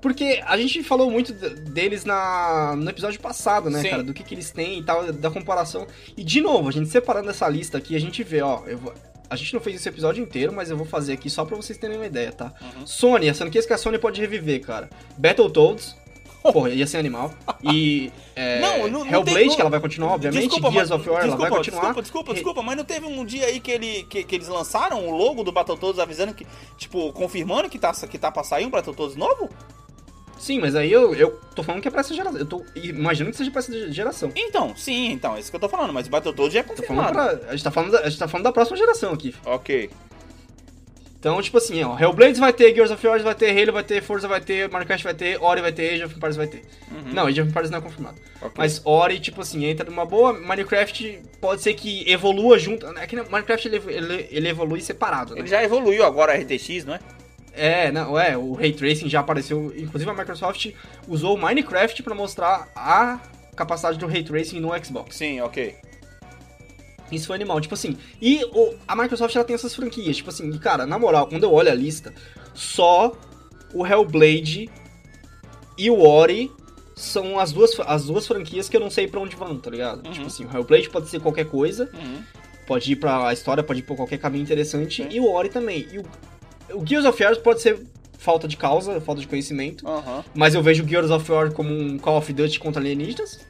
porque a gente falou muito deles na, no episódio passado, né, Sim. cara? Do que, que eles têm e tal, da comparação. E, de novo, a gente separando essa lista aqui, a gente vê, ó... Eu vou, a gente não fez esse episódio inteiro, mas eu vou fazer aqui só pra vocês terem uma ideia, tá? Uhum. Sony, essa franquia que a Sony pode reviver, cara. Battletoads, porra, ia ser animal. E é, não, não, não Hellblade, tem... que ela vai continuar, obviamente. Desculpa, Gears of War, desculpa, ela vai continuar. Desculpa, desculpa, desculpa, mas não teve um dia aí que, ele, que, que eles lançaram o logo do Battletoads avisando que, tipo, confirmando que tá, que tá pra sair um Battletoads novo? Sim, mas aí eu, eu tô falando que é pra essa geração. Eu tô imaginando que seja pra essa geração. Então, sim, então, é isso que eu tô falando, mas o Battletoads já é confirmado. Pra, a, gente tá falando da, a gente tá falando da próxima geração aqui. Ok. Então, tipo assim, ó, Hellblade vai ter, Gears of War vai ter, Halo vai ter, Forza vai ter, Mario Kart vai ter, Ori vai ter, Age of Empires vai ter. Uhum. Não, Age of Empires não é confirmado. Okay. Mas Ori, tipo assim, entra numa boa, Minecraft pode ser que evolua junto, é que Minecraft ele, ele, ele evolui separado, né? Ele já evoluiu agora a R T X, não é? É, não, é, o Ray Tracing já apareceu, inclusive a Microsoft usou o Minecraft pra mostrar a capacidade do Ray Tracing no Xbox. Sim, ok. Isso foi animal, tipo assim, e o, a Microsoft ela tem essas franquias, tipo assim, cara, na moral, quando eu olho a lista, só o Hellblade e o Ori são as duas, as duas franquias que eu não sei pra onde vão, tá ligado? Uhum. Tipo assim, o Hellblade pode ser qualquer coisa, uhum. pode ir pra história, pode ir pra qualquer caminho interessante, okay. e o Ori também, e o... O Gears of War pode ser falta de causa, falta de conhecimento, uhum. mas eu vejo o Gears of War como um Call of Duty contra alienígenas.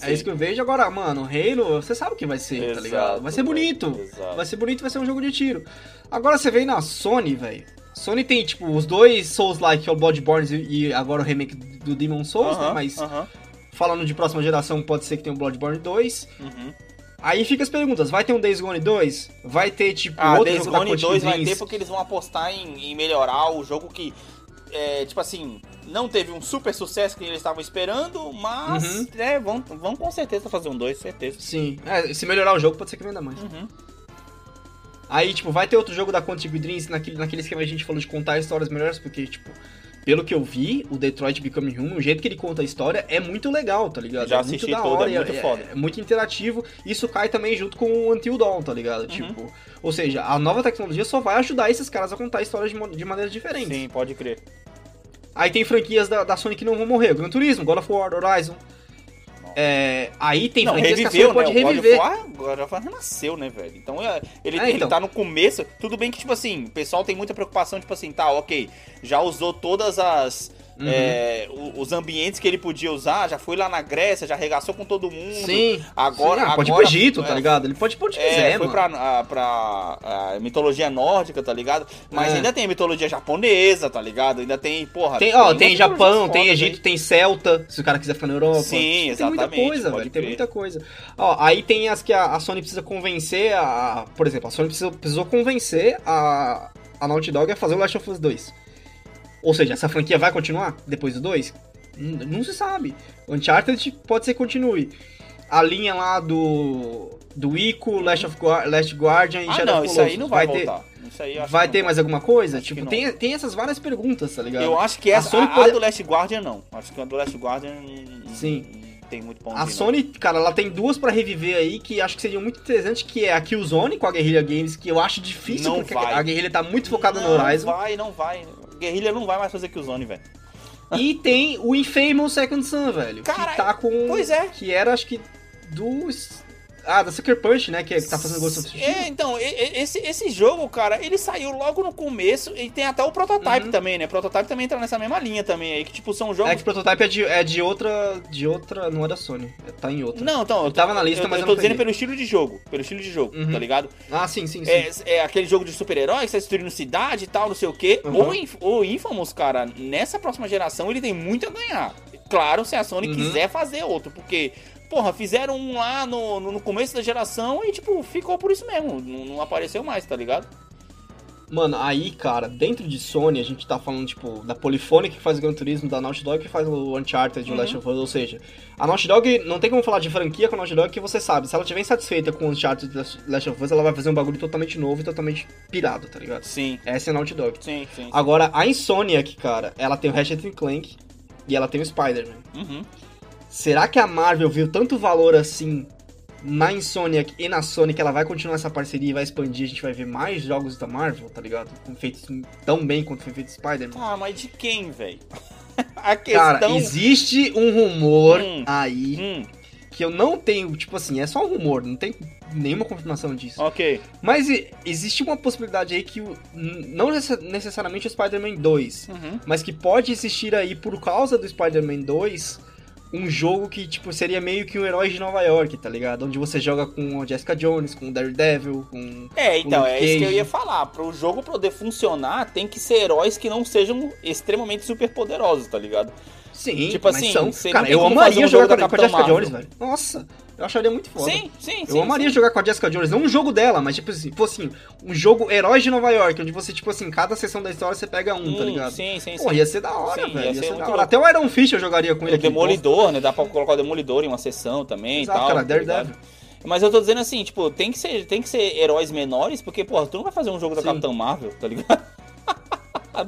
É isso que eu vejo. Agora, mano, Halo, você sabe o que vai ser, exato, tá ligado? Vai ser bonito, exato. vai ser bonito, vai ser um jogo de tiro. Agora você vem na Sony, velho. Sony tem, tipo, os dois Souls-like, que é o Bloodborne e agora o remake do Demon Souls, uhum, né? Mas uhum. falando de próxima geração, pode ser que tenha o Bloodborne dois. Uhum. Aí fica as perguntas, vai ter um Days Gone dois? Vai ter, tipo, ah, outro Days jogo Gone da Days Gone dois vai ter porque eles vão apostar em, em melhorar o jogo que, é, tipo assim, não teve um super sucesso que eles estavam esperando, mas uhum. é, vão, vão com certeza fazer um dois, certeza. Sim, é, se melhorar o jogo pode ser que venda mais. Uhum. Aí, tipo, vai ter outro jogo da Quantic Dreams naquele, naquele esquema que a gente falou de contar histórias melhores, porque, tipo... Pelo que eu vi, o Detroit Become Human, o jeito que ele conta a história é muito legal, tá ligado? Já é assisti muito da hora, todo, é muito é, foda. É muito interativo. Isso cai também junto com o Until Dawn, tá ligado? Uhum. Tipo, ou seja, a nova tecnologia só vai ajudar esses caras a contar histórias de, de maneiras diferentes. Sim, pode crer. Aí tem franquias da, da Sony que não vão morrer. Gran Turismo, God of War, Horizon. É, aí tem não, franquias reviveu, que a Sony né? pode reviver. God of War renasceu, né, velho? Então ele, é, então ele tá no começo. Tudo bem que, tipo assim, o pessoal tem muita preocupação, tipo assim, tá, ok, já usou todas as Uhum. É, os ambientes que ele podia usar, já foi lá na Grécia, já arregaçou com todo mundo. Sim. Agora, Sim, agora pode ir pro Egito, é, tá ligado? Ele pode ir pro Egito. É, foi pra, a, pra a mitologia nórdica, tá ligado? Mas é. ainda tem a mitologia japonesa, tá ligado? Ainda tem, porra. Tem, ó, tem, tem Japão, tem Egito, tem Celta, se o cara quiser ficar na Europa. Sim, exatamente. Tem muita coisa, velho. Tem muita coisa. Ó, aí tem as que a, a Sony precisa convencer a. Por exemplo, a Sony precisou, precisou convencer a, a Naughty Dog a fazer o Last of Us dois. Ou seja, essa franquia vai continuar depois do dois? Não, não se sabe. Uncharted pode ser que continue. A linha lá do do Ico, Last of Guar- Last Guardian e ah, Shadow of Colossus. Ah, não, isso aí não vai, vai voltar. Ter, isso aí eu acho vai ter mais alguma coisa? Acho tipo, tem, tem essas várias perguntas, tá ligado? Eu acho que essa, a, a, pode... a do Last Guardian não. Acho que a do Last Guardian... Sim. Tem muito ponto. A Sony, não. cara, ela tem duas pra reviver aí que acho que seriam muito interessantes, que é a Killzone com a Guerrilla Games, que eu acho difícil não porque vai. a Guerrilla tá muito focada não, no Horizon. Não vai, não vai. Guerrilla não vai mais fazer Killzone, velho. E tem o Infamous Second Son, velho. Cara, que tá com... Pois é. Que era, acho que, dos... Ah, da Sucker Punch, né? Que, é, que tá fazendo Ghost of Tsushima. É, então, esse, esse jogo, cara, ele saiu logo no começo e tem até o Prototype uhum. também, né? Prototype também entra nessa mesma linha também aí, que tipo, são jogos... É que o Prototype é de, é de outra... de outra... não é da Sony, tá em outra. Não, então... Eu tava na lista, eu, mas eu, eu tô não dizendo pelo estilo de jogo, pelo estilo de jogo, uhum. tá ligado? Ah, sim, sim, sim. É, é aquele jogo de super-herói que tá destruindo cidade e tal, não sei o quê. Uhum. O, o Infamous, cara, nessa próxima geração ele tem muito a ganhar. Claro, se a Sony uhum. quiser fazer outro, porque... Porra, fizeram um lá no, no começo da geração e, tipo, ficou por isso mesmo. Não, não apareceu mais, tá ligado? Mano, aí, cara, dentro de Sony, a gente tá falando, tipo, da Polyphony que faz o Gran Turismo, da Naughty Dog que faz o Uncharted, uhum. o Last of Us, ou seja, a Naughty Dog, não tem como falar de franquia com a Naughty Dog, que você sabe, se ela estiver insatisfeita com o Uncharted e Last of Us, ela vai fazer um bagulho totalmente novo e totalmente pirado, tá ligado? Sim. Essa é a Naughty Dog. Sim, sim. sim. Agora, a Insomniac, cara, ela tem o Ratchet and Clank e ela tem o Spider-Man. Uhum. Será que a Marvel viu tanto valor assim na Insomniac e na Sony que ela vai continuar essa parceria e vai expandir? A gente vai ver mais jogos da Marvel, tá ligado? Feitos tão bem quanto foi feito Spider-Man. Ah, mas de quem, velho? A questão... Cara, existe um rumor hum, aí hum. que eu não tenho... Tipo assim, é só um rumor, não tem nenhuma confirmação disso. Ok. Mas existe uma possibilidade aí que... Não necessariamente o Spider-Man dois, uhum. mas que pode existir aí por causa do Spider-Man dois... Um jogo que, tipo, seria meio que um herói de Nova York, tá ligado? Onde você joga com a Jessica Jones, com o Daredevil, com... É, então, com o Luke Cage. É isso que eu ia falar. Pro jogo poder funcionar, tem que ser heróis que não sejam extremamente superpoderosos, tá ligado? Sim, tipo assim, são... Cara, eu amaria um jogar com a, com a Jessica Marvel. Jones, velho. Nossa, eu acharia muito foda. Sim, sim, eu sim. Eu amaria sim. jogar com a Jessica Jones, não um jogo dela, mas tipo assim, tipo assim, um jogo heróis de Nova York, onde você, tipo assim, cada sessão da história você pega um, hum, tá ligado? Sim, sim, Pô, sim. ia ser da hora, sim, velho. Ia, ia ser, ser da hora. Até o Iron Fist eu jogaria com ele. O aqui, Demolidor, posto. Né? Dá pra colocar o Demolidor em uma sessão também. Exato, e tal. Cara, Daredevil. Mas eu tô dizendo assim, tipo, tem que ser, tem que ser heróis menores, porque, porra, tu não vai fazer um jogo da Capitão Marvel, tá ligado?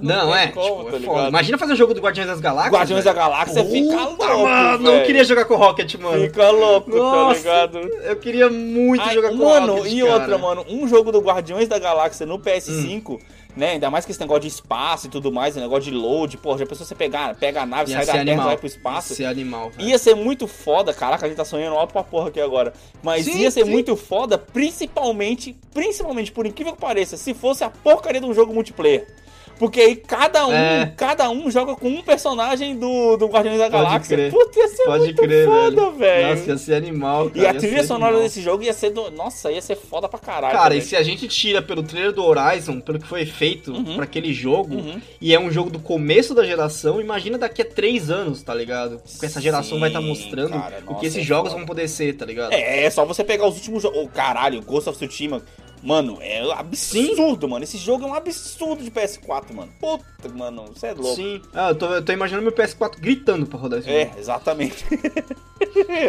Não, não é, como, tipo, tá é imagina fazer o um jogo do Guardiões das Galáxias. Guardiões da Galáxia fica louco, mano, véio. Eu queria jogar com o Rocket, mano. Fica louco, Nossa, tá ligado? Eu queria muito Ai, jogar mano, com o Rocket, Mano, e cara. outra, mano, um jogo do Guardiões da Galáxia no P S cinco, hum. né, ainda mais que esse negócio de espaço e tudo mais, esse negócio de load, porra, já pensou você pegar, pega a nave, ia sai da animal. Terra, vai pro espaço. Ia ser animal, véio. Ia ser muito foda, caraca, a gente tá sonhando alto pra porra aqui agora. Mas sim, ia ser sim. muito foda, principalmente, principalmente, por incrível que pareça, se fosse a porcaria de um jogo multiplayer. Porque aí cada um, é. cada um joga com um personagem do, do Guardiões da Pode Galáxia. Crer. Puta, ia ser Pode muito crer, foda, velho. Nossa, ia ser animal, cara. E a trilha sonora animal. desse jogo ia ser... Do... Nossa, ia ser foda pra caralho. Cara, também. E se a gente tira pelo trailer do Horizon, pelo que foi feito uhum. pra aquele jogo, uhum. e é um jogo do começo da geração, imagina daqui a três anos, tá ligado? Porque essa geração Sim, vai estar tá mostrando cara, o que esses é jogos foda. vão poder ser, tá ligado? É, é só você pegar os últimos jogos... Oh, caralho, Ghost of Tsushima... Mano, é absurdo, Sim. mano. Esse jogo é um absurdo de P S quatro, mano. Puta, mano, você é louco. Sim. Ah, eu tô, eu tô imaginando meu P S quatro gritando pra rodar esse jogo. É, exatamente.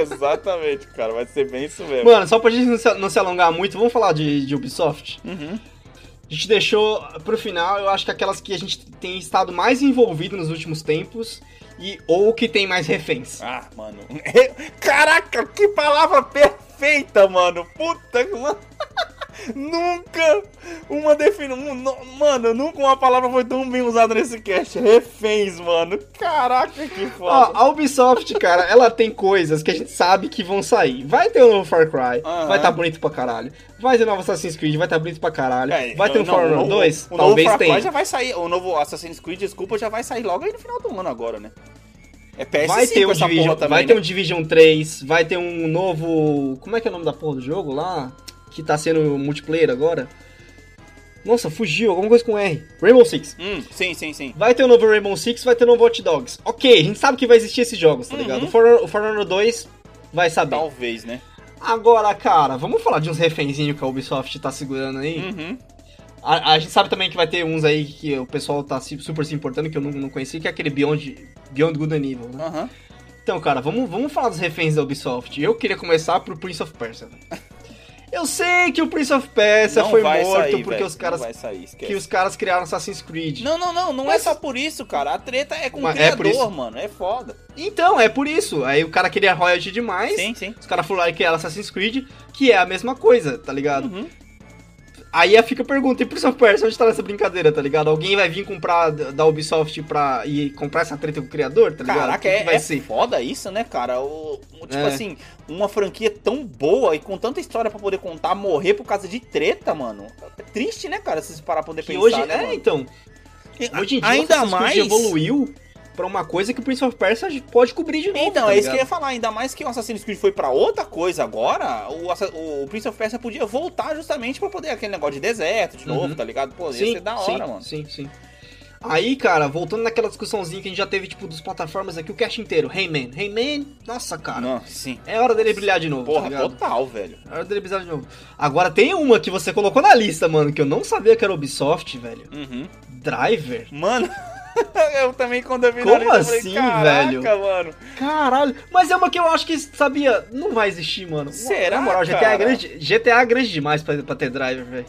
Exatamente, cara. Vai ser bem isso mesmo. Mano, só pra gente não se, não se alongar muito, vamos falar de, de Ubisoft? Uhum. A gente deixou pro final, eu acho que aquelas que a gente tem estado mais envolvido nos últimos tempos... E, ou que tem mais reféns. Ah, mano. Caraca, que palavra perfeita, mano. Puta, mano. Nunca uma definição. Mano, nunca uma palavra foi tão bem usada nesse cast. Reféns, mano. Caraca, que foda. Ó, a Ubisoft, cara, ela tem coisas que a gente sabe que vão sair. Vai ter um novo Far Cry, uhum. vai tá bonito pra caralho. Vai ter um novo Assassin's Creed, vai tá bonito pra caralho. É, vai ter um Far dois, o talvez novo Far Cry já vai sair. O novo Assassin's Creed, desculpa, já vai sair logo aí no final do ano agora, né? É P S cinco vai ter um essa Division, porra também, vai né? ter um Division três, vai ter um novo... Como é que é o nome da porra do jogo lá? Que tá sendo multiplayer agora? Nossa, fugiu, alguma coisa com R. Rainbow Six. Hum, sim, sim, sim. Vai ter um novo Rainbow Six, vai ter um novo Hot Dogs. Ok, a gente sabe que vai existir esses jogos, tá uhum. ligado? O For Honor dois vai saber. Talvez, né? Agora, cara, vamos falar de uns refenzinhos que a Ubisoft tá segurando aí? Uhum. A, a gente sabe também que vai ter uns aí que o pessoal tá super se importando, que eu não, não conheci, que é aquele Beyond, Beyond Good and Evil, né? Uhum. Então, cara, vamos, vamos falar dos reféns da Ubisoft. Eu queria começar pro Prince of Persia. Eu sei que o Prince of Persia não foi morto sair, porque véio, os caras sair, que os caras criaram Assassin's Creed. Não, não, não, não mas... é só por isso, cara. A treta é com o criador, é mano, é foda. Então, é por isso. Aí o cara queria royalty demais. Sim, sim. Os caras falaram que era Assassin's Creed, que é a mesma coisa, tá ligado? Uhum. Aí fica a pergunta, e Prince of Persia, onde tá nessa brincadeira, tá ligado? Alguém vai vir comprar da Ubisoft pra ir comprar essa treta com o criador, tá ligado? Caraca, é, vai é ser? Foda isso, né, cara? O, o, tipo é. assim, uma franquia tão boa e com tanta história pra poder contar, morrer por causa de treta, mano. É triste, né, cara, se você parar pra poder que pensar, hoje, né, é, mano? Então, hoje em dia ainda mais evoluiu pra uma coisa que o Prince of Persia pode cobrir de novo. Então, tá é isso que eu ia falar. Ainda mais que o Assassin's Creed foi pra outra coisa agora, o, o Prince of Persia podia voltar justamente pra poder aquele negócio de deserto de novo, uhum. tá ligado? Pô, ia sim, ser da hora, sim, mano. Sim, sim. Aí, cara, voltando naquela discussãozinha que a gente já teve, tipo, dos plataformas aqui, o cast inteiro. Rayman, hey, Rayman, hey, nossa, cara. Nossa, sim. É hora dele brilhar de novo, porra, tá total, velho. É hora dele brilhar de novo. Agora, tem uma que você colocou na lista, mano, que eu não sabia que era Ubisoft, velho. Uhum. Driver. Mano... Eu também, quando eu vi Como na lista, assim, eu falei, caraca, velho? mano. Caralho. Mas é uma que eu acho que, sabia, não vai existir, mano. Será, na moral, G T A é grande, G T A é grande demais pra, pra ter driver, velho.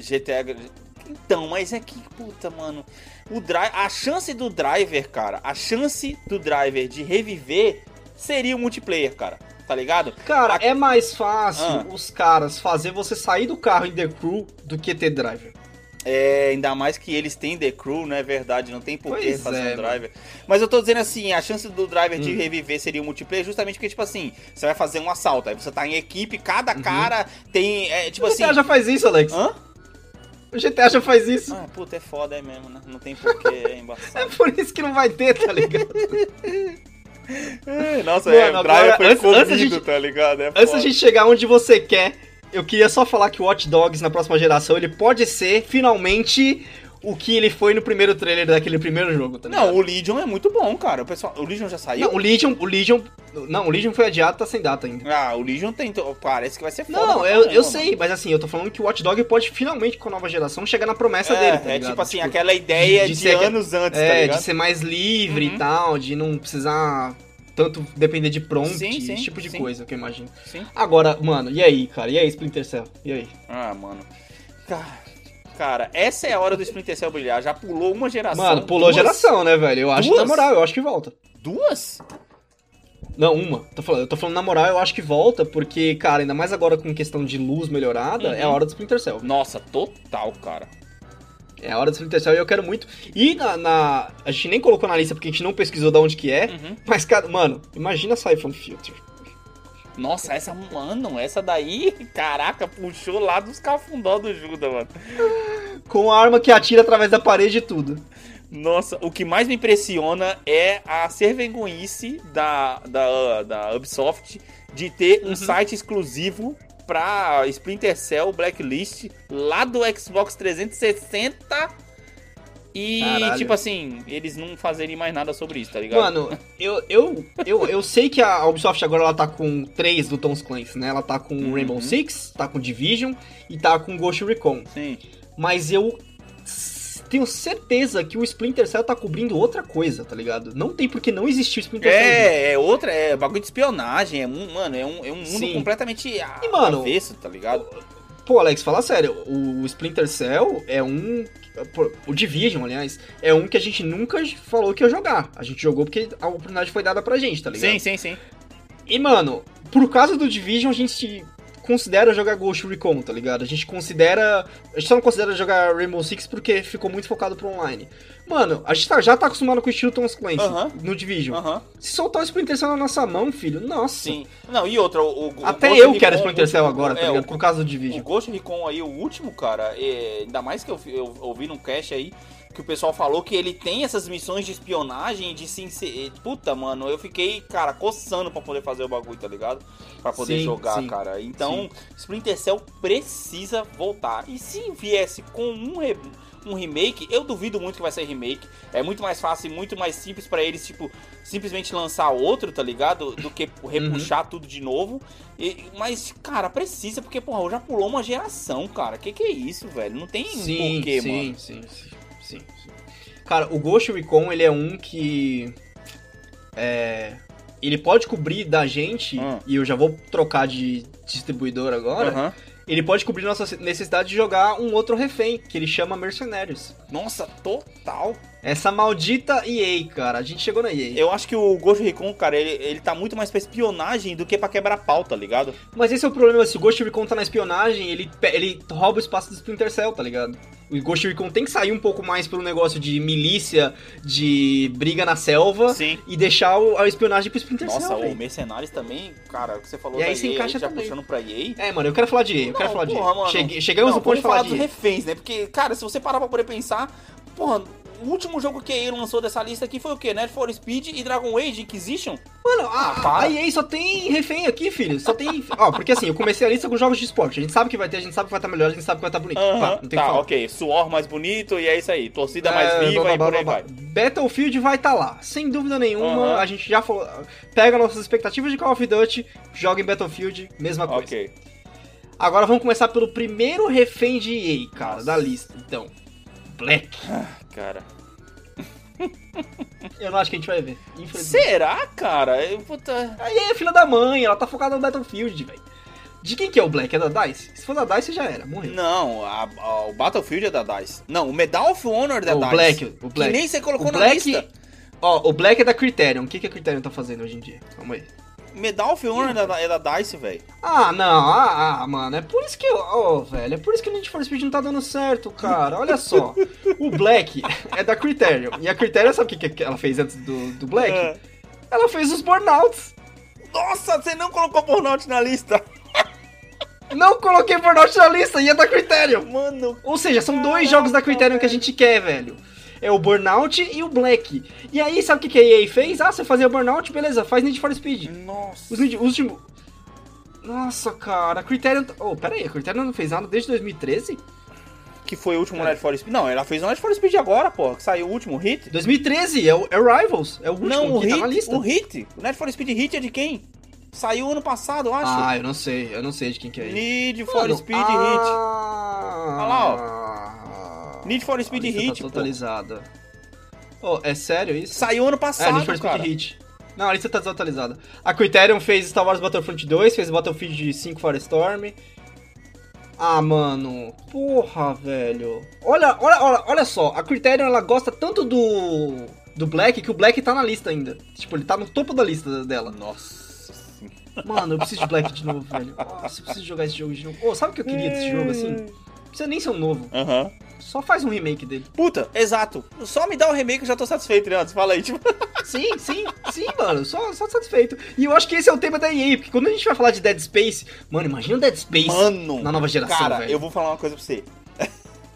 G T A é grande. Então, mas é que, puta, mano. O drive, a chance do driver, cara, a chance do driver de reviver seria o multiplayer, cara. Tá ligado? Cara, a... é mais fácil ah. os caras fazer você sair do carro em The Crew do que ter driver. É, ainda mais que eles têm The Crew, não é verdade? Não tem por que fazer é, um driver. Mano. Mas eu tô dizendo assim, a chance do driver hum. de reviver seria o multiplayer justamente porque, tipo assim, você vai fazer um assalto, aí você tá em equipe, cada uhum. cara tem, é, tipo assim... O G T A assim... já faz isso, Alex. Hã? O G T A já faz isso. Ah, puta, é foda aí mesmo, né? Não tem porquê, é embaçado. É por isso que não vai ter, tá ligado? Nossa, mano, é, o driver foi corrido, tá ligado? É antes foda. A gente chegar onde você quer... Eu queria só falar que o Watch Dogs na próxima geração, ele pode ser, finalmente, o que ele foi no primeiro trailer daquele primeiro jogo, tá ligado? Não, o Legion é muito bom, cara. O, pessoal, o Legion já saiu? Não, o Legion, o Legion... Não, o Legion foi adiado, tá sem data ainda. Ah, o Legion tem... Parece que vai ser foda. Não, eu, eu sei, mas assim, eu tô falando que o Watch Dogs pode, finalmente, com a nova geração, chegar na promessa é, dele, tá ligado? É, tipo assim, tipo, aquela ideia de, de, de ser, anos antes, é, tá ligado? É, de ser mais livre uhum. e tal, de não precisar... Tanto depender de prompt, sim, sim, esse tipo de sim. coisa que eu imagino. Sim. Agora, mano, e aí, cara? E aí, Splinter Cell? E aí? Ah, mano. Cara, cara essa é a hora do Splinter Cell brilhar. Já pulou uma geração. Mano, pulou duas? geração, né, velho? Eu duas? acho, na moral, eu acho que volta. Duas? Não, uma. Tô falando, eu tô falando na moral, eu acho que volta, porque, cara, ainda mais agora com questão de luz melhorada, uhum. é a hora do Splinter Cell. Nossa, total, cara. É a hora do Splinter Cell e eu quero muito. E na, na... A gente nem colocou na lista porque a gente não pesquisou de onde que é. Uhum. Mas, cara, mano, imagina sair from filter. Nossa, essa, mano, essa daí, caraca, puxou lá dos cafundó do Judas, mano. Com a arma que atira através da parede e tudo. Nossa, o que mais me impressiona é a servenguice da, da, da Ubisoft de ter um uhum. site exclusivo... pra Splinter Cell Blacklist lá do Xbox trezentos e sessenta e, Caralho. tipo assim, eles não fazerem mais nada sobre isso, tá ligado? Mano, eu, eu, eu, eu sei que a Ubisoft agora ela tá com três do Tom Clancy, né? Ela tá com uhum. Rainbow Six, tá com Division e tá com Ghost Recon. Sim. Mas eu tenho certeza que o Splinter Cell tá cobrindo outra coisa, tá ligado? Não tem porque não existir o Splinter Cell. É, é outra, é bagulho de espionagem, é, mano, é um, é um mundo Sim. completamente a, e, mano, avesso, tá ligado? Pô, Alex, fala sério, o Splinter Cell é um... O Division, aliás, é um que a gente nunca falou que ia jogar. A gente jogou porque a oportunidade foi dada pra gente, tá ligado? Sim, sim, sim. E, mano, por causa do Division, a gente... considera jogar Ghost Recon, tá ligado? A gente considera... A gente só não considera jogar Rainbow Six porque ficou muito focado pro online. Mano, a gente tá, já tá acostumado com o estilo Tom Clancy uh-huh. no Division. Uh-huh. Se soltar o Splinter Cell na nossa mão, filho, nossa. Sim. Não, e outra... O, o, Até o eu Recon, quero Splinter Cell agora, tá é, ligado? Por causa do Division. O Ghost Recon aí, o último, cara, é, ainda mais que eu, eu ouvi num cast aí, que o pessoal falou que ele tem essas missões de espionagem, de se inserir. Puta, mano, eu fiquei, cara, coçando pra poder fazer o bagulho, tá ligado? Pra poder sim, jogar, sim, cara. Então, sim. Splinter Cell precisa voltar. E se viesse com um, re... um remake, eu duvido muito que vai ser remake. É muito mais fácil e muito mais simples pra eles, tipo, simplesmente lançar outro, tá ligado? Do que repuxar uhum. tudo de novo. E... Mas, cara, precisa, porque, porra, já pulou uma geração, cara. Que que é isso, velho? Não tem sim, porquê, sim, mano. Sim, sim, sim. Sim, sim. Cara, o Ghost Recon, ele é um que... É, ele pode cobrir da gente, hum. e eu já vou trocar de distribuidor agora, uhum. ele pode cobrir nossa necessidade de jogar um outro refém, que ele chama Mercenários. Nossa, total! Essa maldita E A, cara. A gente chegou na E A. Eu acho que o Ghost Recon, cara, ele, ele tá muito mais pra espionagem do que pra quebrar pau, tá ligado? Mas esse é o problema. Se o Ghost Recon tá na espionagem, ele, ele rouba o espaço do Splinter Cell, tá ligado? O Ghost Recon tem que sair um pouco mais pro negócio de milícia, de briga na selva, sim. e deixar o, a espionagem pro Splinter Nossa, Cell. Nossa, o Mercenários também, cara, o que você falou e da aí E A, encaixa já também. Puxando pra E A. É, mano, eu quero falar de E A, eu não, quero falar porra, de E A. Cheguei, chegamos no ponto de falar, falar de E A. Não, reféns, né? Porque, cara, se você parar pra poder pensar, porra... O último jogo que a E A lançou dessa lista aqui foi o quê? Need for Speed e Dragon Age Inquisition? Mano, a, a E A só tem refém aqui, filho. Só tem... Ó, oh, porque assim, eu comecei a lista com jogos de esporte. A gente sabe que vai ter, a gente sabe que vai estar melhor, a gente sabe que vai estar bonito. Uh-huh. Tá, não tem tá, ok. Suor mais bonito e é isso aí. Torcida é, mais viva blá, blá, e por aí blá, blá. Vai. Battlefield vai estar tá lá. Sem dúvida nenhuma, uh-huh. a gente já falou... Pega nossas expectativas de Call of Duty, joga em Battlefield, mesma coisa. Ok. Agora vamos começar pelo primeiro refém de E A, cara, Nossa. da lista. Então, Black... Cara, eu não acho que a gente vai ver. Será, cara? Eu, puta... Aí é a filha da mãe, ela tá focada no Battlefield, velho. De quem que é o Black? É da D I C E? Se for da D I C E, já era, morreu. Não, a, a, o Battlefield é da D I C E. Não, o Medal of Honor é da D I C E. O Black, o Black. Que nem você colocou o na Black, lista. Ó, o Black é da Criterion. O que, que a Criterion tá fazendo hoje em dia? Vamos aí. Medal of Honor é da, é da D I C E, velho. Ah, não. Ah, ah, mano. É por isso que... Ó, oh, velho. É por isso que o Need for Speed não tá dando certo, cara. Olha só. O Black é da Criterion. E a Criterion, sabe o que, que ela fez antes do, do Black? É. Ela fez os Burnouts. Nossa, você não colocou Burnout na lista. Não coloquei Burnout na lista. E é da Criterion. Mano. Ou seja, são caraca, dois jogos da Criterion velho. que a gente quer, velho. É o Burnout e o Black. E aí, sabe o que a E A fez? Ah, você fazia Burnout, beleza, faz Need for Speed. Nossa. Os Need, os últimos... Nossa, cara, a Criterion... Oh, pera aí, a Criterion não fez nada desde dois mil e treze? Que foi o último é. Need for Speed. Não, ela fez o Need for Speed agora, porra, que saiu o último Hit. dois mil e treze, é o é Rivals, é o último não, o que hit, tá na lista. Não, o Hit, o Need for Speed Hit é de quem? Saiu ano passado, eu acho. Ah, eu não sei, eu não sei de quem que é. Need for Mano, Speed ah... Hit. Olha lá, ó. Need for Speed Hit, tá totalizada. Oh, é sério isso? Saiu ano passado, cara. É, Need for Speed cara. Hit. Não, a lista tá desatualizada. A Criterion fez Star Wars Battlefront dois, fez Battlefield cinco Firestorm. Ah, mano. Porra, velho. Olha, olha, olha, olha só. A Criterion, ela gosta tanto do do Black, que o Black tá na lista ainda. Tipo, ele tá no topo da lista dela. Nossa. Mano, eu preciso de Black de novo, velho. Nossa, eu preciso jogar esse jogo de novo. Oh, sabe o que eu queria desse jogo, assim? Precisa nem ser um novo. Aham. Uhum. Só faz um remake dele. Puta, exato. Só me dá um remake, eu já tô satisfeito, né? Fala aí, tipo... Sim, sim, sim, mano. Só, só satisfeito. E eu acho que esse é o tema da E A, porque quando a gente vai falar de Dead Space... Mano, imagina o Dead Space mano, na nova geração, cara, velho. Cara, eu vou falar uma coisa pra você.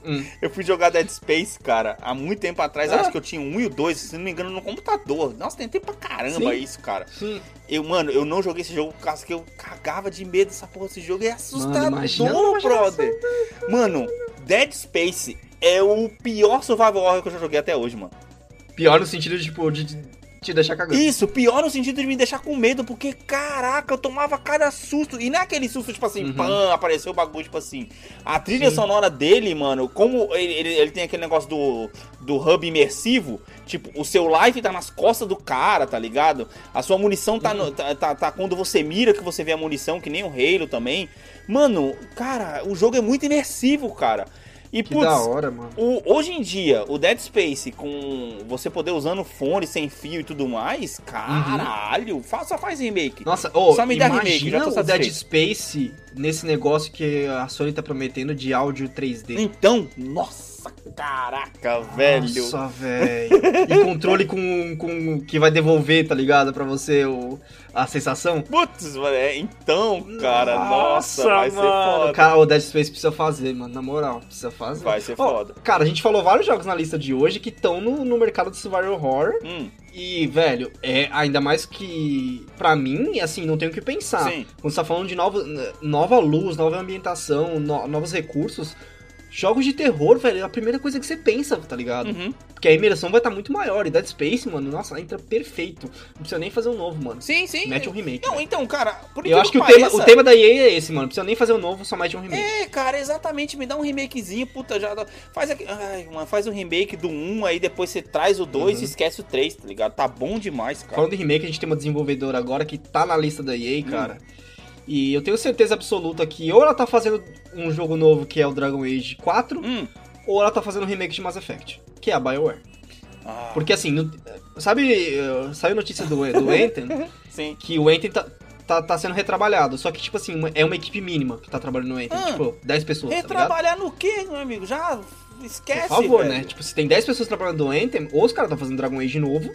Hum. Eu fui jogar Dead Space, cara, há muito tempo atrás. Ah. Acho que eu tinha um e o dois, se não me engano, no computador. Nossa, tentei pra caramba sim. isso, cara. Sim. Eu, mano, eu não joguei esse jogo por causa que eu cagava de medo dessa porra. Esse jogo é assustador, mano, brother. Mano, Dead Space é o pior survival horror que eu já joguei até hoje, mano. Pior no sentido, tipo, de... de... te deixar cagando. Isso, pior no sentido de me deixar com medo, porque, caraca, eu tomava cada susto, e não é aquele susto, tipo assim, uhum. pã, apareceu o bagulho, tipo assim, a trilha Sim. sonora dele, mano, como ele, ele, ele tem aquele negócio do, do hub imersivo, tipo, o seu life tá nas costas do cara, tá ligado? A sua munição tá, uhum. no, tá, tá, tá quando você mira que você vê a munição, que nem o Halo também. Mano, cara, o jogo é muito imersivo, cara. E que putz, da hora, mano. O, hoje em dia, o Dead Space com você poder usando fone sem fio e tudo mais, caralho, uhum. faz, só faz remake. Nossa, oh, só me dá remake, já tô satisfeito. O Dead Space nesse negócio que a Sony tá prometendo de áudio três D. Então, nossa, caraca, nossa, velho. Nossa, velho. E controle com, com que vai devolver, tá ligado? Pra você o... a sensação? Putz, mano, é, então, cara, nossa, nossa vai mano. ser foda. Cara, o Dead Space precisa fazer, mano, na moral, precisa fazer. Vai ser oh, foda. Cara, a gente falou vários jogos na lista de hoje que estão no, no mercado do survival horror. Hum. E, velho, é ainda mais que, pra mim, assim, não tenho o que pensar. Sim. Quando você tá falando de nova, nova luz, nova ambientação, no, novos recursos... Jogos de terror, velho, é a primeira coisa que você pensa, tá ligado? Uhum. Porque a imersão vai estar muito maior. E Dead Space, mano, nossa, entra perfeito. Não precisa nem fazer um novo, mano. Sim, sim. Mete um remake. Não, então, cara, por Eu acho que, que o, pareça... tema, o tema da E A é esse, mano. Não precisa nem fazer um novo, só mete um remake. É, cara, exatamente. Me dá um remakezinho, puta, já... Faz aqui... Ai, mano, faz um remake do um, aí depois você traz o dois uhum. e esquece o três, tá ligado? Tá bom demais, cara. Falando de remake, a gente tem uma desenvolvedora agora que tá na lista da E A, cara. Hum. E eu tenho certeza absoluta que ou ela tá fazendo um jogo novo, que é o Dragon Age quatro, hum. ou ela tá fazendo um remake de Mass Effect, que é a BioWare. Ah. Porque assim, no, sabe, saiu notícia do, do Anthem, Sim. que o Anthem tá, tá, tá sendo retrabalhado, só que tipo assim, uma, é uma equipe mínima que tá trabalhando no Anthem, ah, tipo, dez pessoas, retrabalhar tá no quê, meu amigo? Já esquece, Por favor, velho. né? Tipo, se tem dez pessoas trabalhando no Anthem, ou os caras tão fazendo Dragon Age novo,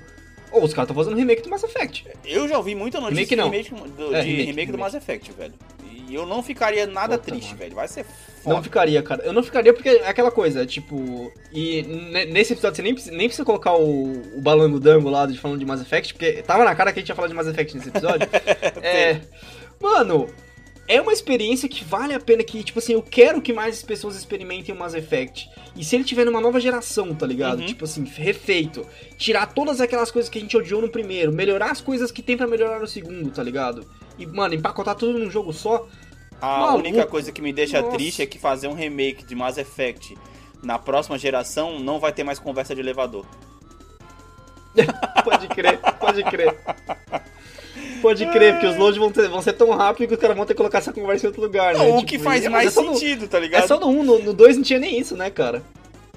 ou os caras estão fazendo remake do Mass Effect. Eu já ouvi muita notícia remake, de, remake, do, é, de remake, remake, remake do Mass Effect, velho. E eu não ficaria nada Bota, triste, mano. velho. Vai ser foda. Não ficaria, cara. Eu não ficaria porque é aquela coisa, tipo... E nesse episódio você nem precisa, nem precisa colocar o, o balango-dango lá de falando de Mass Effect, porque tava na cara que a gente ia falar de Mass Effect nesse episódio. é, mano, é uma experiência que vale a pena que, tipo assim, eu quero que mais pessoas experimentem o Mass Effect. E se ele tiver numa nova geração, tá ligado? Uhum. Tipo assim, refeito. Tirar todas aquelas coisas que a gente odiou no primeiro. Melhorar as coisas que tem pra melhorar no segundo, tá ligado? E, mano, empacotar tudo num jogo só. A maluco. única coisa que me deixa Nossa. triste é que fazer um remake de Mass Effect na próxima geração não vai ter mais conversa de elevador. Pode crer, pode crer. Pode crer, porque os loads vão, vão ser tão rápidos que os caras vão ter que colocar essa conversa em outro lugar, não, né? O tipo, que faz mais é sentido, no, tá ligado? É só no um, no dois não tinha nem isso, né, cara?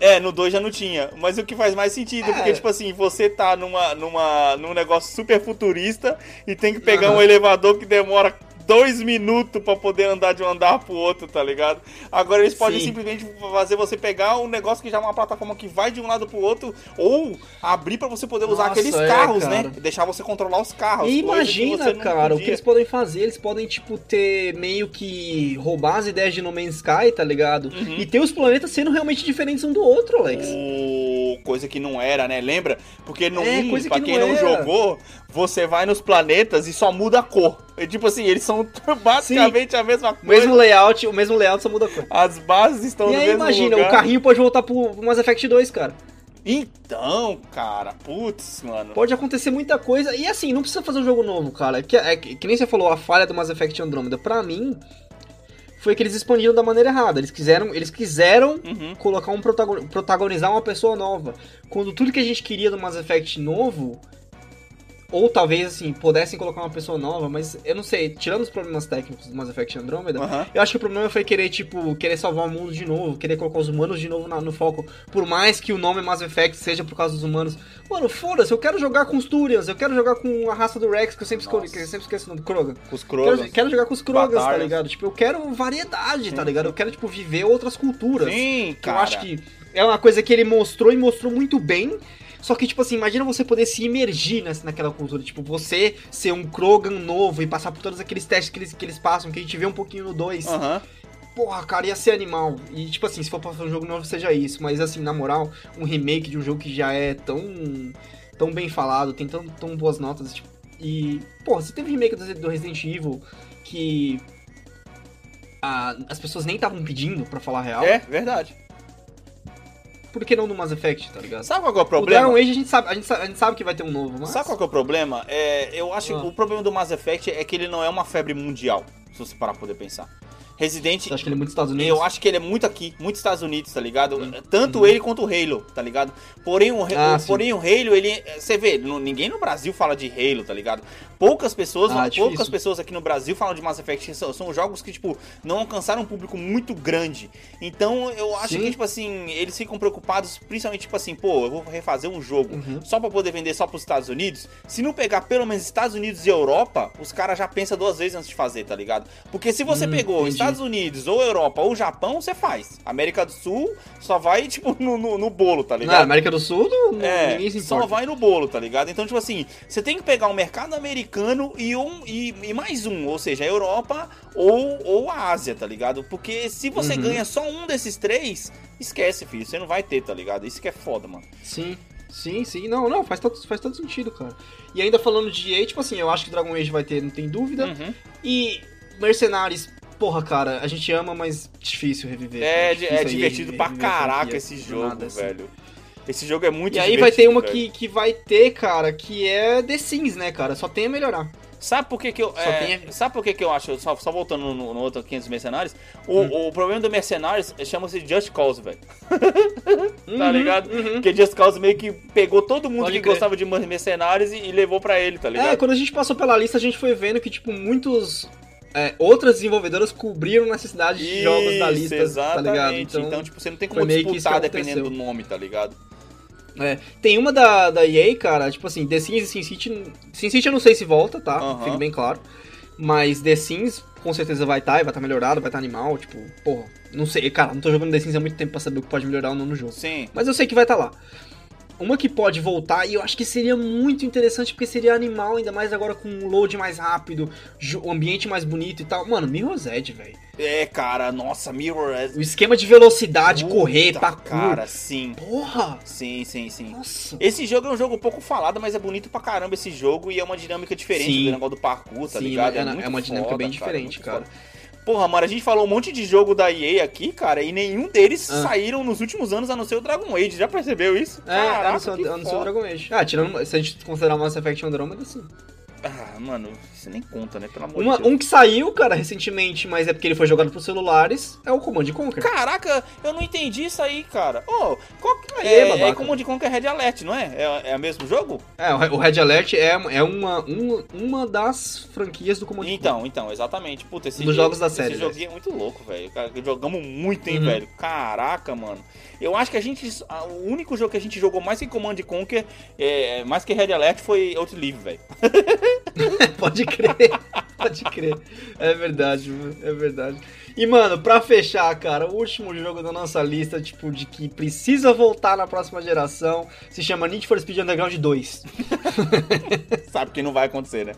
É, no dois já não tinha, mas o que faz mais sentido, é. porque, tipo assim, você tá numa, numa, num negócio super futurista e tem que pegar uhum. um elevador que demora dois minutos pra poder andar de um andar pro outro, tá ligado? Agora eles Sim. podem simplesmente fazer você pegar um negócio que já é uma plataforma que vai de um lado pro outro, ou abrir pra você poder usar Nossa, aqueles é, carros, cara. né? Deixar você controlar os carros. E imagina, cara, o que eles podem fazer, eles podem, tipo, ter meio que roubar as ideias de No Man's Sky, tá ligado? Uhum. E ter os planetas sendo realmente diferentes um do outro, Alex. Oh, coisa que não era, né? Lembra? Porque no é, mundo, pra que quem não, não jogou, você vai nos planetas e só muda a cor. É, tipo assim, eles são basicamente Sim. a mesma coisa. Mesmo layout, o mesmo layout só muda a cor. As bases estão e no aí, mesmo imagina, lugar. Imagina, o carrinho pode voltar pro Mass Effect dois, cara. Então, cara, putz, mano. Pode acontecer muita coisa. E assim, não precisa fazer um jogo novo, cara. Que, é, que nem você falou, a falha do Mass Effect Andromeda. Pra mim, foi que eles expandiram da maneira errada. Eles quiseram, eles quiseram uhum. colocar um protagon, protagonizar uma pessoa nova. Quando tudo que a gente queria do Mass Effect novo... Ou talvez, assim, pudessem colocar uma pessoa nova, mas eu não sei, tirando os problemas técnicos do Mass Effect Andromeda, uhum. eu acho que o problema foi querer, tipo, querer salvar o mundo de novo, querer colocar os humanos de novo na, no foco, por mais que o nome Mass Effect seja por causa dos humanos. Mano, foda-se, eu quero jogar com os Turians, eu quero jogar com a raça do Rex, que eu sempre, escolhi, que eu sempre esqueço o nome, Krogan. Os Krogans. Quero, quero jogar com os Krogans, tá ligado? Tipo, eu quero variedade, Sim. tá ligado? Eu quero, tipo, viver outras culturas. Sim, cara. Eu acho que é uma coisa que ele mostrou e mostrou muito bem. Só que, tipo assim, imagina você poder se imergir nessa, naquela cultura. Tipo, você ser um Krogan novo e passar por todos aqueles testes que eles, que eles passam, que a gente vê um pouquinho no dois. Uhum. Porra, cara, ia ser animal. E, tipo assim, se for pra fazer um jogo novo, seja isso. Mas, assim, na moral, um remake de um jogo que já é tão, tão bem falado, tem tão, tão boas notas. Tipo, e, porra, você teve remake do Resident Evil que a, as pessoas nem estavam pedindo, pra falar a real. É, verdade. Por que não no Mass Effect, tá ligado? Sabe qual é o problema? O Dragon Age a gente sabe, a gente sabe, a gente sabe que vai ter um novo, mas... Sabe qual é o problema? É, eu acho ah. que o problema do Mass Effect é que ele não é uma febre mundial, se você parar pra poder pensar. Resident... Eu acho que ele é muito Estados Unidos. Eu acho que ele é muito aqui, muito Estados Unidos, tá ligado? Uhum. Tanto uhum. ele quanto o Halo, tá ligado? Porém, o, ah, o, porém, o Halo, ele... Você vê, ninguém no Brasil fala de Halo, tá ligado? Poucas pessoas, ah, poucas difícil. pessoas aqui no Brasil falam de Mass Effect. São, são jogos que, tipo, não alcançaram um público muito grande. Então, eu acho Sim. que, tipo assim, eles ficam preocupados, principalmente, tipo assim, pô, eu vou refazer um jogo uhum. só pra poder vender só pros Estados Unidos. Se não pegar pelo menos Estados Unidos e Europa, os caras já pensam duas vezes antes de fazer, tá ligado? Porque se você hum, pegou entendi. Estados Unidos, ou Europa, ou Japão, você faz. América do Sul só vai, tipo, no, no, no bolo, tá ligado? Na América do Sul, não, é, ninguém se importa. Só vai no bolo, tá ligado? Então, tipo assim, você tem que pegar o mercado americano e, um, e, e mais um, ou seja, a Europa ou, ou a Ásia, tá ligado? Porque se você uhum. ganha só um desses três, esquece, filho, você não vai ter, tá ligado? Isso que é foda, mano. Sim. Sim, sim, não, não, faz todo, faz todo sentido, cara. E ainda falando de E A, tipo assim, eu acho que Dragon Age vai ter, não tem dúvida. Uhum. E Mercenários, porra, cara, a gente ama, mas difícil reviver. É, é, difícil é divertido reviver, pra reviver caraca esse jogo, nada, assim. velho. Esse jogo é muito divertido. E aí vai ter uma que, que vai ter, cara, que é The Sims, né, cara? Só tem a melhorar. Sabe por que que eu... É, tem... Sabe por que que eu acho... Só, só voltando no, no outro quinhentos Mercenários. O, hum. o problema do Mercenários chama-se Just Cause, velho. Uhum, tá ligado? Uhum. Porque Just Cause meio que pegou todo mundo Pode que crer. gostava de Mercenários e, e levou pra ele, tá ligado? É, quando a gente passou pela lista, a gente foi vendo que, tipo, muitos... É, outras desenvolvedoras cobriram necessidade de Isso, jogos da lista, exatamente. tá ligado? Então, então, tipo, você não tem como disputar dependendo do nome, tá ligado? É, tem uma da, da E A, cara, tipo assim, The Sims e SimCity... SimCity eu não sei se volta, tá? Uh-huh. Fique bem claro. Mas The Sims com certeza vai estar, tá, vai estar tá melhorado, vai estar tá animal, tipo, porra, não sei, cara, não tô jogando The Sims há muito tempo pra saber o que pode melhorar ou não no jogo. Sim. Mas eu sei que vai estar tá lá. Uma que pode voltar, e eu acho que seria muito interessante, porque seria animal, ainda mais agora com um load mais rápido, o ambiente mais bonito e tal. Mano, Mirror's Edge, velho. É, cara, nossa, Mirror's Edge. O esquema de velocidade, Puta, correr, parkour. Cara, sim. Porra! Sim, sim, sim. Nossa. Esse jogo é um jogo pouco falado, mas é bonito pra caramba esse jogo, e é uma dinâmica diferente sim. do negócio do parkour, tá sim, ligado? É, é, muito é uma dinâmica foda, bem diferente, cara. cara. Porra, mano, a gente falou um monte de jogo da E A aqui, cara, e nenhum deles ah. saíram nos últimos anos, a não ser o Dragon Age. Já percebeu isso? É, Caraca, a não ser o Dragon Age. Ah, tirando, se a gente considerar o Mass Effect Andromeda, sim. Ah, mano, você nem conta, né? Pelo amor Uma, de Deus. Um que saiu, cara, recentemente, mas é porque ele foi jogado pros celulares, é o Command Conquer. Caraca, eu não entendi isso aí, cara. Ô, oh, é, é, é Command Conquer Red Alert, não é? É, é o mesmo jogo? É, o Red Alert é, é uma, um, uma das franquias do Command então, Conquer. Então, então, exatamente. Puta, esse, Dos jogos da esse série, joguinho é muito louco, velho. Jogamos muito, hein, uhum. velho. Caraca, mano. Eu acho que a gente, o único jogo que a gente jogou mais que Command Conquer, é, mais que Red Alert, foi Outlive, velho. Pode crer, pode crer. É verdade, é verdade. E, mano, pra fechar, cara, o último jogo da nossa lista, tipo, de que precisa voltar na próxima geração, se chama Need for Speed Underground dois. Sabe que não vai acontecer, né?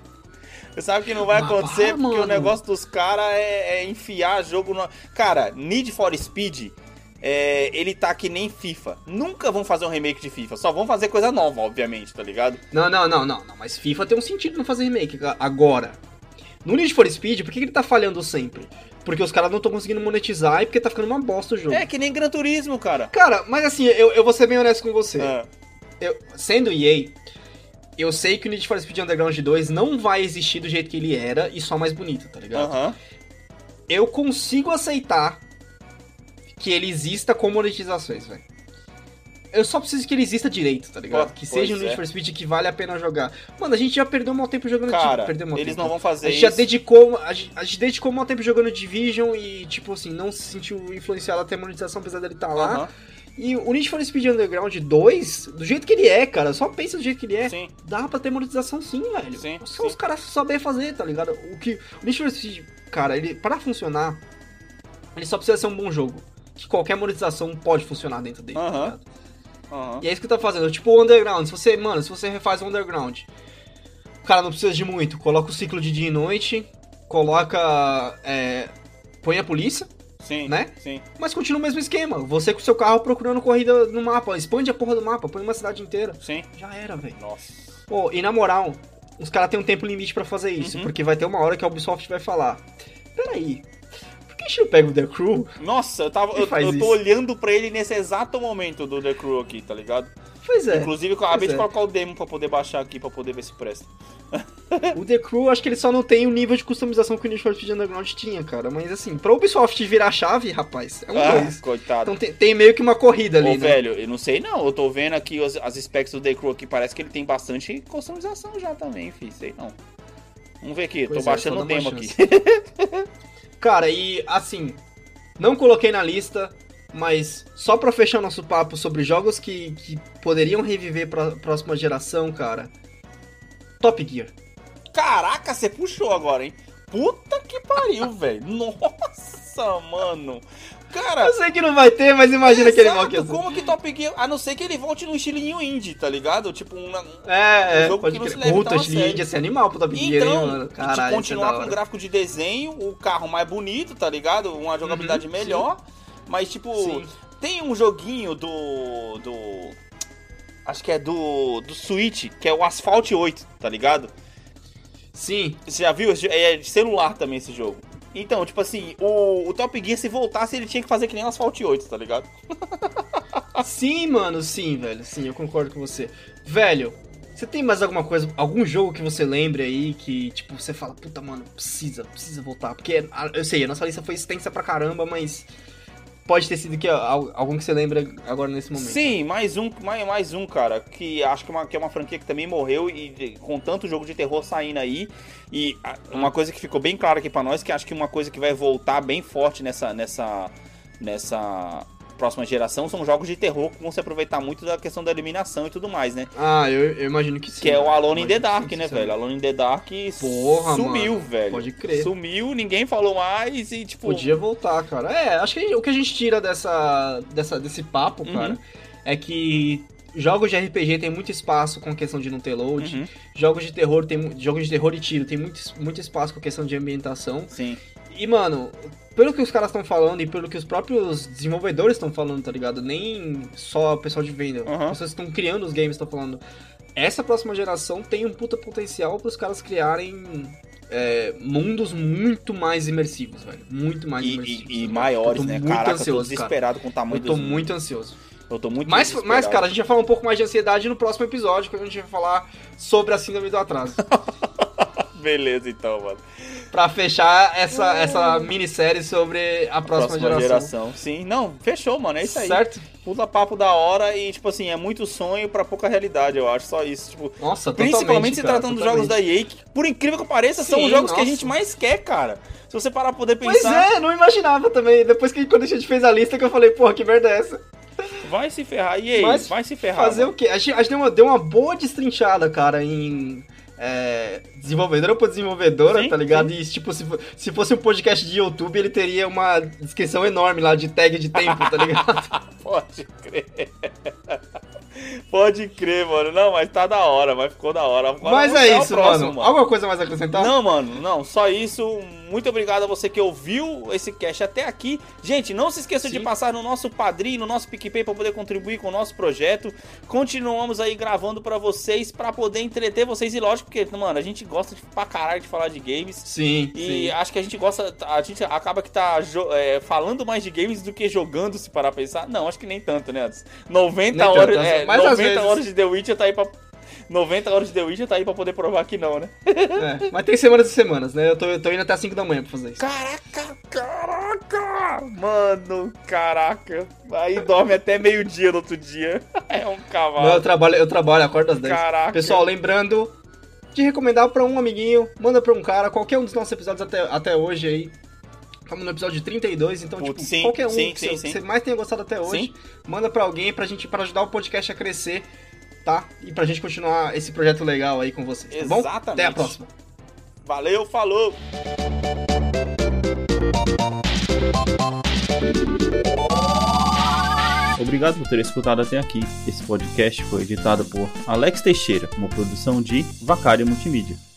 Você sabe que não vai acontecer, ah, porque o negócio dos caras é, é enfiar jogo no... Cara, Need for Speed... É, ele tá que nem FIFA. Nunca vão fazer um remake de FIFA. Só vão fazer coisa nova, obviamente, tá ligado? Não, não, não, não, não. Mas FIFA tem um sentido não fazer remake agora. No Need for Speed, por que ele tá falhando sempre? Porque os caras não estão conseguindo monetizar e porque tá ficando uma bosta o jogo. É, que nem Gran Turismo, cara. Cara, mas assim, eu, eu vou ser bem honesto com você. É. Eu, sendo E A, eu sei que o Need for Speed Underground dois não vai existir do jeito que ele era e só mais bonito, tá ligado? Uhum. Eu consigo aceitar que ele exista com monetizações, velho. Eu só preciso que ele exista direito, tá ligado? Pô, que seja um Need for Speed que vale a pena jogar. Mano, a gente já perdeu um mau tempo jogando... Cara, tipo, perdeu um mau eles tempo. não vão fazer a gente isso. Já dedicou, a, gente, a gente dedicou um mau tempo jogando Division e, tipo assim, não se sentiu influenciado até a monetização, apesar dele estar tá lá. Uhum. E o Need for Speed Underground dois, do jeito que ele é, cara, só pensa do jeito que ele é, sim. dá pra ter monetização sim, velho. Sim, só sim. os caras saberem fazer, tá ligado? O, que, o Need for Speed, cara, ele, pra funcionar, ele só precisa ser um bom jogo. Que qualquer monetização pode funcionar dentro dele, uhum. tá ligado? Uhum. E é isso que tá fazendo. Tipo o Underground, se você, mano, se você refaz o Underground, o cara não precisa de muito. Coloca o ciclo de dia e noite, coloca... É, põe a polícia, sim, né? Sim. Mas continua o mesmo esquema. Você com o seu carro procurando corrida no mapa, expande a porra do mapa, põe uma cidade inteira. Sim. Já era, velho. Nossa. Pô, e na moral, os caras têm um tempo limite pra fazer isso, uhum. porque vai ter uma hora que a Ubisoft vai falar, peraí, a gente não pega o The Crew? Nossa, eu, tava, eu, eu tô olhando pra ele nesse exato momento do The Crew aqui, tá ligado? Pois é. Inclusive, eu acabei de colocar o demo pra poder baixar aqui, pra poder ver se presta. O The Crew, acho que ele só não tem o nível de customização que o Need for Speed Underground tinha, cara. Mas assim, pra Ubisoft virar a chave, rapaz, é um ah, dois. Coitado. Então tem, tem meio que uma corrida ali, Ô, né? velho, eu não sei não. Eu tô vendo aqui as, as specs do The Crew aqui. Parece que ele tem bastante customização já também, fi. Sei não. Vamos ver aqui. Pois tô é, baixando o demo aqui. Cara, e assim... Não coloquei na lista... Mas só pra fechar nosso papo sobre jogos que, que poderiam reviver pra próxima geração, cara. Top Gear. Caraca, você puxou agora, hein? Puta que pariu, velho. Nossa, mano. Cara... Eu sei que não vai ter, mas imagina que ele mal que como que Top Gear... A não ser que ele volte num estilinho indie, tá ligado? Tipo um... É, um jogo pode que não se leve tão a sério. Indie, esse animal pro Top Gear, então, hein, mano? Caralho, continuar com o gráfico de desenho, o carro mais bonito, tá ligado? Uma jogabilidade uhum, melhor... Sim. Mas, tipo, sim. Tem um joguinho do... do acho que é do, do Switch, que é o Asphalt oito, tá ligado? Sim. Você já viu? É de celular também esse jogo. Então, tipo assim, o, o Top Gear, se voltasse, ele tinha que fazer que nem o Asphalt oito, tá ligado? Sim, mano, sim, velho. Sim, eu concordo com você. Velho, você tem mais alguma coisa, algum jogo que você lembre aí que, tipo, você fala, puta, mano, precisa, precisa voltar. Porque, eu sei, a nossa lista foi extensa pra caramba, mas... Pode ter sido que, algum que você lembra agora nesse momento. Sim, mais um, mais, mais um cara, que acho que, uma, que é uma franquia que também morreu e com tanto jogo de terror saindo aí. E uma coisa que ficou bem clara aqui pra nós, que acho que uma coisa que vai voltar bem forte nessa, nessa, nessa próxima geração são jogos de terror que vão se aproveitar muito da questão da eliminação e tudo mais, né? Ah, eu, eu imagino que sim. Que é o Alone in the Dark, né, velho? Alone in the Dark sumiu, mano, velho. Pode crer. Sumiu, ninguém falou mais e, tipo... Podia voltar, cara. É, acho que o que a gente tira dessa, dessa, desse papo, uhum. cara, é que jogos de R P G tem muito espaço com a questão de não ter load, uhum. jogos de terror tem, jogos de terror e tiro tem muito, muito espaço com a questão de ambientação. Sim. E, mano... Pelo que os caras estão falando e pelo que os próprios desenvolvedores estão falando, tá ligado? Nem só o pessoal de venda. Uhum. As pessoas que estão criando os games estão falando. Essa próxima geração tem um puta potencial para os caras criarem é, mundos muito mais imersivos, velho. Muito mais e, imersivos. E, e maiores, né? Caraca, ansioso, eu tô desesperado cara. com o tamanho do. Eu tô dos... muito ansioso. Eu tô muito mas, desesperado. Mas, cara, a gente vai falar um pouco mais de ansiedade no próximo episódio, que a gente vai falar sobre a síndrome do atraso. Beleza, então, mano. Pra fechar essa, uhum. essa minissérie sobre a próxima, a próxima geração. geração. Sim, não, fechou, mano, é isso aí. Certo? Puta papo da hora e, tipo assim, é muito sonho pra pouca realidade, eu acho, só isso. Tipo, nossa, principalmente se cara, tratando totalmente. dos jogos da E A, que, por incrível que pareça, Sim, são os jogos nossa. que a gente mais quer, cara. Se você parar pra poder pensar... Pois é, não imaginava também. Depois que quando a gente fez a lista, que eu falei, porra, que merda é essa? Vai se ferrar, E A, Mas vai se ferrar. Fazer mano. o quê? A gente, a gente deu, uma, deu uma boa destrinchada, cara, em... É, desenvolvedora por desenvolvedora, sim, tá ligado? Sim. E tipo, se, se fosse um podcast de YouTube, ele teria uma descrição enorme lá de tag de tempo, tá ligado? Pode crer. Pode crer, mano. Não, mas tá da hora, mas ficou da hora. Agora mas é isso, próximo, mano. mano. Alguma coisa mais a acrescentar? Não, mano, não. Só isso. Muito obrigado a você que ouviu esse cast até aqui. Gente, não se esqueça Sim. de passar no nosso Padrim, no nosso PicPay, pra poder contribuir com o nosso projeto. Continuamos aí gravando pra vocês, pra poder entreter vocês. E lógico, porque, mano, a gente gosta de, pra caralho de falar de games. Sim, E sim. acho que a gente gosta... A gente acaba que tá é, falando mais de games do que jogando, se parar pra pensar. Não, acho que nem tanto, né? noventa horas... É, Mas noventa vezes... horas de The Witcher tá aí pra... noventa horas de The Witcher tá aí pra poder provar que não, né? É, mas tem semanas e semanas, né? Eu tô, eu tô indo até cinco da manhã pra fazer isso. Caraca, caraca! Mano, caraca. Aí dorme até meio-dia no outro dia. É um cavalo. Não, eu trabalho, eu trabalho, acordo às dez. Caraca. Pessoal, lembrando de recomendar pra um amiguinho, manda pra um cara, qualquer um dos nossos episódios até, até hoje aí. Estamos no episódio trinta e dois, então, Putz, tipo, sim, qualquer um sim, que, sim, você, sim. que você mais tenha gostado até hoje, sim. manda pra alguém pra gente, pra ajudar o podcast a crescer, tá? E pra gente continuar esse projeto legal aí com vocês, tá bom? Exatamente. Até a próxima. Valeu, falou! Obrigado por ter escutado até aqui. Esse podcast foi editado por Alex Teixeira, uma produção de Vicarious Multimídia.